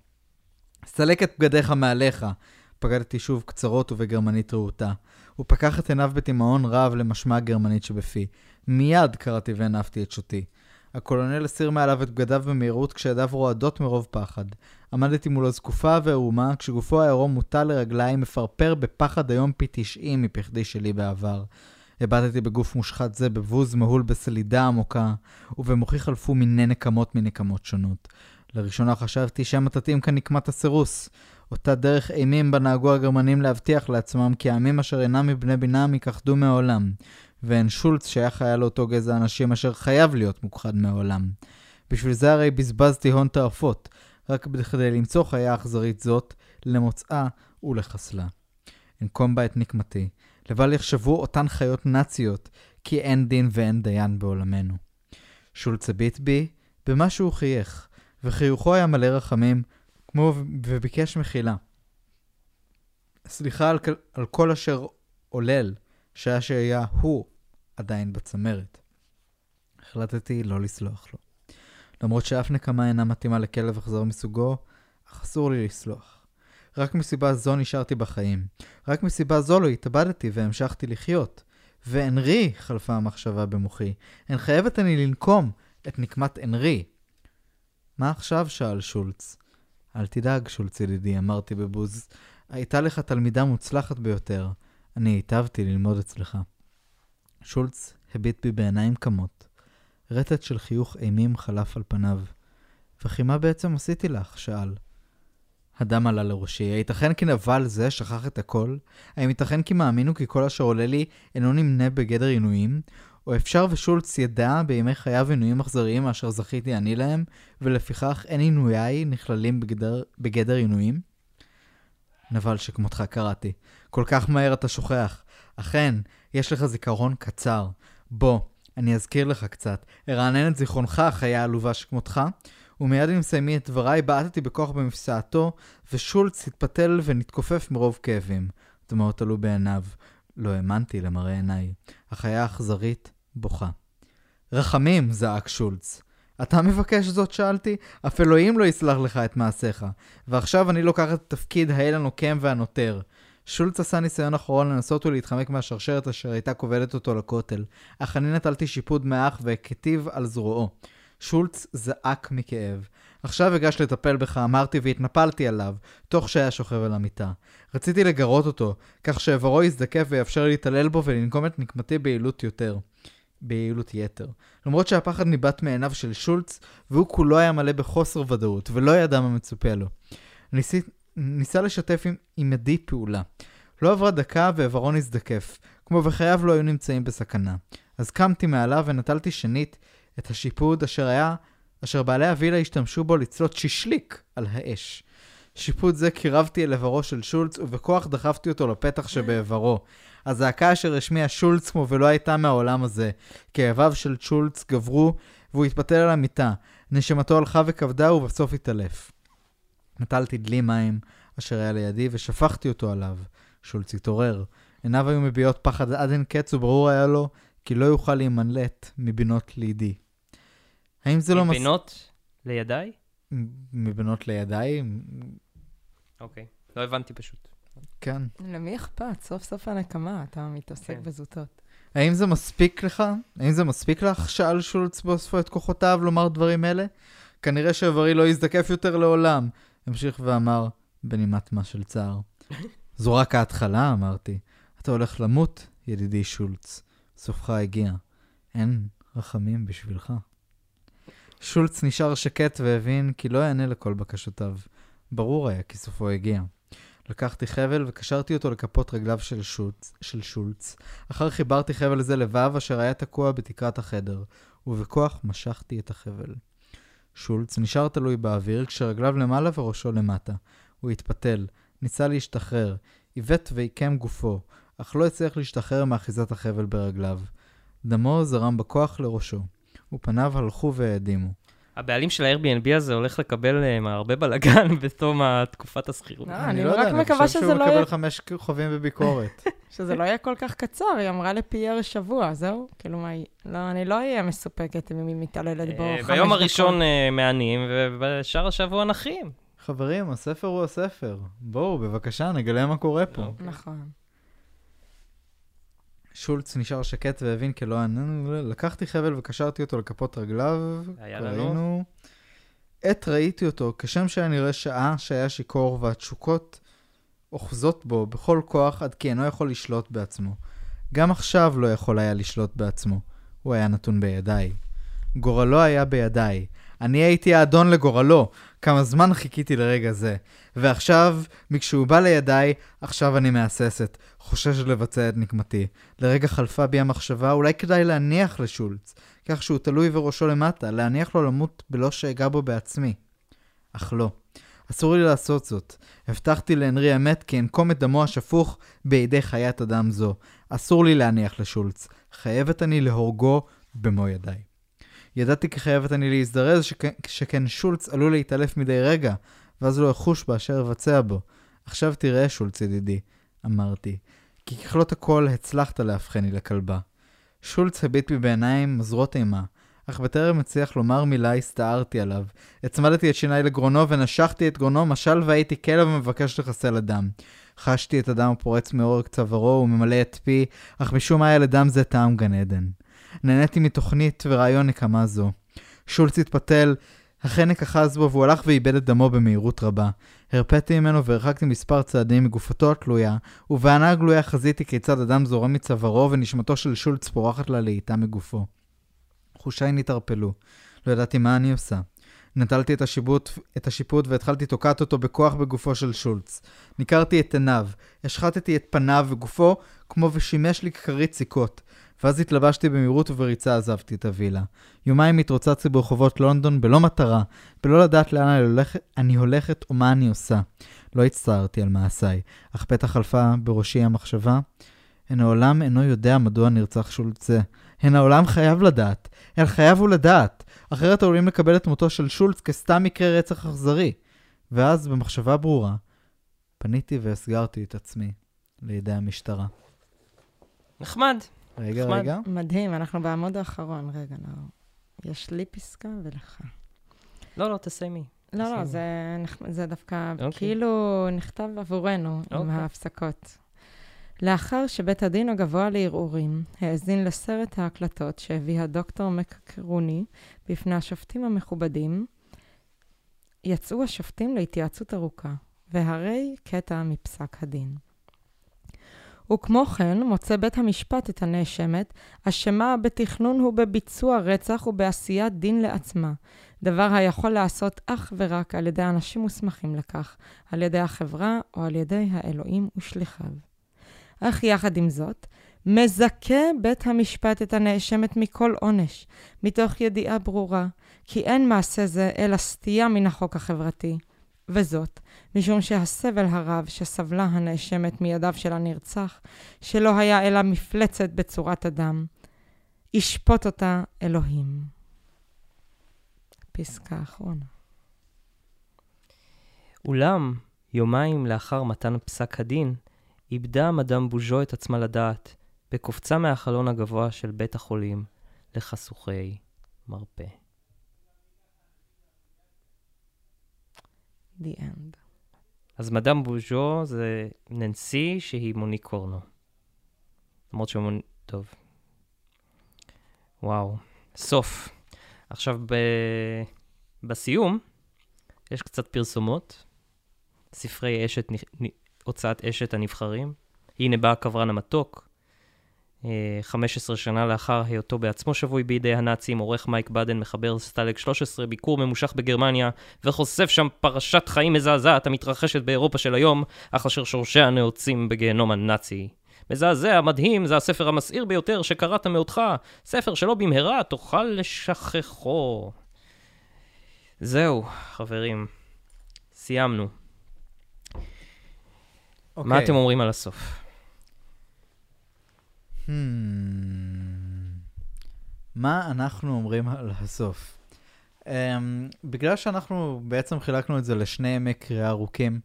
סלק את בגדיך מעליך. פקדתי שוב קצרות ובגרמנית רעותה. הוא פקח את עיניו בתימהון רב למשמע הגרמנית שבפי. מיד קראתי והנפתי את שותי. הקולונל הסיר מעליו את בגדיו במהירות כשידיו רועדות מרוב פחד. עמדתי מולו זקופה וערומה כשגופו הערום מוטל לרגליים מפרפר בפחד היום פי תשעים מפחדי שלי בעבר. הבטתי בגוף מושחת זה בבוז מהול בסלידה עמוקה, ובמוחי חלפו מיני נקמות מנקמות שונות. לראשונה חשבתי שמה תתאים כאן נקמת הסירוס. אותה דרך אימים בנהגו הגרמנים להבטיח לעצמם כי העמים אשר אינם מבני בינם יכחדו מהעולם, ואין שולץ שייך היה לאותו גזע אנשים אשר חייב להיות מוכחד מהעולם. בשביל זה הרי בזבזתי הון תעפות, רק כדי למצוא חיה אכזרית זאת, למוצאה ולחסלה. אנקום בה את נקמתי. לבל יחשבו אותן חיות נאציות, כי אין דין ואין דיין בעולמנו. שולץ הביט בי במה שהוא חייך, וחיוכו היה מלא רחמים, כמו וביקש מחילה. סליחה על, על כל אשר עולל, שהיה שהיה הוא עדיין בצמרת. החלטתי לא לסלוח לו. למרות שאף נקמה אינה מתאימה לכלב אכזר מסוגו, אך אסור לי לסלוח. רק מסיבה זו נשארתי בחיים. רק מסיבה זו לא התאבדתי והמשכתי לחיות. ואנרי חלפה המחשבה במוחי. אין חייבת אני לנקום את נקמת אנרי. מה עכשיו? שאל שולץ. אל תדאג, שולץ ידידי, אמרתי בבוז. הייתה לך תלמידה מוצלחת ביותר. אני היטבתי ללמוד אצלך. שולץ הביט בי בעיניים כמות. רטט של חיוך אימים חלף על פניו. וכי מה בעצם עשיתי לך? שאל. הדם עלה לראשי. הייתכן כי נבל זה שכח את הכל? האם ייתכן כי מאמינו כי כל אשר עולה לי אינו נמנה בגדר עינויים? או אפשר ושולץ ידע בימי חייו עינויים אכזריים מאשר זכיתי אני להם, ולפיכך אין עינויי נכללים בגדר, בגדר עינויים? נבל שכמותך קראתי. כל כך מהר אתה שוכח. אכן, יש לך זיכרון קצר. בוא, אני אזכיר לך קצת. הרענן את זיכרונך, חיה עלובה שכמותך. ומיד עם סיימי את דבריי, בעטתי בכוח במפסעתו, ושולץ התפתל ונתכופף מרוב כאבים. דמעות עלו בעיניו. לא האמנתי למראה עיניי. החיה האכזרית בוכה. רחמים, זעק שולץ. אתה מבקש זאת? שאלתי. אף אלוהים לא יסלח לך את מעשיך. ועכשיו אני לוקחת את תפקיד האל הנוקם והנותר. שולץ עשה ניסיון אחרון לנסות ולהתחמק מהשרשרת אשר הייתה כובדת אותו לכותל. אך אני נטלתי שיפוד מהאח והכתיב על זרועו. שולץ זעק מכאב. עכשיו הגש לטפל בך, אמרתי, והתנפלתי עליו, תוך שהיה שוכב על המיטה. רציתי לגרות אותו, כך שעברו יזדקף ויאפשר להתעלל בו ולנקום את נקמתי ביעילות יותר. ביעילות יתר. למרות שהפחד ניבט מעיניו של שולץ, והוא כולו היה מלא בחוסר ודאות, ולא ידע מה מצופה לו. ניסי, ניסה לשתף עם, עם ידי פעולה. לא עברה דקה ועברו נזדקף, כמו בחייו לא היו נמצאים בסכנה. אז קמתי מעליו ונטלתי שנית את השיפוד אשר היה, אשר בעלי הווילה השתמשו בו לצלות שישליק על האש. שיפוד זה קירבתי אל עברו של שולץ, ובכוח דחפתי אותו לפתח שבעברו. הזעקה אשר השמיע שולץ כמו ולא הייתה מהעולם הזה. כאביו של שולץ גברו, והוא התפתל על המיטה. נשמתו הלכה וכבדה, ובסוף התעלף. נטלתי דלי מים אשר היה לידי, ושפכתי אותו עליו. שולץ התעורר. עיניו היו מביעות פחד עד אין קץ, וברור היה לו כי לא יוכל להימנלט מבינות לידי. האם זה לא מס... מבינות לידיי? מבינות לידיי? אוקיי, לא הבנתי פשוט. כן. למי אכפת? סוף סוף הנקמה, אתה מתעסק בזוטות. האם זה מספיק לך? האם זה מספיק לך? שאל שולץ באוספו את כוחותיו לומר דברים אלה? כנראה שעברי לא יזדקף יותר לעולם. המשיך ואמר בנימת מה של צער. זו רק ההתחלה, אמרתי. אתה הולך למות, ידידי שולץ. סופך הגיע. אין רחמים בשבילך. שולץ נשאר שקט והבין כי לא יענה לכל בקשותיו. ברור היה כי סופו הגיע. לקחתי חבל וקשרתי אותו לכפות רגליו של שולץ, של שולץ. אחר חיברתי חבל זה לבב אשר היה תקוע בתקרת החדר, ובכוח משכתי את החבל. שולץ נשאר תלוי באוויר כשרגליו למעלה וראשו למטה. הוא התפתל, ניסה להשתחרר, עיוות ויקם גופו, אך לא הצליח להשתחרר מאחיזת החבל ברגליו. דמו זרם בכוח לראשו, ופניו הלכו והעדימו. הבעלים של ה-Airbnb הזה הולך לקבל הרבה בלגן בתום תקופת הסחירות. אני רק מקווה שזה לא יהיה... אני חושב שהוא מקבל חמש חובים בביקורת. שזה לא יהיה כל כך קצר, היא אמרה לפייר שבוע, זהו? כאילו מה, אני לא אהיה מסופקת אם היא מתעללת בו חמש דקות. ביום הראשון מענים, ובשאר השבוע נחים. חברים, הספר הוא הספר. בואו, בבקשה, נגלה מה קורה פה. נכון. שולץ נשאר שקט והבין כלא עננו, לקחתי חבל וקשרתי אותו לכפות רגליו, ראינו. עת ראיתי אותו, כשם שהיה נראה שעה שהיה שיקור והתשוקות אוחזות בו בכל כוח עד כי אינו יכול לשלוט בעצמו. גם עכשיו לא יכול היה לשלוט בעצמו. הוא היה נתון בידיי. גורלו היה בידיי. אני הייתי האדון לגורלו. כמה זמן חיכיתי לרגע זה. ועכשיו, מכשהוא בא לידיי, עכשיו אני מאססת. חושש לבצע את נקמתי. לרגע חלפה בי המחשבה, אולי כדאי להניח לשולץ, כך שהוא תלוי וראשו למטה, להניח לו למות בלא שאגע בו בעצמי. אך לא. אסור לי לעשות זאת. הבטחתי להנרי אמת כי אין קום את דמו השפוך בידי חיית אדם זו. אסור לי להניח לשולץ. חייבת אני להורגו במו ידיי. ידעתי כי חייבת אני להזדרז שכ... שכן שולץ עלול להתעלף מדי רגע, ואז לא יחוש באשר יבצע בו. עכשיו תראה שולץ ידידי, אמרתי, כי ככלות הכל הצלחת להבחני לכלבה. שולץ הביט בי בעיניים מזרות אימה, אך בטרם הצליח לומר מילה הסתערתי עליו. הצמדתי את שיניי לגרונו ונשכתי את גרונו משל והייתי כלב מבקש לחסל אדם. חשתי את הדם הפורץ מאורך צווארו וממלא את פי, אך משום מה היה לדם זה טעם גן עדן. נהניתי מתוכנית ורעיון נקמה זו. שולץ התפתל, החנק אחז בו והוא הלך ואיבד את דמו במהירות רבה. הרפאתי ממנו והרחקתי מספר צעדים מגופתו התלויה, ובענה הגלויה חזיתי כיצד הדם זורם מצווארו ונשמתו של שולץ פורחת לה לאיטה מגופו. חושיי נתערפלו. לא ידעתי מה אני עושה. נטלתי את השיפוט, את השיפוט והתחלתי תוקעת אותו בכוח בגופו של שולץ. ניכרתי את עיניו, השחטתי את פניו וגופו כמו ושימש לי כרית סיכות. ואז התלבשתי במהירות ובריצה עזבתי את הווילה. יומיים התרוצצתי ברחובות לונדון בלא מטרה, בלא לדעת לאן אני הולכת, אני הולכת או מה אני עושה. לא הצטערתי על מעשיי, אך פתח חלפה בראשי המחשבה. הן העולם אינו יודע מדוע נרצח שולץ. הן העולם חייב לדעת. הן חייב הוא לדעת. אחרת העולים לקבל את מותו של שולץ כסתם מקרה רצח אכזרי. ואז במחשבה ברורה, פניתי והסגרתי את עצמי לידי המשטרה. נחמד. רגע, נחמד. רגע. מדהים, אנחנו בעמוד האחרון. רגע, לא. יש לי פסקה ולך. לא, לא, תסיימי. לא, תסיימי. לא, זה, זה דווקא okay. כאילו נכתב עבורנו okay. עם ההפסקות. לאחר שבית הדין הגבוה לערעורים האזין לסרט ההקלטות שהביא הדוקטור מקרוני בפני השופטים המכובדים, יצאו השופטים להתייעצות ארוכה, והרי קטע מפסק הדין. וכמו כן מוצא בית המשפט את הנאשמת, אשמה בתכנון ובביצוע רצח ובעשיית דין לעצמה, דבר היכול לעשות אך ורק על ידי אנשים מוסמכים לכך, על ידי החברה או על ידי האלוהים ושליחיו. אך יחד עם זאת, מזכה בית המשפט את הנאשמת מכל עונש, מתוך ידיעה ברורה, כי אין מעשה זה אלא סטייה מן החוק החברתי. וזאת, משום שהסבל הרב שסבלה הנאשמת מידיו של הנרצח, שלא היה אלא מפלצת בצורת אדם, ישפוט אותה אלוהים. פסקה אחרונה. אולם, יומיים לאחר מתן פסק הדין, איבדה מדם בוז'ו את עצמה לדעת, בקופצה מהחלון הגבוה של בית החולים לחסוכי מרפא. The end. אז מדם בוז'ו זה ננסי שהיא מוני קורנו. למרות שהוא מוני... טוב. וואו. סוף. עכשיו ב... בסיום, יש קצת פרסומות. ספרי אשת... הוצאת אשת הנבחרים. הנה בא הכברן המתוק. חמש עשרה שנה לאחר היותו בעצמו שבוי בידי הנאצים, עורך מייק בדן מחבר סטלג שלוש עשרה, ביקור ממושך בגרמניה, וחושף שם פרשת חיים מזעזעת המתרחשת באירופה של היום, אך אשר שורשיה נעוצים בגיהנום הנאצי. מזעזע, מדהים, זה הספר המסעיר ביותר שקראת מאותך, ספר שלא במהרה תוכל לשכחו. זהו, חברים. סיימנו. אוקיי. מה אתם אומרים על הסוף? Hmm. מה אנחנו אומרים על הסוף? Um, בגלל שאנחנו בעצם חילקנו את זה לשני ימי קריאה ארוכים,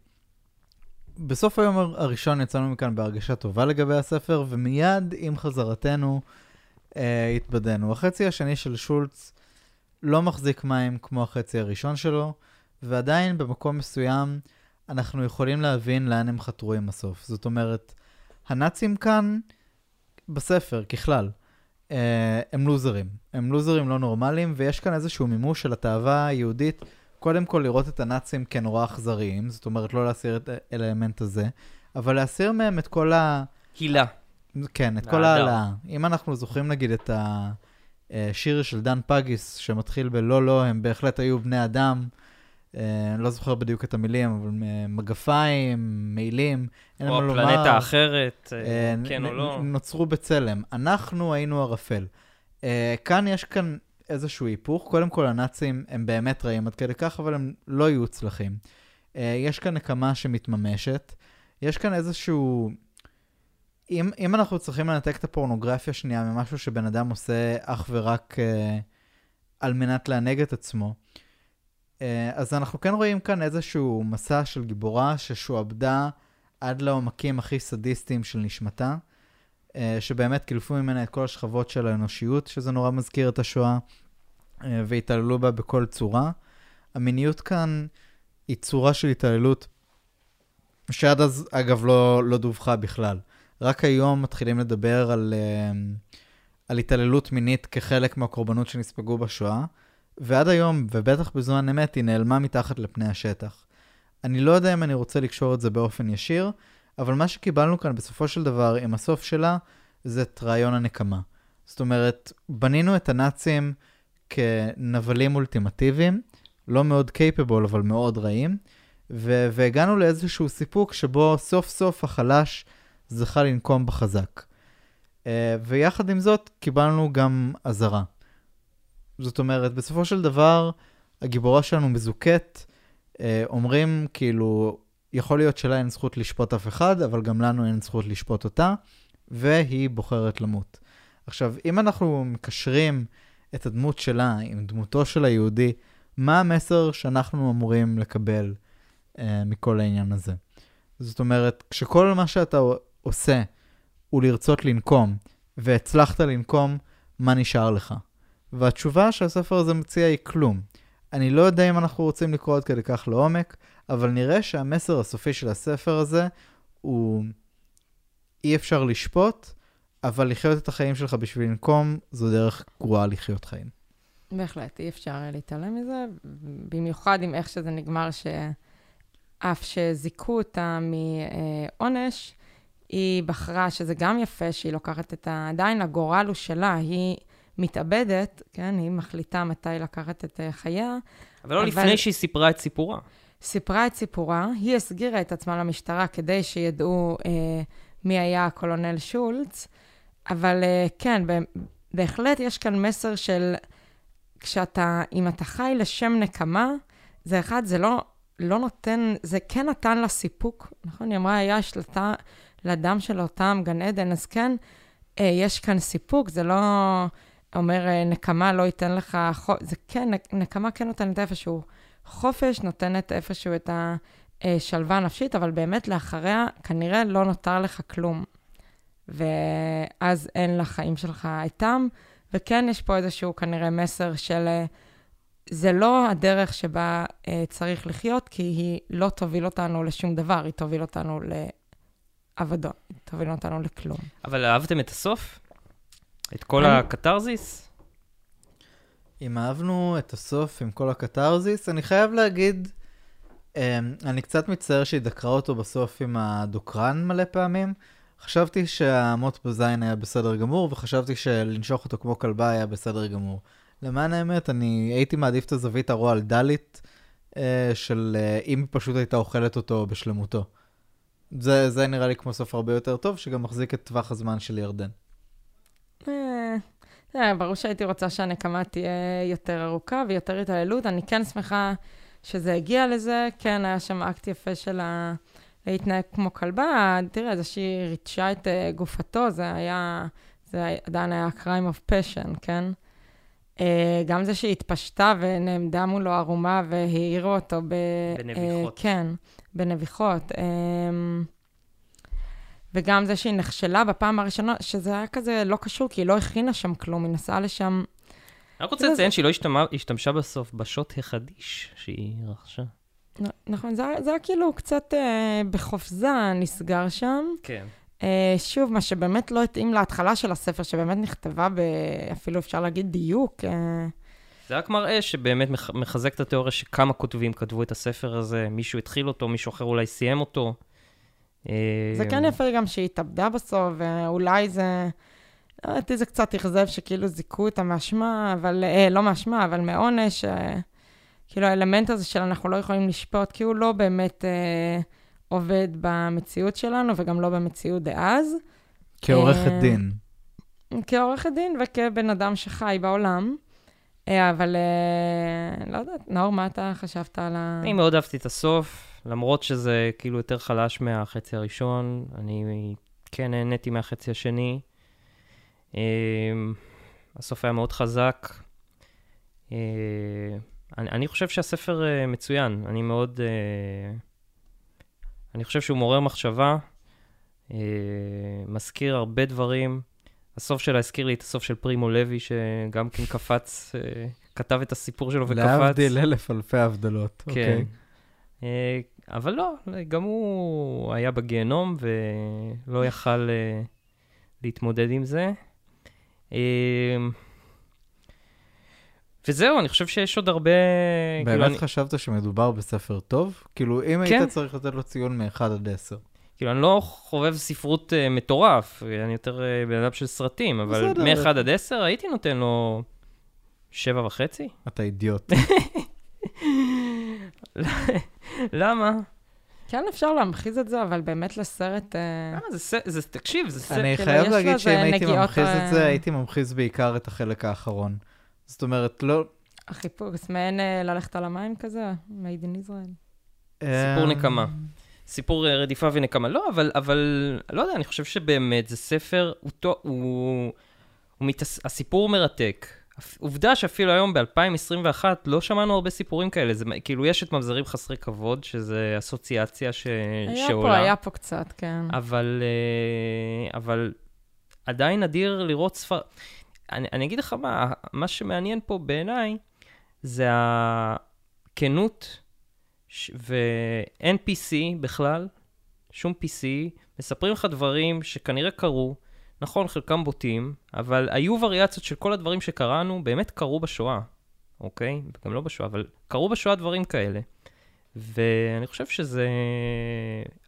בסוף היום הראשון יצאנו מכאן בהרגשה טובה לגבי הספר, ומיד עם חזרתנו uh, התבדנו. החצי השני של שולץ לא מחזיק מים כמו החצי הראשון שלו, ועדיין במקום מסוים אנחנו יכולים להבין לאן הם חתרו עם הסוף. זאת אומרת, הנאצים כאן בספר ככלל, Uh, הם לוזרים. הם לוזרים לא נורמליים, ויש כאן איזשהו מימוש של התאווה היהודית, קודם כל לראות את הנאצים כנורא אכזריים, זאת אומרת לא להסיר את האלמנט הזה, אבל להסיר מהם את כל ה... הילה. כן, את כל ההעלאה. אם אנחנו זוכרים נגיד את השיר של דן פגיס, שמתחיל בלא לא, הם בהחלט היו בני אדם, uh, לא זוכר בדיוק את המילים, אבל מגפיים, מילים, או הפלנטה לומר, אחרת, אה, כן נ, או לא. נוצרו בצלם. אנחנו היינו ערפל. אה, כאן יש כאן איזשהו היפוך. קודם כל, הנאצים הם באמת רעים עד כדי כך, אבל הם לא יהיו צלחים. אה, יש כאן נקמה שמתממשת. יש כאן איזשהו... אם, אם אנחנו צריכים לנתק את הפורנוגרפיה שנייה ממשהו שבן אדם עושה אך ורק אה, על מנת להנהג את עצמו, אה, אז אנחנו כן רואים כאן איזשהו מסע של גיבורה ששועבדה עד לעומקים הכי סדיסטיים של נשמתה, שבאמת קילפו ממנה את כל השכבות של האנושיות, שזה נורא מזכיר את השואה, והתעללו בה בכל צורה. המיניות כאן היא צורה של התעללות, שעד אז, אגב, לא, לא דווחה בכלל. רק היום מתחילים לדבר על, על התעללות מינית כחלק מהקורבנות שנספגו בשואה, ועד היום, ובטח בזמן אמת, היא נעלמה מתחת לפני השטח. אני לא יודע אם אני רוצה לקשור את זה באופן ישיר, אבל מה שקיבלנו כאן בסופו של דבר עם הסוף שלה, זה את רעיון הנקמה. זאת אומרת, בנינו את הנאצים כנבלים אולטימטיביים, לא מאוד capable, אבל מאוד רעים, ו- והגענו לאיזשהו סיפוק שבו סוף סוף החלש זכה לנקום בחזק. ויחד עם זאת, קיבלנו גם עזרה. זאת אומרת, בסופו של דבר, הגיבורה שלנו מזוקת, אומרים, כאילו, יכול להיות שלה אין זכות לשפוט אף אחד, אבל גם לנו אין זכות לשפוט אותה, והיא בוחרת למות. עכשיו, אם אנחנו מקשרים את הדמות שלה עם דמותו של היהודי, מה המסר שאנחנו אמורים לקבל אה, מכל העניין הזה? זאת אומרת, כשכל מה שאתה עושה הוא לרצות לנקום, והצלחת לנקום, מה נשאר לך? והתשובה שהספר הזה מציע היא כלום. אני לא יודע אם אנחנו רוצים לקרוא עוד כדי כך לעומק, אבל נראה שהמסר הסופי של הספר הזה הוא אי אפשר לשפוט, אבל לחיות את החיים שלך בשביל לנקום, זו דרך גרועה לחיות חיים. בהחלט, אי אפשר להתעלם מזה, במיוחד עם איך שזה נגמר שאף שזיקו אותה מעונש, היא בחרה שזה גם יפה שהיא לוקחת את העדיין, הגורל הוא שלה, היא... מתאבדת, כן, היא מחליטה מתי לקחת את חייה. אבל לא לפני שהיא סיפרה את סיפורה. סיפרה את סיפורה, היא הסגירה את עצמה למשטרה כדי שידעו אה, מי היה הקולונל שולץ, אבל אה, כן, בהחלט יש כאן מסר של, כשאתה, אם אתה חי לשם נקמה, זה אחד, זה לא, לא נותן, זה כן נתן לה סיפוק, נכון? היא אמרה, היה שלטה לדם של אותם גן עדן, אז כן, אה, יש כאן סיפוק, זה לא... אומר, נקמה לא ייתן לך, זה כן, נקמה כן נותנת איפשהו חופש, נותנת איפשהו את השלווה הנפשית, אבל באמת לאחריה כנראה לא נותר לך כלום. ואז אין לחיים שלך איתם, וכן יש פה איזשהו כנראה מסר של, זה לא הדרך שבה צריך לחיות, כי היא לא תוביל אותנו לשום דבר, היא תוביל אותנו לעבדון, היא תוביל אותנו לכלום. אבל אהבתם את הסוף? את כל הקטרזיס? אם אהבנו את הסוף עם כל הקטרזיס, אני חייב להגיד, אני קצת מצטער שהיא דקרה אותו בסוף עם הדוקרן מלא פעמים. חשבתי שהמוט בזין היה בסדר גמור, וחשבתי שלנשוך אותו כמו כלבה היה בסדר גמור. למען האמת, אני הייתי מעדיף את הזווית הרוע על דלית, של אם היא פשוט הייתה אוכלת אותו בשלמותו. זה, זה נראה לי כמו סוף הרבה יותר טוב, שגם מחזיק את טווח הזמן של ירדן. ברור שהייתי רוצה שהנקמה תהיה יותר ארוכה ויותר התעללות. אני כן שמחה שזה הגיע לזה. כן, היה שם אקט יפה של להתנהג כמו כלבה. תראה, זה שהיא ריטשה את גופתו, זה היה, זה עדיין היה crime of passion, כן? גם זה שהיא התפשטה ונעמדה מולו ערומה והעירו אותו ב... בנביחות. כן, בנביחות. וגם זה שהיא נכשלה בפעם הראשונה, שזה היה כזה לא קשור, כי היא לא הכינה שם כלום, היא נסעה לשם. אני רוצה לציין שהיא לא השתמשה בסוף בשוט החדיש שהיא רכשה. נכון, זה היה כאילו קצת בחופזה נסגר שם. כן. שוב, מה שבאמת לא התאים להתחלה של הספר, שבאמת נכתבה באפילו אפשר להגיד דיוק. זה רק מראה שבאמת מחזק את התיאוריה שכמה כותבים כתבו את הספר הזה, מישהו התחיל אותו, מישהו אחר אולי סיים אותו. זה כן יפה גם שהיא התאבדה בסוף, ואולי זה... הייתי זה קצת יחזב שכאילו זיקו אותה מאשמה, אבל... לא מאשמה, אבל מעונש. כאילו האלמנט הזה של אנחנו לא יכולים לשפוט, כי הוא לא באמת... עובד במציאות שלנו, וגם לא במציאות דאז. כעורכת דין. כעורכת דין וכבן אדם שחי בעולם. אבל לא יודעת, נאור, מה אתה חשבת על ה... אני מאוד אהבתי את הסוף, למרות שזה כאילו יותר חלש מהחצי הראשון. אני כן נהניתי מהחצי השני. הסוף היה מאוד חזק. אני חושב שהספר מצוין. אני מאוד... אני חושב שהוא מעורר מחשבה, אה, מזכיר הרבה דברים. הסוף שלה הזכיר לי את הסוף של פרימו לוי, שגם כן קפץ, אה, כתב את הסיפור שלו וקפץ. להבדיל אלף אלפי הבדלות. כן. Okay. אה, אבל לא, גם הוא היה בגיהנום ולא יכל אה, להתמודד עם זה. אה, וזהו, אני חושב שיש עוד הרבה... באמת כאילו חשבת אני... שמדובר בספר טוב? כאילו, אם כן. היית צריך לתת לו ציון מאחד עד עשר. כאילו, אני לא חובב ספרות uh, מטורף, אני יותר uh, בן אדם של סרטים, אבל מאחד עד עשר הייתי נותן לו שבע וחצי. אתה אידיוט. למה? כן, אפשר להמחיז את זה, אבל באמת לסרט... זה, תקשיב, זה סרט... אני חייב להגיד שאם הייתי ממחיז את זה, הייתי ממחיז בעיקר את החלק האחרון. זאת אומרת, לא... החיפוש, מעין ללכת על המים כזה, made in Israel. סיפור נקמה. סיפור רדיפה ונקמה. לא, אבל, אבל, לא יודע, אני חושב שבאמת זה ספר, הוא, הוא, הוא מתס... הסיפור מרתק. עובדה שאפילו היום ב-אלפיים עשרים ואחת לא שמענו הרבה סיפורים כאלה. זה, כאילו, יש את מבזרים חסרי כבוד, שזה אסוציאציה ש... היה שעולה. פה, היה פה קצת, כן. אבל, אבל עדיין אדיר לראות ספר... אני, אני אגיד לך מה, מה שמעניין פה בעיניי, זה הכנות ש... ואין פי סי בכלל, שום פי סי, מספרים לך דברים שכנראה קרו, נכון, חלקם בוטים, אבל היו וריאציות של כל הדברים שקראנו, באמת קרו בשואה, אוקיי? גם לא בשואה, אבל קרו בשואה דברים כאלה. ואני חושב שזה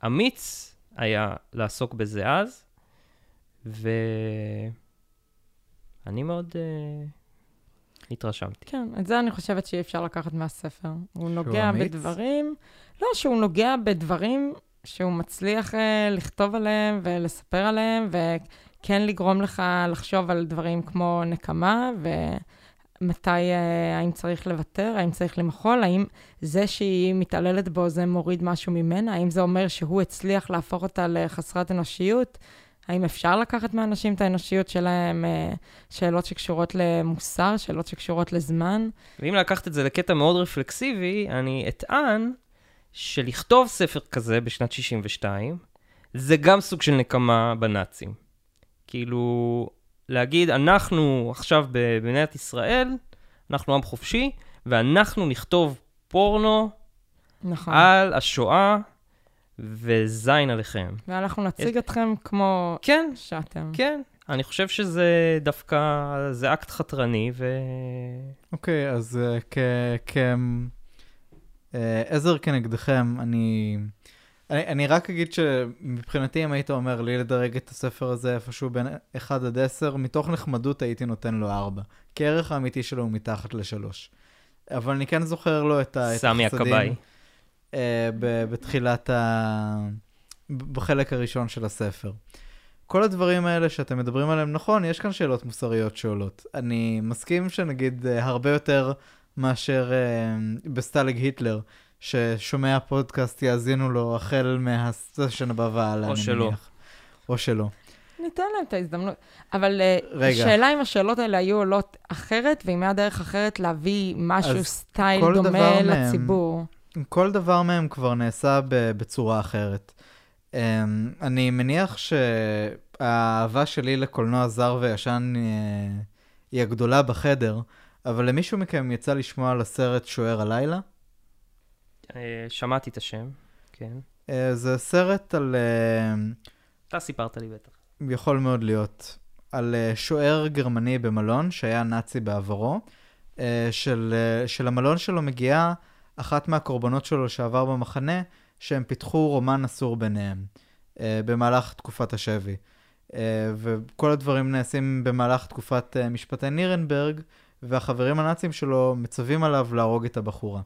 אמיץ היה לעסוק בזה אז, ו... אני מאוד uh, התרשמתי. כן, את זה אני חושבת שאי אפשר לקחת מהספר. הוא נוגע אמיץ. בדברים... לא, שהוא נוגע בדברים שהוא מצליח uh, לכתוב עליהם ולספר עליהם, וכן לגרום לך לחשוב על דברים כמו נקמה, ומתי, uh, האם צריך לוותר, האם צריך למחול, האם זה שהיא מתעללת בו זה מוריד משהו ממנה, האם זה אומר שהוא הצליח להפוך אותה לחסרת אנושיות, האם אפשר לקחת מהאנשים את האנושיות שלהם, שאלות שקשורות למוסר, שאלות שקשורות לזמן? ואם לקחת את זה לקטע מאוד רפלקסיבי, אני אטען שלכתוב ספר כזה בשנת שישים ושתיים, זה גם סוג של נקמה בנאצים. כאילו, להגיד, אנחנו עכשיו במדינת ישראל, אנחנו עם חופשי, ואנחנו נכתוב פורנו נכון. על השואה, וזין עליכם. ואנחנו נציג אתכם כמו שאתם. כן, אני חושב שזה דווקא, זה אקט חתרני ו... אוקיי, אז כעזר כנגדכם, אני רק אגיד שמבחינתי אם היית אומר לי לדרג את הספר הזה איפשהו בין אחד עד עשר, מתוך נחמדות הייתי נותן לו ארבע. כי הערך האמיתי שלו הוא מתחת לשלוש. אבל אני כן זוכר לו את החסדים. סמי הקבאי. בתחילת ה... בחלק הראשון של הספר. כל הדברים האלה שאתם מדברים עליהם, נכון, יש כאן שאלות מוסריות שעולות. אני מסכים שנגיד הרבה יותר מאשר בסטלג היטלר, ששומע פודקאסט יאזינו לו החל מהסשן הבא והלאה, אני מניח. או שלא. ניתן להם את ההזדמנות. אבל השאלה אם השאלות האלה היו עולות אחרת, ואם היה דרך אחרת להביא משהו סטייל דומה לציבור. כל דבר מהם כבר נעשה בצורה אחרת. אני מניח שהאהבה שלי לקולנוע זר וישן היא הגדולה בחדר, אבל למישהו מכם יצא לשמוע על הסרט שוער הלילה? שמעתי את השם, כן. זה סרט על... אתה סיפרת לי בטח. יכול מאוד להיות. על שוער גרמני במלון, שהיה נאצי בעברו, של, של המלון שלו מגיעה אחת מהקורבנות שלו שעבר במחנה, שהם פיתחו רומן אסור ביניהם, במהלך תקופת השבי. וכל הדברים נעשים במהלך תקופת משפטי נירנברג, והחברים הנאצים שלו מצווים עליו להרוג את הבחורה.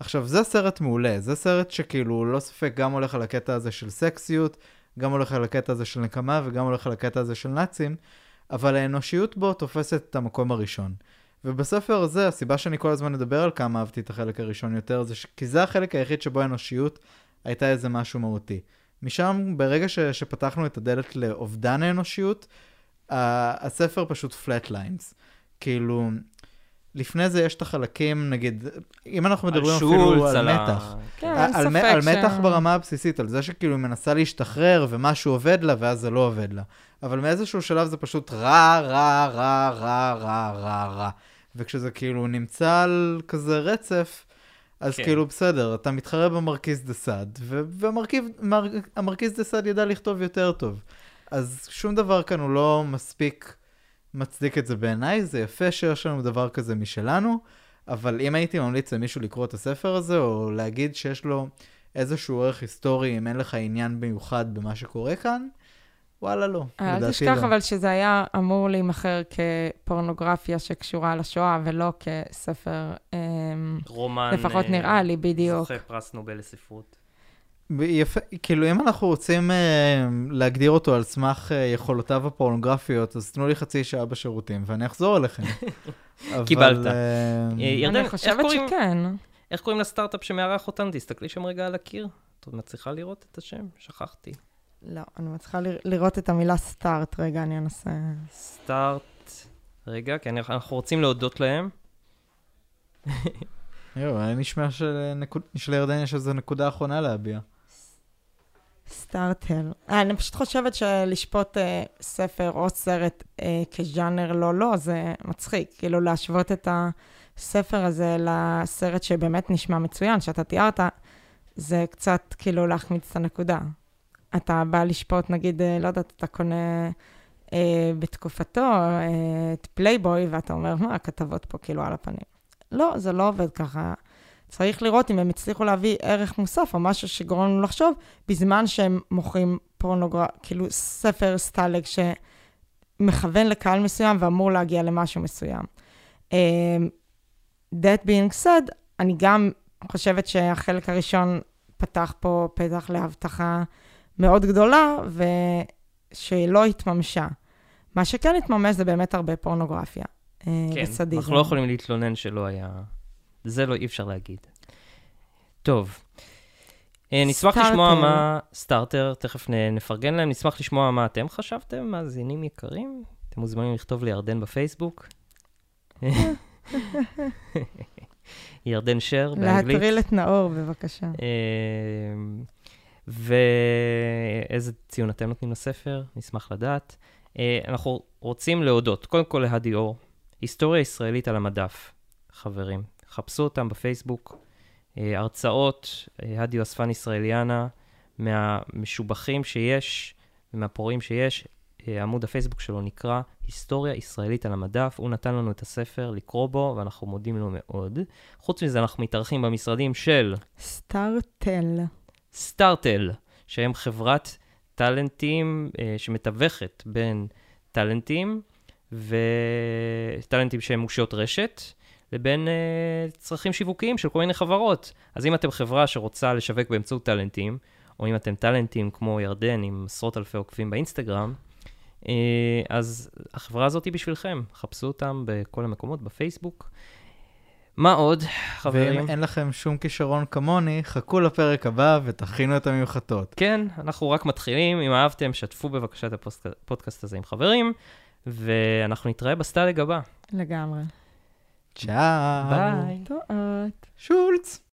עכשיו, זה סרט מעולה, זה סרט שכאילו לא ספק גם הולך על הקטע הזה של סקסיות, גם הולך על הקטע הזה של נקמה, וגם הולך על הקטע הזה של נאצים, אבל האנושיות בו תופסת את המקום הראשון. ובספר הזה, הסיבה שאני כל הזמן אדבר על כמה אהבתי את החלק הראשון יותר, זה ש... כי זה החלק היחיד שבו האנושיות הייתה איזה משהו מהותי. משם, ברגע ש... שפתחנו את הדלת לאובדן האנושיות, ה... הספר פשוט flat lines. כאילו, לפני זה יש את החלקים, נגיד, אם אנחנו מדברים אפילו על מתח. כן, אין ספק. על מתח ברמה הבסיסית, על זה שכאילו היא מנסה להשתחרר ומשהו עובד לה ואז זה לא עובד לה. אבל מאיזשהו שלב זה פשוט רע, רע, רע, רע, רע, רע, רע. וכשזה כאילו נמצא על כזה רצף, אז כאילו בסדר, אתה מתחרה במרכיז דסד, והמרכיז דסד ידע לכתוב יותר טוב. אז שום דבר כאן הוא לא מספיק... מצדיק את זה בעיניי, זה יפה שיש לנו דבר כזה משלנו, אבל אם הייתי ממליץ למישהו לקרוא את הספר הזה, או להגיד שיש לו איזשהו ערך היסטורי, אם אין לך עניין מיוחד במה שקורה כאן, וואלה לא. אל תשכח אבל שזה היה אמור להימחר כפורנוגרפיה שקשורה לשואה, ולא כספר, רומן, לפחות נראה לי בדיוק. זוכה פרס נובל לספרות. יפה, כאילו אם אנחנו רוצים להגדיר אותו על סמך יכולותיו הפורנוגרפיות, אז תנו לי חצי שעה בשירותים, ואני אחזור אליכם. קיבלת. אני חושבת שכן. איך קוראים לסטארט-אפ שמערך אותנו? תסתכלי שם רגע על הקיר. את מצליחה לראות את השם? שכחתי. לא, אני מצליחה לראות את המילה סטארט. רגע, אני אנסה. סטארט. רגע, כי אנחנו רוצים להודות להם. יו, אני נשמע שלירדן יש איזו נקודה אחרונה להביע. סטארטל. אני פשוט חושבת שלשפוט ספר או סרט כז'אנר לא לא, זה מצחיק. כאילו להשוות את הספר הזה לסרט שבאמת נשמע מצוין, שאתה תיארת, זה קצת כאילו להחמיץ את הנקודה. אתה בא לשפוט, נגיד, לא יודעת, אתה קונה בתקופתו את פלייבוי, ואתה אומר, מה, הכתבות פה כאילו על הפנים. לא, זה לא עובד ככה. צריך לראות אם הם הצליחו להביא ערך מוסף או משהו שגורם לנו לחשוב, בזמן שהם מוכרים פורנוגרפיה, כאילו ספר סטלג שמכוון לקהל מסוים ואמור להגיע למשהו מסוים. That being said, אני גם חושבת שהחלק הראשון פתח פה פתח להבטחה מאוד גדולה ושלא התממשה. מה שכן התממש זה באמת הרבה פורנוגרפיה. כן, בסדיזם. אנחנו לא יכולים להתלונן שלא היה... זה לא אי אפשר להגיד. טוב. נשמח לשמוע מה... סטארטר, תכף נפרגן להם. נשמח לשמוע מה אתם חשבתם, מאזינים יקרים. אתם מוזמנים לכתוב לירדן בפייסבוק. ירדן שר באנגלית. להטריל את נאור, בבקשה. ואיזה ציון אתם נותנים לספר? נשמח לדעת. אנחנו רוצים להודות, קודם כל להדי אור, היסטוריה ישראלית על המדף, חברים, חפשו אותם בפייסבוק, הרצאות, הדי אוספן ישראליאנה, מהמשובחים שיש, מהפורעים שיש, עמוד הפייסבוק שלו נקרא היסטוריה ישראלית על המדף, הוא נתן לנו את הספר לקרוא בו, ואנחנו מודים לו מאוד. חוץ מזה אנחנו מתארחים במשרדים של... סטארטל. סטארטל, שהם חברת... טלנטים שמתווכת בין טלנטים וטלנטים שהם מושיות רשת לבין צרכים שיווקיים של כל מיני חברות. אז אם אתם חברה שרוצה לשווק באמצעות טלנטים, או אם אתם טלנטים כמו ירדן עם עשרות אלפי עוקבים באינסטגרם, אז החברה הזאת היא בשבילכם, חפשו אותם בכל המקומות, בפייסבוק. מה עוד, חברים? ואם אין לכם שום כישרון כמוני, חכו לפרק הבא ותכינו את המיוחדות. כן, אנחנו רק מתחילים. אם אהבתם, שתפו בבקשה את הפודקאסט הזה עם חברים, ואנחנו נתראה בסטלג הבא. לגמרי. צ'או. ביי. תועת. שולץ.